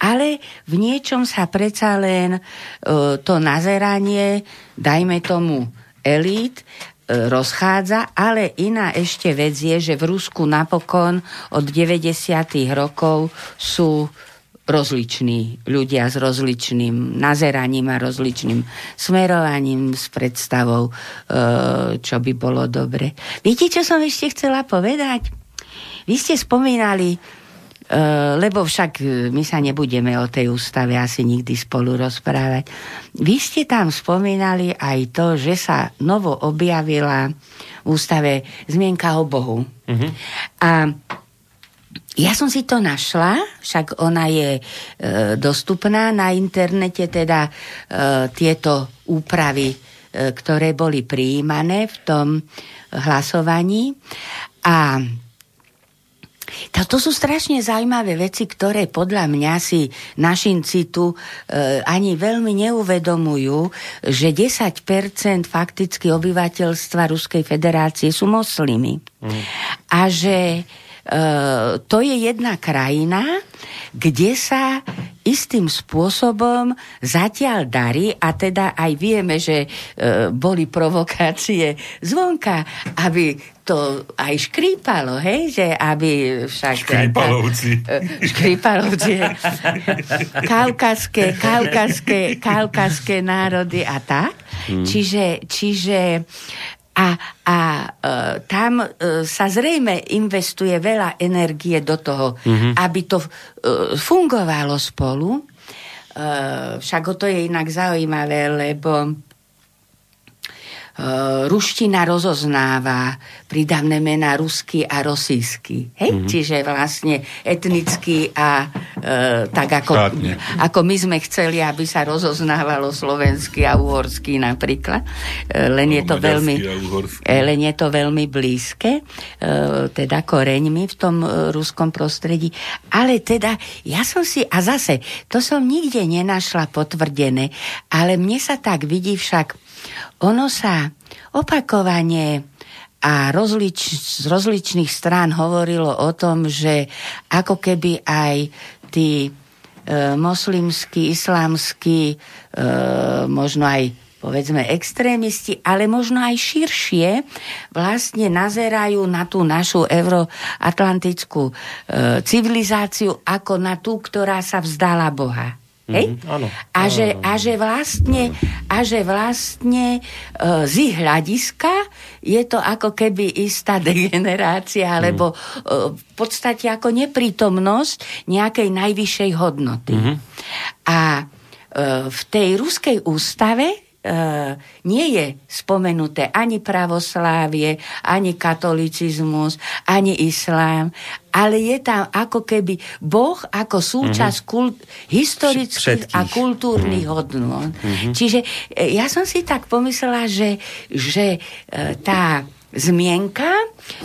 ale v niečom sa predsa len uh, to nazeranie, dajme tomu elít, uh, rozchádza, ale iná ešte vec je, že v Rusku napokon od deväťdesiatych rokov sú rozliční ľudia s rozličným nazeraním a rozličným smerovaním s predstavou, uh, čo by bolo dobre. Viete, čo som ešte chcela povedať? Vy ste spomínali, lebo však my sa nebudeme o tej ústave asi nikdy spolu rozprávať. Vy ste tam spomínali aj to, že sa novo objavila v ústave zmienka o Bohu. Mm-hmm. A ja som si to našla, však ona je e, dostupná na internete, teda e, tieto úpravy, e, ktoré boli prijímané v tom hlasovaní. A to sú strašne zaujímavé veci, ktoré podľa mňa si našinci tu e, ani veľmi neuvedomujú, že desať percent fakticky obyvateľstva Ruskej federácie sú moslimi. Mm. A že e, to je jedna krajina, kde sa istým spôsobom zatiaľ darí, a teda aj vieme, že e, boli provokácie zvonka, aby to aj škrípalo, hej, že aby však... Škrípalovci. Škrípalovci. Kaukaské, kaukaské, kaukaské národy a tak. Hmm. Čiže, čiže a, a e, tam e, sa zrejme investuje veľa energie do toho, mm-hmm. aby to e, fungovalo spolu. E, však o to je inak zaujímavé, lebo Uh, ruština rozoznáva prídavné mená rusky a rosísky. Hej? Mm-hmm. Čiže vlastne etnicky a uh, tak ako, ako my sme chceli, aby sa rozoznávalo slovenský a uhorský napríklad. Uh, len, je to veľmi, len je to veľmi blízke, uh, teda koreňmi v tom uh, ruskom prostredí. Ale teda, ja som si, a zase, to som nikde nenašla potvrdené, ale mne sa tak vidí však, ono sa opakovane a rozlič, z rozličných strán hovorilo o tom, že ako keby aj tí e, moslimskí, islamskí, e, možno aj povedzme extrémisti, ale možno aj širšie vlastne nazerajú na tú našu euroatlantickú e, civilizáciu ako na tú, ktorá sa vzdala Boha. Hej? Áno. A, že, a že vlastne, a že vlastne e, z ich hľadiska je to ako keby istá degenerácia, alebo e, v podstate ako neprítomnosť nejakej najvyššej hodnoty. Mm-hmm. A e, v tej ruskej ústave Uh, nie je spomenuté ani pravoslávie, ani katolicizmus, ani islám, ale je tam ako keby Boh ako súčasť mm-hmm. kult, historických všetkých a kultúrnych mm-hmm. hodnôt. Mm-hmm. Čiže ja som si tak pomyslela, že, že uh, tá zmienka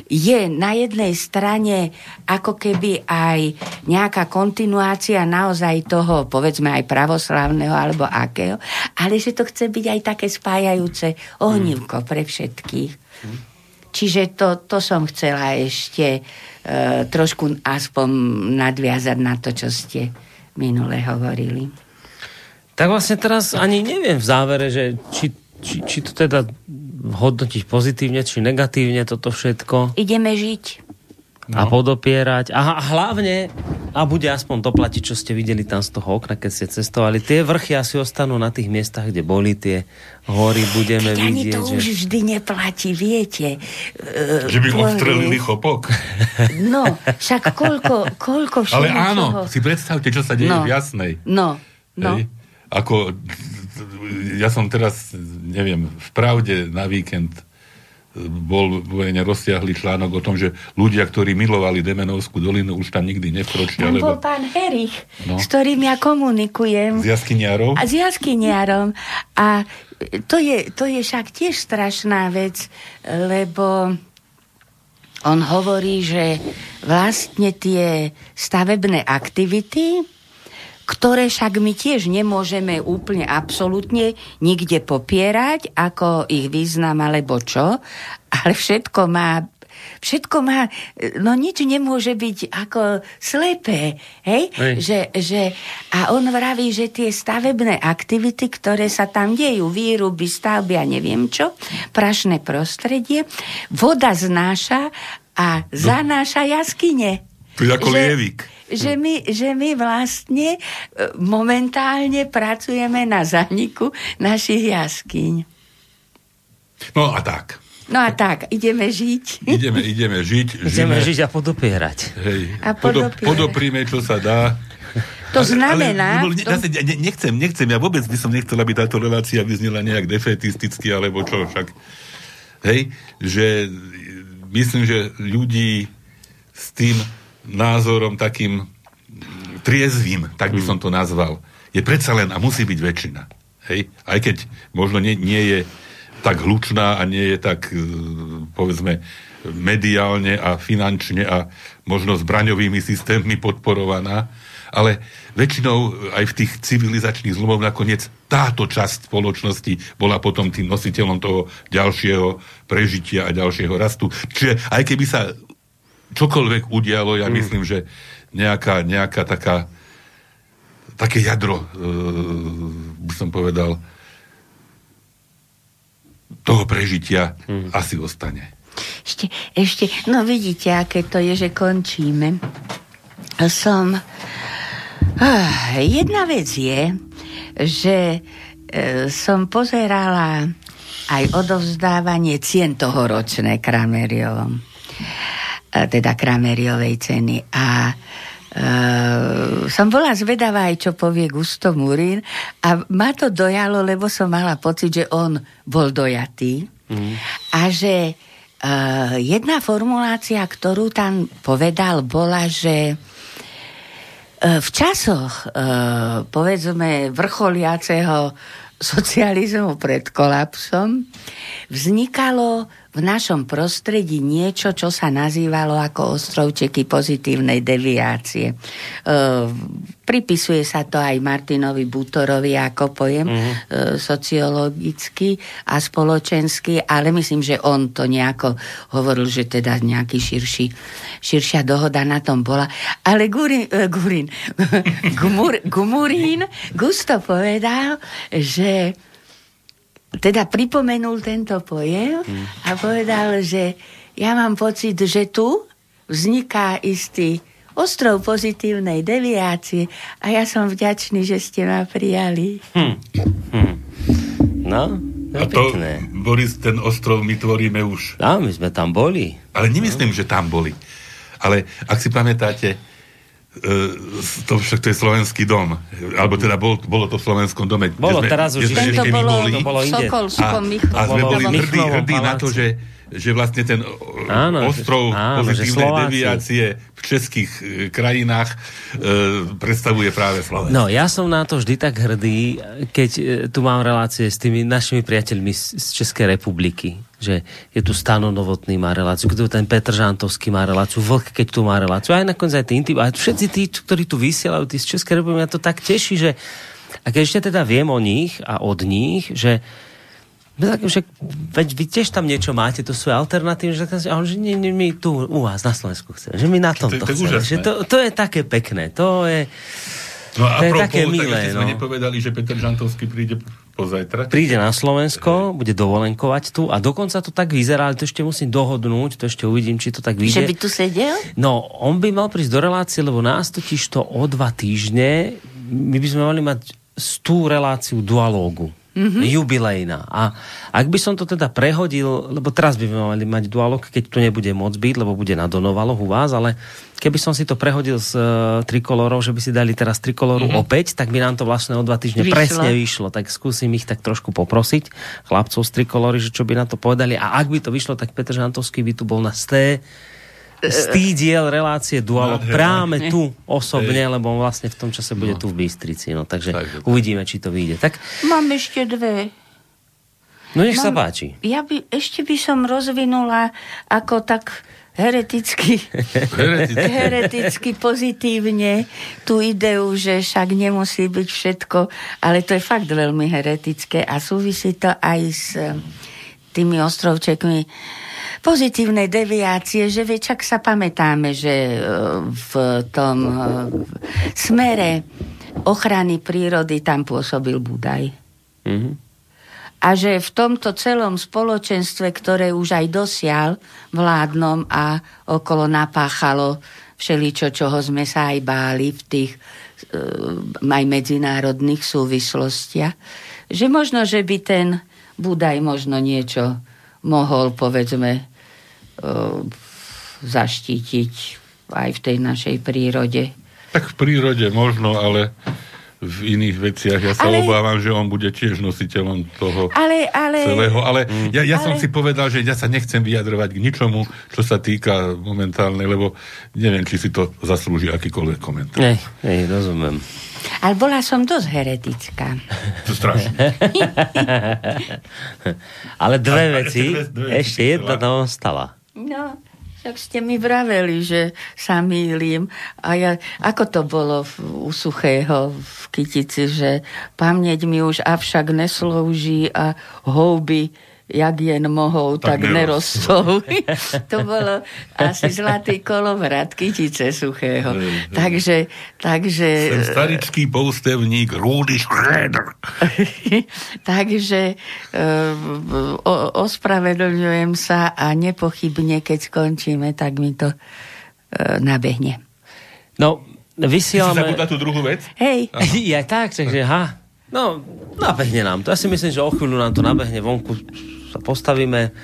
je na jednej strane ako keby aj nejaká kontinuácia naozaj toho, povedzme aj pravoslávneho alebo akého, ale že to chce byť aj také spájajúce ohnívko pre všetkých. Čiže to, to som chcela ešte e, trošku aspoň nadviazať na to, čo ste minule hovorili. Tak vlastne teraz ani neviem v závere, že či, či, či to teda hodnotiť pozitívne, či negatívne toto všetko. Ideme žiť. No. A podopierať. A hlavne, a bude aspoň to platiť, čo ste videli tam z toho okna, keď ste cestovali. Tie vrchy asi ostanú na tých miestach, kde boli tie hory, budeme keď vidieť. Ani to že... už vždy neplatí, viete. Že by odstrelili chopok. No, však koľko, koľko všetko. Ale áno, čoho... si predstavte, čo sa deje no. v Jasnej. No, no. Hej? Ako, ja som teraz, neviem, v Pravde na víkend bol vojene rozsiahlý článok o tom, že ľudia, ktorí milovali Demenovskú dolinu, už tam nikdy nevkročia. Tam lebo... bol pán Herich, no. s ktorým ja komunikujem. S jaskyniarom? A s jaskyniarom. A to je, to je však tiež strašná vec, lebo on hovorí, že vlastne tie stavebné aktivity, ktoré však my tiež nemôžeme úplne absolútne nikde popierať, ako ich význam alebo čo, ale všetko má, všetko má, no nič nemôže byť ako slepé, hej? hej. Že, že, a on vraví, že tie stavebné aktivity, ktoré sa tam dejú, výruby, stavby a neviem čo, prašné prostredie, voda znáša a zanáša jaskyne. To je ako že, lievik. Že my, že my vlastne momentálne pracujeme na zániku našich jaskýň. No a tak. No a tak, ideme žiť. Ideme, ideme žiť. Žijeme. Ideme žiť a podopierať. Hej, a podopierať. Podopríme, čo sa dá. To znamená... Ale, ale, to... Nechcem, nechcem, ja vôbec by som nechcel, aby táto relácia vyznela nejak defetisticky, alebo čo však. Hej, že myslím, že ľudí s tým názorom takým triezvým, tak by som to nazval, je predsa len a musí byť väčšina. Hej? Aj keď možno nie, nie je tak hlučná a nie je tak, povedzme, mediálne a finančne a možno zbraňovými systémmi podporovaná, ale väčšinou aj v tých civilizačných zlomov nakoniec táto časť spoločnosti bola potom tým nositeľom toho ďalšieho prežitia a ďalšieho rastu. Čiže aj keby sa čokoľvek udialo, ja myslím, že nejaká, nejaká taká také jadro, e, by som povedal, toho prežitia hmm. asi ostane. Ešte, ešte, no vidíte, aké to je, že končíme. Som... Ah, jedna vec je, že e, som pozerala aj odovzdávanie cien tohoročné Krameriovom. Teda Krameriovej ceny. A uh, som bola zvedavá aj, čo povie Gusto Murín. A ma to dojalo, lebo som mala pocit, že on bol dojatý. Mm. A že uh, jedna formulácia, ktorú tam povedal, bola, že uh, v časoch, uh, povedzme, vrcholiaceho socializmu pred kolapsom, vznikalo v našom prostredí niečo, čo sa nazývalo ako ostrovčeky pozitívnej deviácie. E, pripisuje sa to aj Martinovi Bútorovi ako pojem mm-hmm. e, sociologicky a spoločenský, ale myslím, že on to nejako hovoril, že teda nejaký širší, širšia dohoda na tom bola. Ale Gurín, e, Gurín Gmur, Gmurín Gusto povedal, že teda pripomenul tento pojem a povedal, že ja mám pocit, že tu vzniká istý ostrov pozitívnej deviácie a ja som vďačný, že ste ma prijali. Hm. Hm. No, to je pekné. A to, Boris, ten ostrov my tvoríme už. No, my sme tam boli. Ale nemyslím, no. že tam boli. Ale ak si pamätáte, to však to je Slovenský dom. Alebo teda bol, bolo to v Slovenskom dome. Bolo, sme, teraz už sme, to bolo, boli, to bolo ide. Sokolskom, Michlovom. A sme boli hrdí, hrdí na to, že, že vlastne ten áno, ostrov áno, pozitívnej deviácie v českých krajinách e, predstavuje práve Slovensko. No, ja som na to vždy tak hrdý, keď tu mám relácie s tými našimi priateľmi z Českej republiky. že je tu Stano Novotný má reláciu, kto ten Petr Žantovský má reláciu, Vlk keď tu má reláciu, aj nakoniec aj tí inti, aj všetci tí, ktorí tu vysielajú, tí z Českej republiky, mňa to tak teší, že a keď ešte teda viem o nich a od nich, že však, veď vy tiež tam niečo máte, to sú alternatívne, že nie, nie, my tu u vás na Slovensku chceme, že my na tom to, to, to chceme, že to, to je také pekné, to je... No a to apropos, je také milé, tak, no. Sme nepovedali, že Peter Žantovský príde pozajtra. Príde na Slovensko, bude dovolenkovať tu a dokonca to tak vyzerá, ale to ešte musím dohodnúť, to ešte uvidím, či to tak vyjde. Že by tu sedel? No, on by mal prísť do relácie, lebo nás totiž to o dva týždne, my by sme mali mať tú reláciu dualógu. Mm-hmm. Jubilejná. A ak by som to teda prehodil, lebo teraz by mali mať dualog, keď tu nebude môcť byť, lebo bude na Donovaloch u vás, ale keby som si to prehodil s uh, trikolorov, že by si dali teraz trikoloru mm-hmm. opäť, tak by nám to vlastne o dva týždne vyšlo. Presne vyšlo. Tak skúsim ich tak trošku poprosiť, chlapcov z trikolory, že čo by na to povedali. A ak by to vyšlo, tak Petr Žantovský by tu bol na sté stý diel relácie dualo práve tu osobne, lebo on vlastne v tom čase bude no. tu v Bystrici. No, takže tak, uvidíme, či to vyjde. Tak... Mám ešte dve. No nech Mám... sa páči. Ja by, ešte by som rozvinula ako tak hereticky, hereticky pozitívne tú ideu, že však nemusí byť všetko, ale to je fakt veľmi heretické a súvisí to aj s tými ostrovčekmi pozitívnej deviácie, že večak sa pamätáme, že v tom smere ochrany prírody tam pôsobil Budaj. Mm-hmm. A že v tomto celom spoločenstve, ktoré už aj dosial vládnom a okolo napáchalo všeličo, čoho sme sa aj báli v tých aj medzinárodných súvislostiach, že možno, že by ten Budaj možno niečo mohol, povedzme, zaštítiť aj v tej našej prírode. Tak v prírode možno, ale v iných veciach. Ja sa ale... obávam, že on bude tiež nositeľom toho ale, ale... celého. Ale mm. ja, ja ale... som si povedal, že ja sa nechcem vyjadrovať k ničomu, čo sa týka momentálne, lebo neviem, či si to zaslúži akýkoľvek komentár. Nej, nej, rozumiem. Ale bola som dosť heretická. To strašne. Ale dve ale, veci, ale dve, dve ešte veci jedna tam ostala. No, tak ste mi vraveli, že sa mýlim. A ja, ako to bolo v, u Suchého v Kytici, že pamäť mi už avšak neslouží a houby jak jen mohou, tak, tak nerostol. To bolo asi zlatý kolovrat Kytice Suchého. takže, takže... Som staričký poustevník Rúdy Škréder. Takže o, ospravedlňujem sa a nepochybne, keď skončíme, tak mi to nabehne. No, vysielame... Ty si zabudla tú druhú vec? Hej. Ja tak, takže ha. No, nabehne nám to. Ja si myslím, že o chvíľu nám to nabehne vonku. Postavíme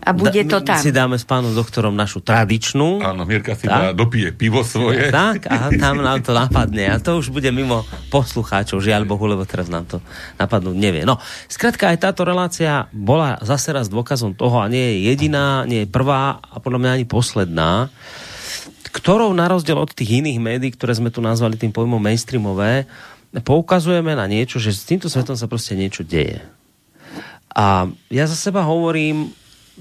a bude to tam. Si dáme s pánom doktorom našu tradičnú. Áno, Mirka si dá, dopije pivo svoje. Tak, a tam nám to napadne. A to už bude mimo poslucháčov, žiaľ Bohu, lebo teraz nám to napadnúť nevie. No, skrátka aj táto relácia bola zase raz dôkazom toho a nie je jediná, nie je prvá a podľa mňa ani posledná, ktorou na rozdiel od tých iných médií, ktoré sme tu nazvali tým pojmom mainstreamové, poukazujeme na niečo, že s týmto svetom sa proste niečo deje. A ja za seba hovorím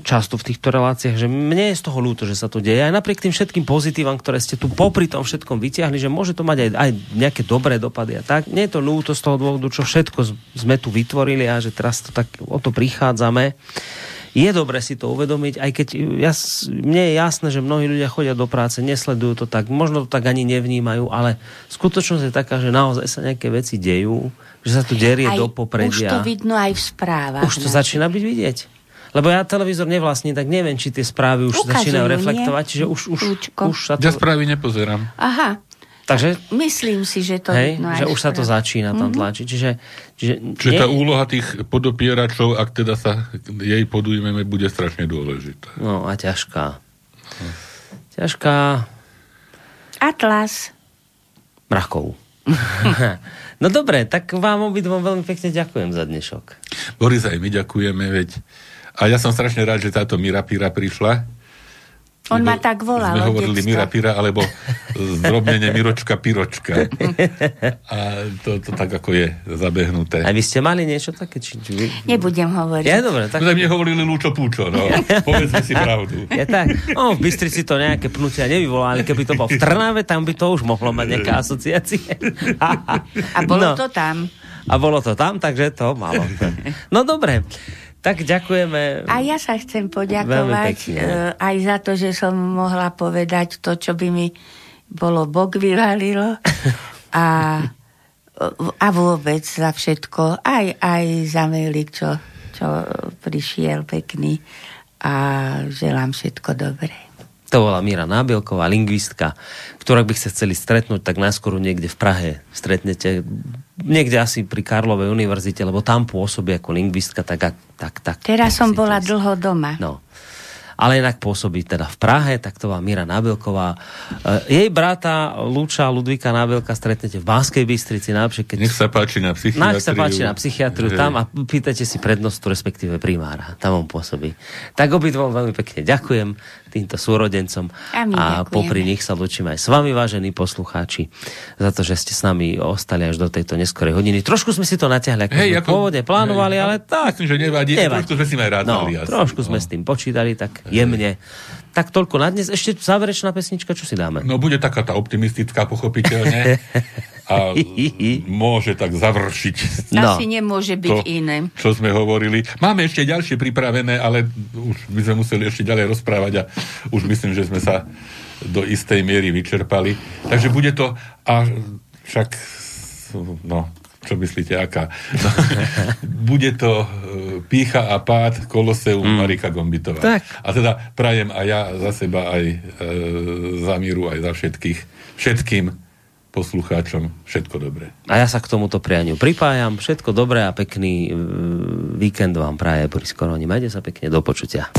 často v týchto reláciách, že mne je z toho ľúto, že sa to deje. Aj napriek tým všetkým pozitívam, ktoré ste tu popri tom všetkom vyťahli, že môže to mať aj, aj nejaké dobré dopady a tak. Nie je to ľúto z toho dôvodu, čo všetko sme tu vytvorili a že teraz to tak o to prichádzame. Je dobre si to uvedomiť, aj keď ja, mne je jasné, že mnohí ľudia chodia do práce, nesledujú to tak, možno to tak ani nevnímajú, ale skutočnosť je taká, že naozaj sa nejaké veci dejú, že sa tu derie aj do popredia. Už to vidno aj v správach. Už to ne? Začína byť vidieť. Lebo ja televízor nevlastním, tak neviem, či tie správy už ukazujú, začínajú reflektovať, nie? Že už, už, už sa to... Ja správy nepozerám. Aha. Takže, myslím si, že to hej, vidno že už správne. Sa to začína tam tlačiť. Čiže, čiže, čiže nie... tá úloha tých podopieračov, ak teda sa jej podujmeme, bude strašne dôležitá. No a ťažká. Hm. Ťažká... Atlas. Mrakov. No dobre, tak vám obidvom veľmi pekne ďakujem za dnešok. Boris, aj my ďakujeme, veď. A ja som strašne rád, že táto Mira Pira prišla. On ma tak volal. Sme hovorili detsko. Mira Pira, alebo zdrobnenie Miročka Piročka. A to, to tak, ako je zabehnuté. A vy ste mali niečo také? Či... Nebudem hovoriť. Ja, dobre, tak... Mne hovorili Lúčo Púčo, no. Povedzme si pravdu. Ja tak. O, v Bystrici to nejaké pnutia nevyvolali. Keby to bol v Trnave, tam by to už mohlo mať nejaká asociácie. A bolo no. to tam. A bolo to tam, takže to malo. No dobre. Tak ďakujeme. A ja sa chcem poďakovať aj za to, že som mohla povedať to, čo by mi bolo Bog vyvalilo. A, a vôbec za všetko. Aj, aj za mailik, čo, čo prišiel pekný. A želám všetko dobré. To bola Mira Nábielková, lingvistka, ktorá by ste chceli stretnúť, tak najskôr niekde v Prahe stretnete, niekde asi pri Karlovej univerzite, lebo tam pôsobí ako lingvistka, tak, tak, tak. Teraz som bola tým... dlho doma. No. Ale inak pôsobí teda v Prahe, tak to bola Mira Nábielková. Jej brata Luča, Ludvíka Nábielka stretnete v Banskej Bystrici, najlepšie keď... Nech sa páči na psychiatriu. Nech sa páči na psychiatriu, že... tam a pýtajte si prednostu, respektíve primára, tam on pôsobí. Tak obidvom veľmi pekne ďakujem týmto súrodencom a, a popri nich sa lúčime aj s vami, vážení poslucháči, za to, že ste s nami ostali až do tejto neskorej hodiny. Trošku sme si to natiahli, ako hey, sme ako... pôvodne plánovali, hey, ale tak, že nevadí, nevadí. Trošku sme si aj rátali. No, trošku sme no. s tým počítali, tak jemne. Tak toľko na dnes. Ešte záverečná pesnička, čo si dáme? No bude taká tá optimistická, pochopiteľne. A môže tak završiť. No. Asi nemôže byť to, iné. Čo sme hovorili. Máme ešte ďalšie pripravené, ale už by sme museli ešte ďalej rozprávať a už myslím, že sme sa do istej miery vyčerpali. Takže bude to... A však... No, čo myslíte, aká? No, bude to... Pícha a pád, Koloseum, mm. Marika Gombitová. Tak. A teda prajem aj ja za seba, aj e, za Míru, aj za všetkých, všetkým poslucháčom všetko dobré. A ja sa k tomuto prianiu pripájam. Všetko dobré a pekný e, víkend vám praje Boris Koroni. Majte sa pekne, do počutia.